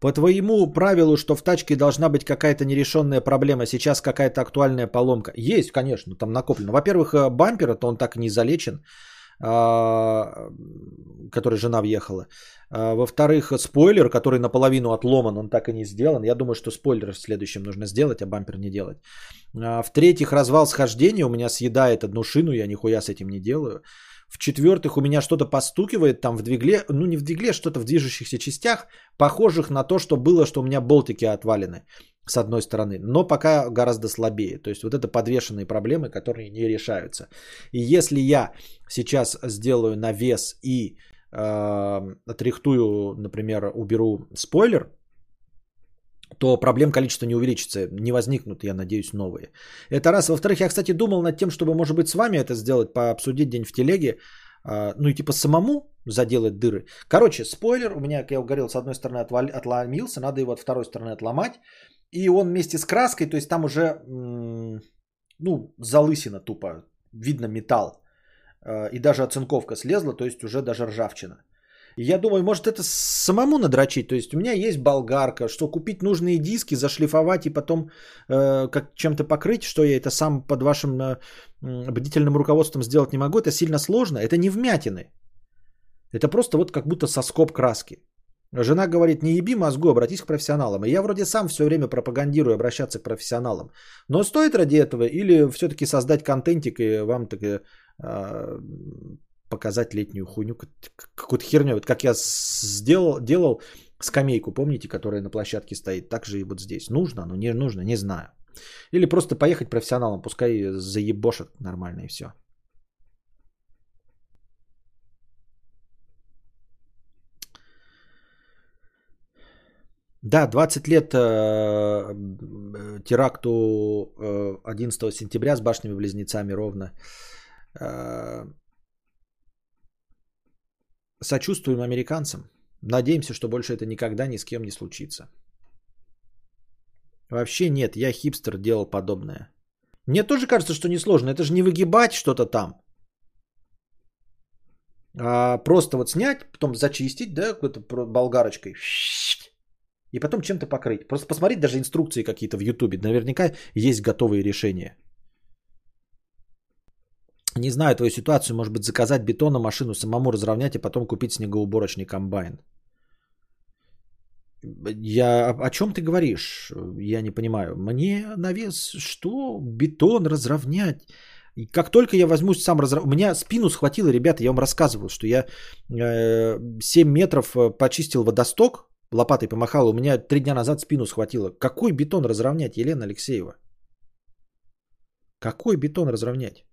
По твоему правилу, что в тачке должна быть какая-то нерешенная проблема, сейчас какая-то актуальная поломка. Есть, конечно, там накоплено. Во-первых, бампер-то он так и не залечен, который жена въехала. Во-вторых, спойлер, который наполовину отломан, он так и не сделан. Я думаю, что спойлер в следующем нужно сделать, а бампер не делать. В-третьих, развал схождения, у меня съедает одну шину, я нихуя с этим не делаю. В-четвертых, у меня что-то постукивает там в двигле, ну не в двигле, что-то в движущихся частях, похожих на то, что было, что у меня болтики отвалены с одной стороны, но пока гораздо слабее. То есть вот это подвешенные проблемы, которые не решаются. И если я сейчас сделаю навес и э, отрихтую, например, уберу спойлер, то проблем количество не увеличится, не возникнут, я надеюсь, новые. Это раз. Во-вторых, я, кстати, думал над тем, чтобы, может быть, с вами это сделать, пообсудить день в телеге, ну и типа самому заделать дыры. Короче, спойлер у меня, как я говорил, с одной стороны отвал... отломился, надо его от второй стороны отломать, и он вместе с краской, то есть там уже, ну, залысина тупо, видно металл, и даже оцинковка слезла, то есть уже даже ржавчина. Я думаю, может это самому надрочить, то есть у меня есть болгарка, что купить нужные диски, зашлифовать и потом э, как чем-то покрыть, что я это сам под вашим э, бдительным руководством сделать не могу, это сильно сложно, это не вмятины, это просто вот как будто соскоб краски. Жена говорит, не еби мозгу, обратись к профессионалам. И я вроде сам все время пропагандирую обращаться к профессионалам. Но стоит ради этого или все-таки создать контентик и вам так, э, показать летнюю хуйню, какую-то херню. Вот как я сделал, делал скамейку, помните, которая на площадке стоит, так же и вот здесь. Нужно, но не нужно, не знаю. Или просто поехать к профессионалам, пускай заебошат нормально и все. Да, двадцать лет э, теракту э, одиннадцатого сентября с башнями-близнецами ровно. Э, сочувствуем американцам. Надеемся, что больше это никогда ни с кем не случится. Вообще нет, я хипстер делал подобное. Мне тоже кажется, что несложно. Это же не выгибать что-то там. А просто вот снять, потом зачистить, да, какой-то болгарочкой. И потом чем-то покрыть. Просто посмотреть даже инструкции какие-то в Ютубе. Наверняка есть готовые решения. Не знаю твою ситуацию. Может быть, заказать бетона, машину самому разровнять и потом купить снегоуборочный комбайн. Я... О чем ты говоришь? Я не понимаю. Мне навес что? Бетон разровнять? И как только я возьмусь сам разровнять... У меня спину схватило, ребята. Я вам рассказывал, что я семь метров почистил водосток. Лопатой помахала, у меня три дня назад спину схватило. Какой бетон разровнять, Елена Алексеева? Какой бетон разровнять?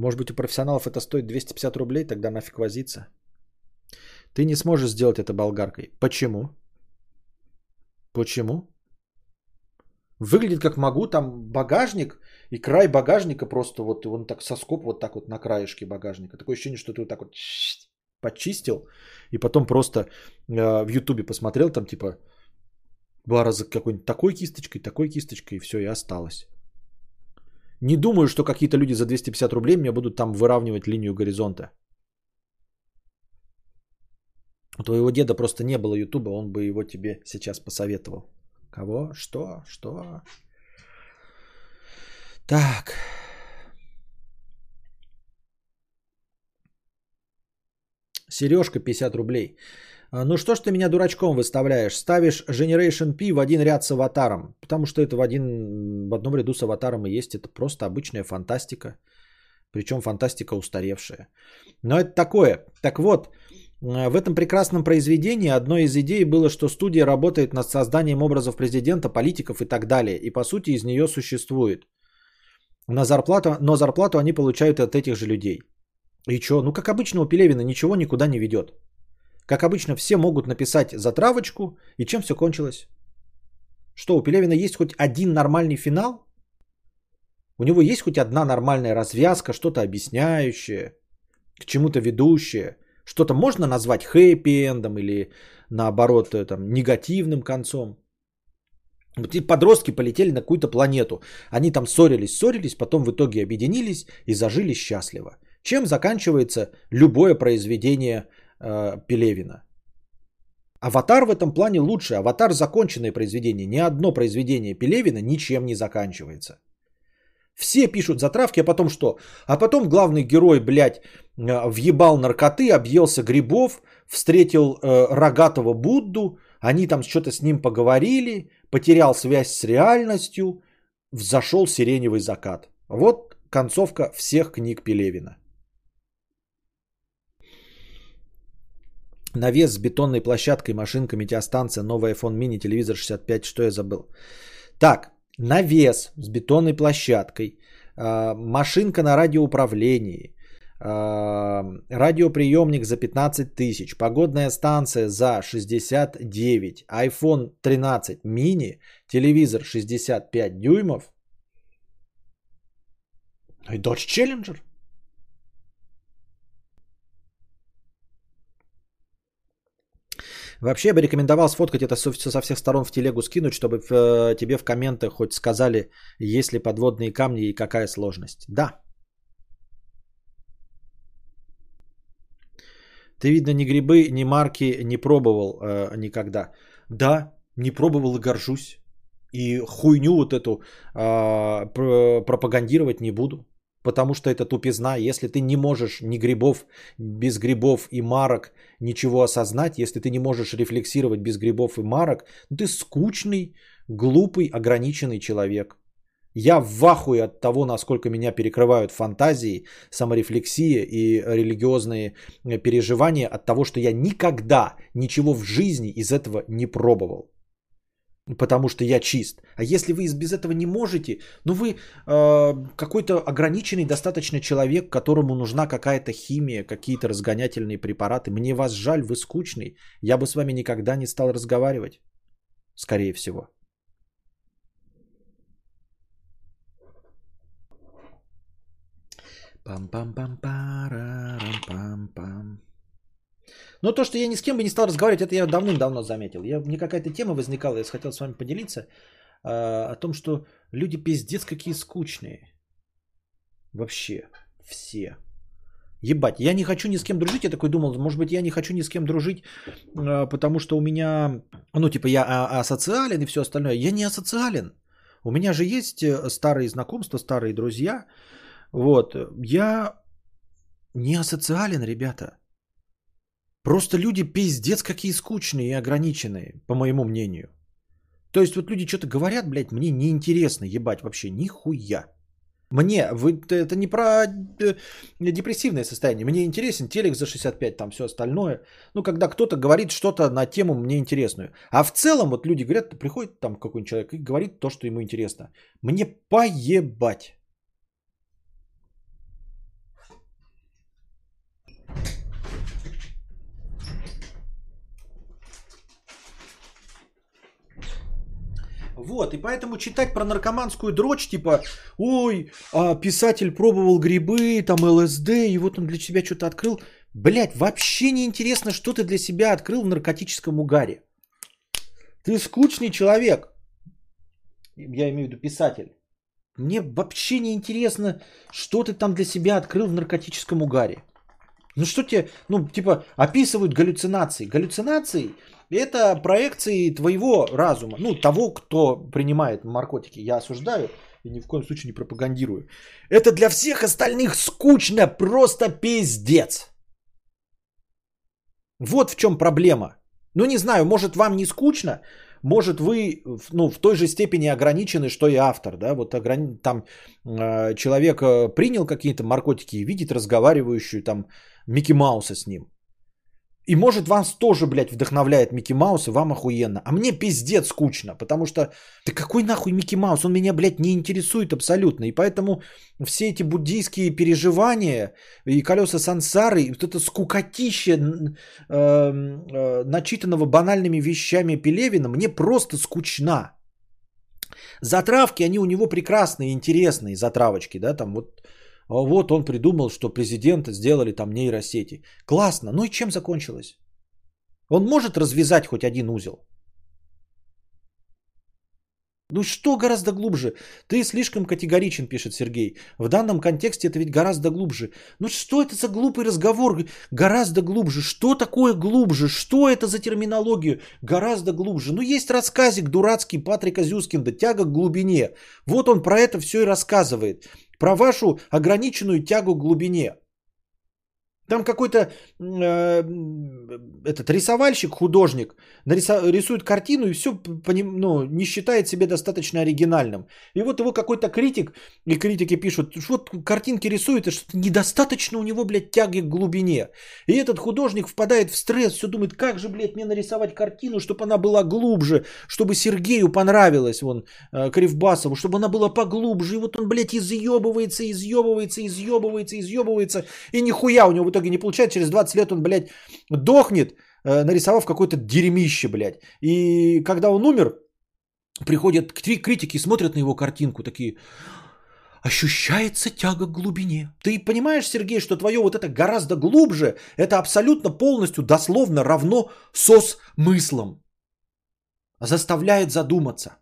Может быть, у профессионалов это стоит двести пятьдесят рублей, тогда нафиг возиться. Ты не сможешь сделать это болгаркой. Почему? Почему? Выглядит как могу, там багажник, и край багажника просто вот, он так соскоб вот так вот на краешке багажника. Такое ощущение, что ты вот так вот подчистил, и потом просто э, в Ютубе посмотрел, там типа два раза какой-нибудь такой кисточкой, такой кисточкой, и все, и осталось. Не думаю, что какие-то люди за двести пятьдесят рублей мне будут там выравнивать линию горизонта. У твоего деда просто не было Ютуба, он бы его тебе сейчас посоветовал. Кого? Что? Что? Так. Сережка, пятьдесят рублей. Ну что ж ты меня дурачком выставляешь? Ставишь Generation P в один ряд с аватаром. Потому что это в, один, в одном ряду с аватаром и есть. Это просто обычная фантастика. Причем фантастика устаревшая. Но это такое. Так вот, в этом прекрасном произведении одной из идей было, что студия работает над созданием образов президента, политиков и так далее. И по сути из нее существует. На зарплату, но зарплату они получают от этих же людей. И что? Ну как обычно у Пелевина ничего никуда не ведет. Как обычно, все могут написать затравочку, и чем все кончилось? Что, у Пелевина есть хоть один нормальный финал? У него есть хоть одна нормальная развязка, что-то объясняющее, к чему-то ведущее? Что-то можно назвать хэппи-эндом или, наоборот, там, негативным концом? Вот и подростки полетели на какую-то планету. Они там ссорились, ссорились, потом в итоге объединились и зажили счастливо. Чем заканчивается любое произведение Пелевина. Аватар в этом плане лучше. Аватар законченное произведение. Ни одно произведение Пелевина ничем не заканчивается. Все пишут затравки, а потом что? А потом главный герой, блядь, въебал наркоты, объелся грибов, встретил э, рогатого Будду, они там что-то с ним поговорили, потерял связь с реальностью, взошел сиреневый закат. Вот концовка всех книг Пелевина. Навес с бетонной площадкой, машинка, метеостанция, новый iPhone mini, телевизор шестьдесят пять, что я забыл? Так, навес с бетонной площадкой, машинка на радиоуправлении, радиоприемник за пятнадцать тысяч, погодная станция за шестьдесят девять, iPhone тринадцать mini, телевизор шестьдесят пять дюймов и Dodge Challenger. Вообще, я бы рекомендовал сфоткать это со всех сторон в телегу скинуть, чтобы в, тебе в комментах хоть сказали, есть ли подводные камни и какая сложность. Да. Ты, видно, ни грибы, ни марки не пробовал э, никогда. Да, не пробовал и горжусь. И хуйню вот эту э, пропагандировать не буду. Потому что это тупизна. Если ты не можешь ни грибов, без грибов и марок ничего осознать, если ты не можешь рефлексировать без грибов и марок, ты скучный, глупый, ограниченный человек. Я в ахуе от того, насколько меня перекрывают фантазии, саморефлексия и религиозные переживания от того, что я никогда ничего в жизни из этого не пробовал. Потому что я чист. А если вы без этого не можете, ну вы э, какой-то ограниченный достаточно человек, которому нужна какая-то химия, какие-то разгонятельные препараты. Мне вас жаль, вы скучный. Я бы с вами никогда не стал разговаривать. Скорее всего. Пам-пам-пам-парам-пам-пам. Но то, что я ни с кем бы не стал разговаривать, это я давным-давно заметил. Я, мне какая-то тема возникала, я хотел с вами поделиться э, о том, что люди пиздец какие скучные. Вообще. Все. Ебать, я не хочу ни с кем дружить. Я такой думал, может быть, я не хочу ни с кем дружить, э, потому что у меня, ну типа я а- асоциален и все остальное. Я не асоциален. У меня же есть старые знакомства, старые друзья. Вот. Я не асоциален, ребята. Просто люди пиздец какие скучные и ограниченные, по моему мнению. То есть вот люди что-то говорят, блядь, мне неинтересно, ебать, вообще нихуя. Мне, вы, это не про депрессивное состояние, мне интересен телек за шестьдесят пять, там все остальное. Ну, когда кто-то говорит что-то на тему мне интересную. А в целом вот люди говорят, приходит там какой-нибудь человек и говорит то, что ему интересно. Мне поебать. Вот, и поэтому читать про наркоманскую дрочь, типа, ой, писатель пробовал грибы, там ЛСД, и вот он для себя что-то открыл. Блядь, вообще не интересно, что ты для себя открыл в наркотическом угаре. Ты скучный человек. Я имею в виду писатель. Мне вообще не интересно, что ты там для себя открыл в наркотическом угаре. Ну что тебе, ну типа описывают галлюцинации. Галлюцинации – это проекции твоего разума. Ну того, кто принимает наркотики. Я осуждаю и ни в коем случае не пропагандирую. Это для всех остальных скучно, просто пиздец. Вот в чем проблема. Ну не знаю, может вам не скучно. Может, вы ну, в той же степени ограничены, что и автор. Да? Вот ограни... там э, человек принял какие-то наркотики и видит разговаривающую там Микки Мауса с ним. И может, вас тоже, блядь, вдохновляет Микки Маус, и вам охуенно. А мне пиздец скучно, потому что да какой нахуй Микки Маус? Он меня, блядь, не интересует абсолютно. И поэтому все эти буддийские переживания и колеса сансары, и вот это скукотище э, э, начитанного банальными вещами Пелевина мне просто скучно. Затравки, они у него прекрасные, интересные затравочки, да, там вот... Вот он придумал, что президента сделали там нейросети. Классно. Ну и чем закончилось? Он может развязать хоть один узел? Ну что гораздо глубже? Ты слишком категоричен, пишет Сергей. В данном контексте это ведь гораздо глубже. Ну что это за глупый разговор? Гораздо глубже. Что такое глубже? Что это за терминология? Гораздо глубже. Ну есть рассказик дурацкий Патрика Зюскинда «Тяга к глубине». Вот он про это все и рассказывает. Про вашу ограниченную тягу к глубине. Там какой-то э, этот рисовальщик, художник нарису, рисует картину и все по ним, ну, не считает себя достаточно оригинальным. И вот его какой-то критик, и критики пишут, вот картинки рисует, и что-то недостаточно у него, блядь, тяги к глубине. И этот художник впадает в стресс, все думает, как же, блядь, мне нарисовать картину, чтобы она была глубже, чтобы Сергею понравилось, вон, Кривбасову, чтобы она была поглубже. И вот он, блядь, изъебывается, изъебывается, изъебывается, изъебывается, и нихуя у него вот не получает, через двадцать лет он, блядь, дохнет, нарисовав какое-то дерьмище, блядь. И когда он умер, приходят критики, смотрят на его картинку, такие, ощущается тяга к глубине. Ты понимаешь, Сергей, что твое вот это гораздо глубже, это абсолютно полностью дословно равно со смыслом. Заставляет задуматься.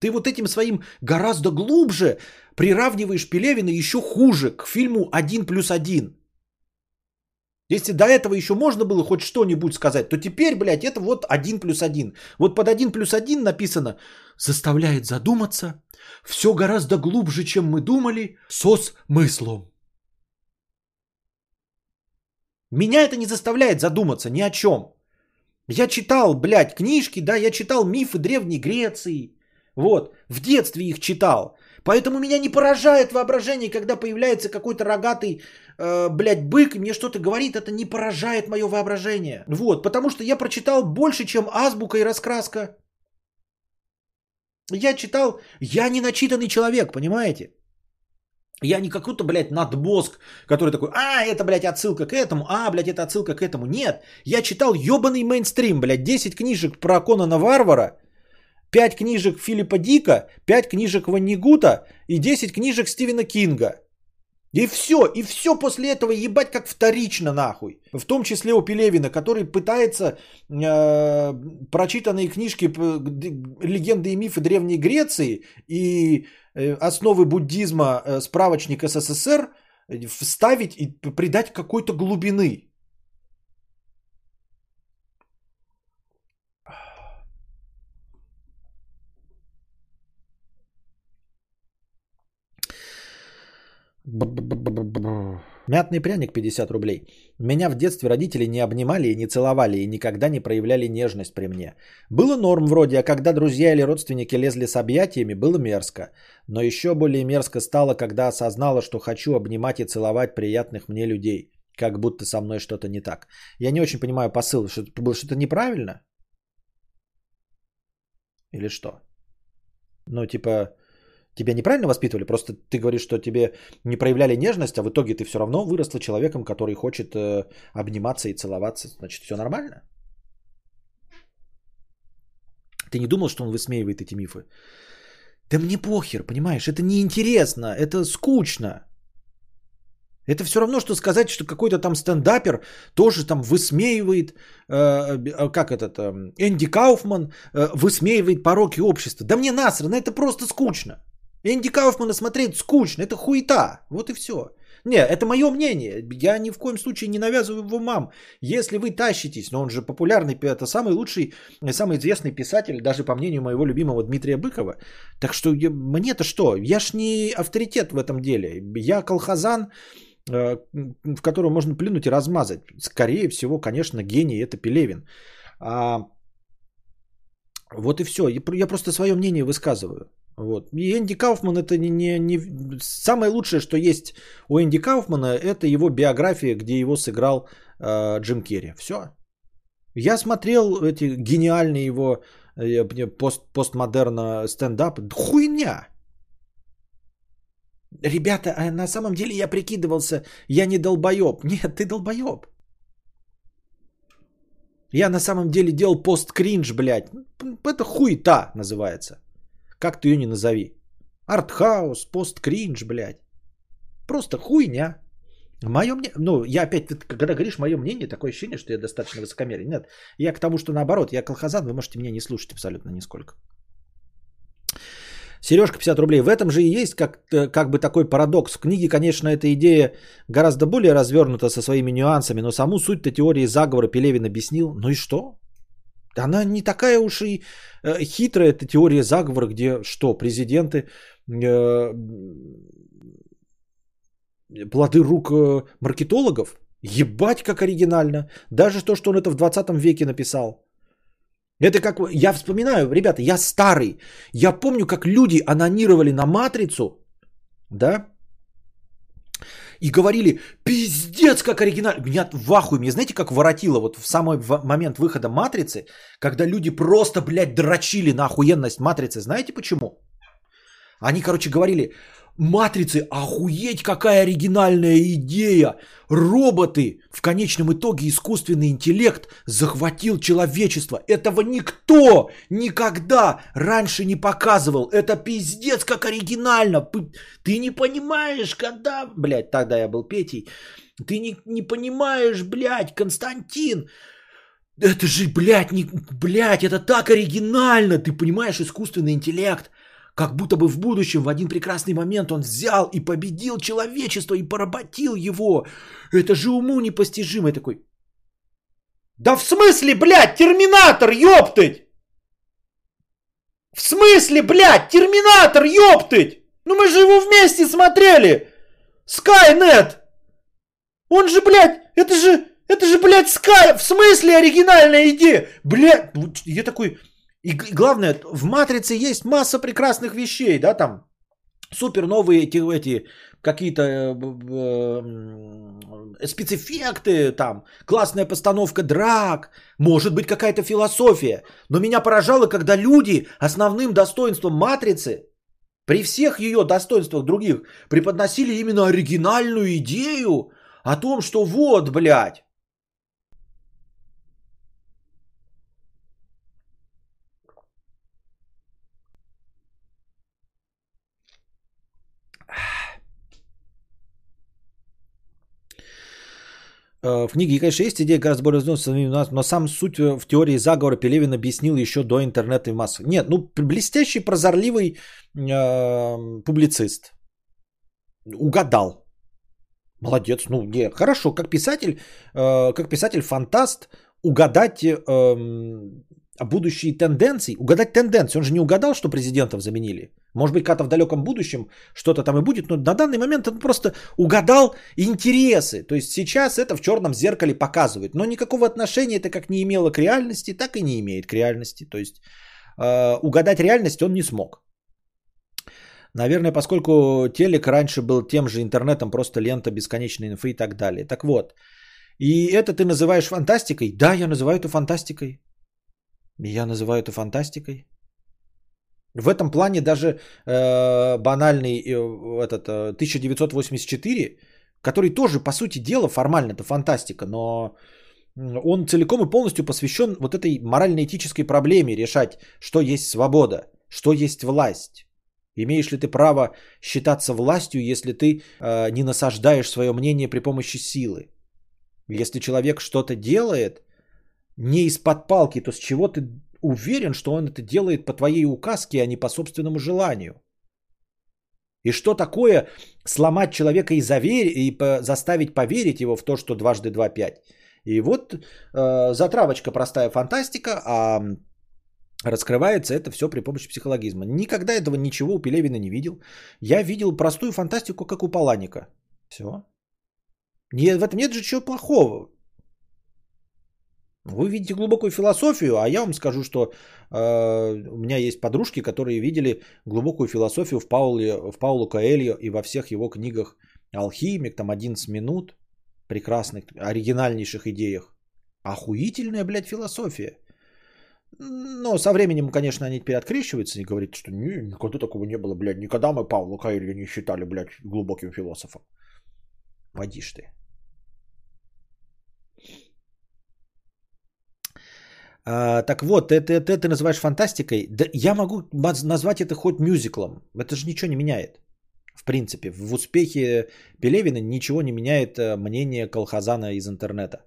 Ты вот этим своим гораздо глубже приравниваешь Пелевина еще хуже к фильму один плюс один. Если до этого еще можно было хоть что-нибудь сказать, то теперь, блядь, это вот один плюс один. Вот под один плюс один написано «Заставляет задуматься, все гораздо глубже, чем мы думали, со смыслом». Меня это не заставляет задуматься ни о чем. Я читал, блядь, книжки, да, я читал мифы Древней Греции. Вот, в детстве их читал. Поэтому меня не поражает воображение, когда появляется какой-то рогатый, э, блядь, бык, и мне что-то говорит, это не поражает мое воображение. Вот, потому что я прочитал больше, чем азбука и раскраска. Я читал, я не начитанный человек, понимаете? Я не какой-то, блядь, надмозг, который такой, а, это, блядь, отсылка к этому, а, блядь, это отсылка к этому. Нет, я читал ебаный мейнстрим, блядь, десять книжек про Конана Варвара, пять книжек Филиппа Дика, пять книжек Воннегута и десять книжек Стивена Кинга. И все, и все после этого ебать как вторично нахуй. В том числе у Пелевина, который пытается э, прочитанные книжки «Легенды и мифы Древней Греции» и «Основы буддизма. Справочник СССР» вставить и придать какой-то глубины. Мятный пряник пятьдесят рублей. Меня в детстве родители не обнимали и не целовали, и никогда не проявляли нежность при мне. Было норм вроде, а когда друзья или родственники лезли с объятиями, было мерзко. Но еще более мерзко стало, когда осознала, что хочу обнимать и целовать приятных мне людей. Как будто со мной что-то не так. Я не очень понимаю посыл. Что-то было что-то неправильно? Или что? Ну типа... Тебя неправильно воспитывали? Просто ты говоришь, что тебе не проявляли нежность, а в итоге ты все равно выросла человеком, который хочет э, обниматься и целоваться. Значит, все нормально? Ты не думал, что он высмеивает эти мифы? Да мне похер, понимаешь? Это неинтересно, это скучно. Это все равно, что сказать, что какой-то там стендапер тоже там высмеивает, э, как этот, э, Энди Кауфман э, высмеивает пороки общества. Да мне насрано, это просто скучно. Энди Кауфмана смотреть скучно, это хуета, вот и все. Не, это мое мнение, я ни в коем случае не навязываю его мам. Если вы тащитесь, но он же популярный, это самый лучший, самый известный писатель, даже по мнению моего любимого Дмитрия Быкова. Так что мне-то что, я ж не авторитет в этом деле, я колхозан, в которого можно плюнуть и размазать. Скорее всего, конечно, гений это Пелевин. А... Вот и все. Я просто свое мнение высказываю. Вот. И Энди Кауфман это не, не, не... Самое лучшее, что есть у Энди Кауфмана, это его биография, где его сыграл э, Джим Керри. Все. Я смотрел эти гениальные его э, пост, постмодерно стендап. Хуйня! Ребята, а на самом деле я прикидывался, я не долбоеб. Нет, ты долбоеб. Я на самом деле делал пост-кринж, блядь. Это хуета называется. Как ты ее не назови. Артхаус, пост-кринж, блядь. Просто хуйня. Мое мнение... Ну, я опять, когда говоришь мое мнение, такое ощущение, что я достаточно высокомерен. Нет, я к тому, что наоборот, я колхозан, вы можете меня не слушать абсолютно нисколько. Сережка, пятьдесят рублей. В этом же и есть как, как бы такой парадокс. В книге, конечно, эта идея гораздо более развернута со своими нюансами, но саму суть-то теории заговора Пелевин объяснил. Ну и что? Она не такая уж и э, хитрая, эта теория заговора, где что, президенты, э, плоды рук э, маркетологов? Ебать, как оригинально. Даже то, что он это в двадцатом веке написал. Это как... Я вспоминаю, ребята, я старый. Я помню, как люди анонировали на «Матрицу», да? И говорили, пиздец, как оригинально. Меня в ахуе, мне знаете, как воротило вот в самый момент выхода «Матрицы», когда люди просто, блядь, дрочили на охуенность «Матрицы». Знаете почему? Они, короче, говорили, «Матрицы, охуеть, какая оригинальная идея! Роботы, в конечном итоге искусственный интеллект захватил человечество. Этого никто никогда раньше не показывал. Это пиздец, как оригинально! Ты не понимаешь, когда...» Блядь, тогда я был Петей. «Ты не, не понимаешь, блядь, Константин!» «Это же, блядь, не... блядь, это так оригинально! Ты понимаешь, искусственный интеллект!» Как будто бы в будущем в один прекрасный момент он взял и победил человечество и поработил его. Это же уму непостижимо. Я такой, да в смысле, блядь, Терминатор, ёптыть? В смысле, блядь, Терминатор, ёптыть? Ну мы же его вместе смотрели. Скайнет. Он же, блядь, это же, это же, блядь, Скай. В смысле оригинальная идея? Блядь, я такой... И главное, в «Матрице» есть масса прекрасных вещей, да, там супер новые эти, эти какие-то э, э, спецэффекты, там классная постановка драк, может быть какая-то философия. Но меня поражало, когда люди основным достоинством «Матрицы», при всех ее достоинствах других, преподносили именно оригинальную идею о том, что вот, блядь, в книге, конечно, есть идея гораздо более разносная, но сам суть в теории заговора Пелевин объяснил еще до интернета и массы. Нет, ну, блестящий, прозорливый э, публицист. Угадал. Молодец. Ну, не, хорошо, как писатель, э, как писатель-фантаст угадать э, будущие тенденции. Угадать тенденции. Он же не угадал, что президентов заменили. Может быть, когда-то в далеком будущем что-то там и будет, но на данный момент он просто угадал интересы. То есть сейчас это в черном зеркале показывает. Но никакого отношения это как не имело к реальности, так и не имеет к реальности. То есть э, угадать реальность он не смог. Наверное, поскольку телек раньше был тем же интернетом, просто лента бесконечной инфы и так далее. Так вот. И это ты называешь фантастикой? Да, я называю это фантастикой. Я называю это фантастикой. В этом плане даже э, банальный э, этот, э, тысяча девятьсот восемьдесят четыре, который тоже, по сути дела, формально-то фантастика, но он целиком и полностью посвящен вот этой морально-этической проблеме решать, что есть свобода, что есть власть. Имеешь ли ты право считаться властью, если ты э, не насаждаешь свое мнение при помощи силы? Если человек что-то делает не из-под палки, то с чего ты уверен, что он это делает по твоей указке, а не по собственному желанию? И что такое сломать человека и, завер... и заставить поверить его в то, что дважды два пять? И вот э, затравочка, простая фантастика, а раскрывается это все при помощи психологизма. Никогда этого ничего у Пелевина не видел. Я видел простую фантастику, как у Паланика. Все. В этом нет же чего плохого. Вы видите глубокую философию, а я вам скажу, что э, у меня есть подружки, которые видели глубокую философию в, Пауле, в Пауло Коэльо и во всех его книгах «Алхимик», там «одиннадцать минут», прекрасных, оригинальнейших идеях. Охуительная, блядь, философия. Но со временем, конечно, они теперь открещиваются и говорят, что никогда такого не было, блядь, никогда мы Пауло Коэльо не считали, блядь, глубоким философом. Поди ж ты. А, так вот, это, это, это ты называешь фантастикой. Да я могу назвать это хоть мюзиклом. Это же ничего не меняет. В принципе, в успехе Пелевина ничего не меняет мнение колхозана из интернета.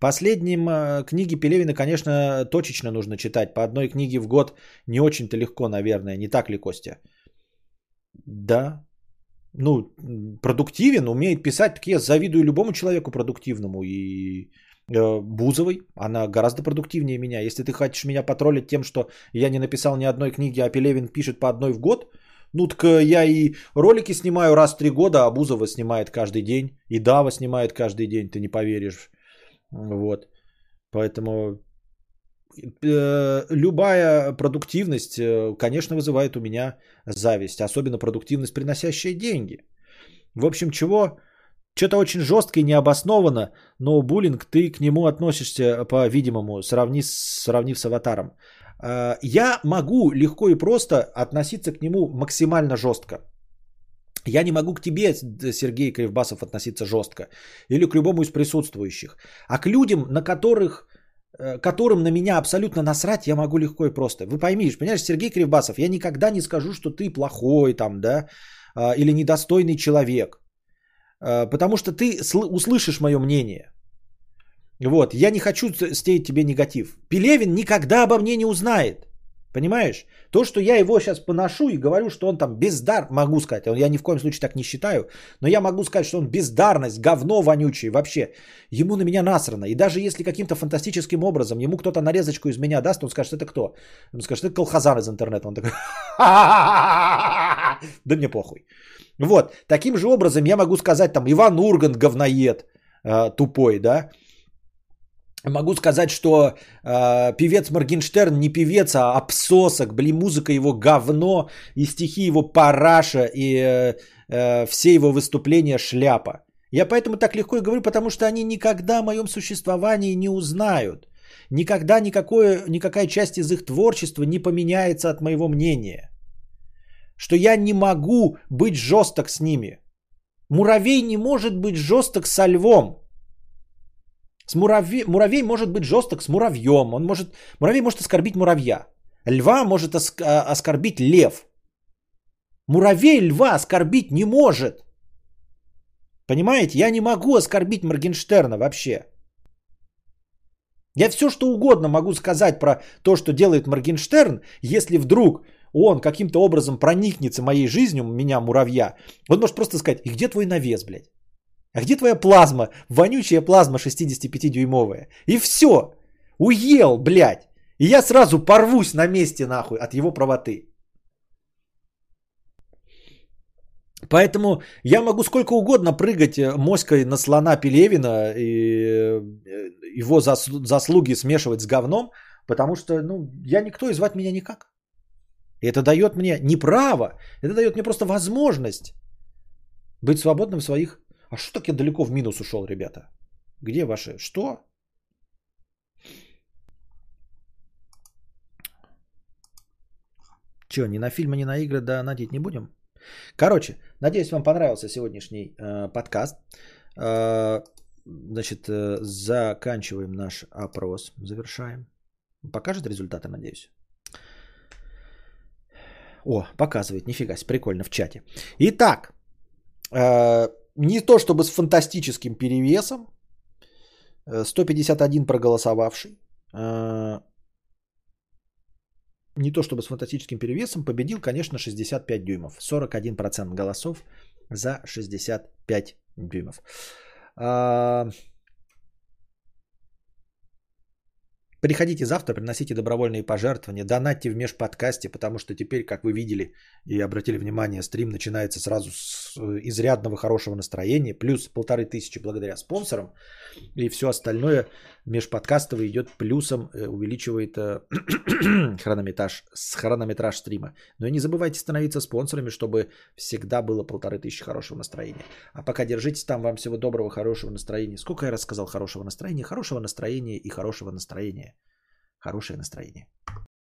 Последним книги Пелевина, конечно, точечно нужно читать. По одной книге в год не очень-то легко, наверное. Не так ли, Костя? Да. Ну, продуктивен, умеет писать. Так я завидую любому человеку продуктивному. И Бузовой, она гораздо продуктивнее меня. Если ты хочешь меня потроллить тем, что я не написал ни одной книги, а Пелевин пишет по одной в год, ну так я и ролики снимаю раз в три года, а Бузова снимает каждый день, и Дава снимает каждый день, ты не поверишь. Вот. Поэтому э, любая продуктивность, конечно, вызывает у меня зависть, особенно продуктивность, приносящая деньги. В общем, чего... Что-то очень жестко и необоснованно, но буллинг, ты к нему относишься, по-видимому, сравни, сравнив с аватаром. Я могу легко и просто относиться к нему максимально жестко. Я не могу к тебе, Сергей Кривбасов, относиться жестко. Или к любому из присутствующих. А к людям, на которых, которым на меня абсолютно насрать, я могу легко и просто. Вы поймите, понимаешь, Сергей Кривбасов, я никогда не скажу, что ты плохой там, да, или недостойный человек. Потому что ты услышишь мое мнение. Вот. Я не хочу стеять тебе негатив. Пелевин никогда обо мне не узнает. Понимаешь? То, что я его сейчас поношу и говорю, что он там бездар... Могу сказать, я ни в коем случае так не считаю. Но я могу сказать, что он бездарность, говно вонючее вообще. Ему на меня насрано. И даже если каким-то фантастическим образом ему кто-то нарезочку из меня даст, он скажет, это кто? Он скажет, это колхозан из интернета. Он такой... Да мне похуй. Вот, таким же образом я могу сказать, там, Иван Ургант говноед э, тупой, да. Могу сказать, что э, певец Моргенштерн не певец, а обсосок, блин, музыка его говно, и стихи его параша, и э, э, все его выступления шляпа. Я поэтому так легко и говорю, потому что они никогда о моем существовании не узнают. Никогда никакое, никакая часть из их творчества не поменяется от моего мнения. Что я не могу быть жесток с ними. Муравей не может быть жесток со львом. С муравей, муравей может быть жесток с муравьем. Он может, муравей может оскорбить муравья. Льва может оскорбить лев. Муравей льва оскорбить не может. Понимаете, я не могу оскорбить Моргенштерна вообще. Я все, что угодно могу сказать про то, что делает Моргенштерн, если вдруг... он каким-то образом проникнется моей жизнью, меня, муравья, он может просто сказать, и где твой навес, блядь? А где твоя плазма? Вонючая плазма шестьдесят пять дюймовая. И все. Уел, блядь. И я сразу порвусь на месте, нахуй, от его правоты. Поэтому я могу сколько угодно прыгать моськой на слона Пелевина и его заслуги смешивать с говном, потому что, ну, я никто и звать меня никак. Это дает мне не право, это дает мне просто возможность быть свободным в своих... А что так я далеко в минус ушел, ребята? Где ваши? Что? Че, ни на фильмы, ни на игры, да, надеть не будем? Короче, надеюсь, вам понравился сегодняшний э, подкаст. Э, Значит, заканчиваем наш опрос. Завершаем. Покажет результаты, надеюсь. О, показывает, нифига себе, прикольно в чате. Итак, не то чтобы с фантастическим перевесом, сто пятьдесят один проголосовавший, не то чтобы с фантастическим перевесом, победил, конечно, шестьдесят пять дюймов. сорок один процент голосов за шестьдесят пять дюймов. Приходите завтра, приносите добровольные пожертвования, донатьте в межподкасте, потому что теперь, как вы видели и обратили внимание, стрим начинается сразу с изрядного хорошего настроения, плюс полторы тысячи благодаря спонсорам, и все остальное межподкастовое идет плюсом, увеличивает хронометраж, хронометраж стрима. Но и не забывайте становиться спонсорами, чтобы всегда было полторы тысячи хорошего настроения. А пока держитесь там, вам всего доброго, хорошего настроения. Сколько я рассказал хорошего настроения? Хорошего настроения и хорошего настроения. Хорошее настроение.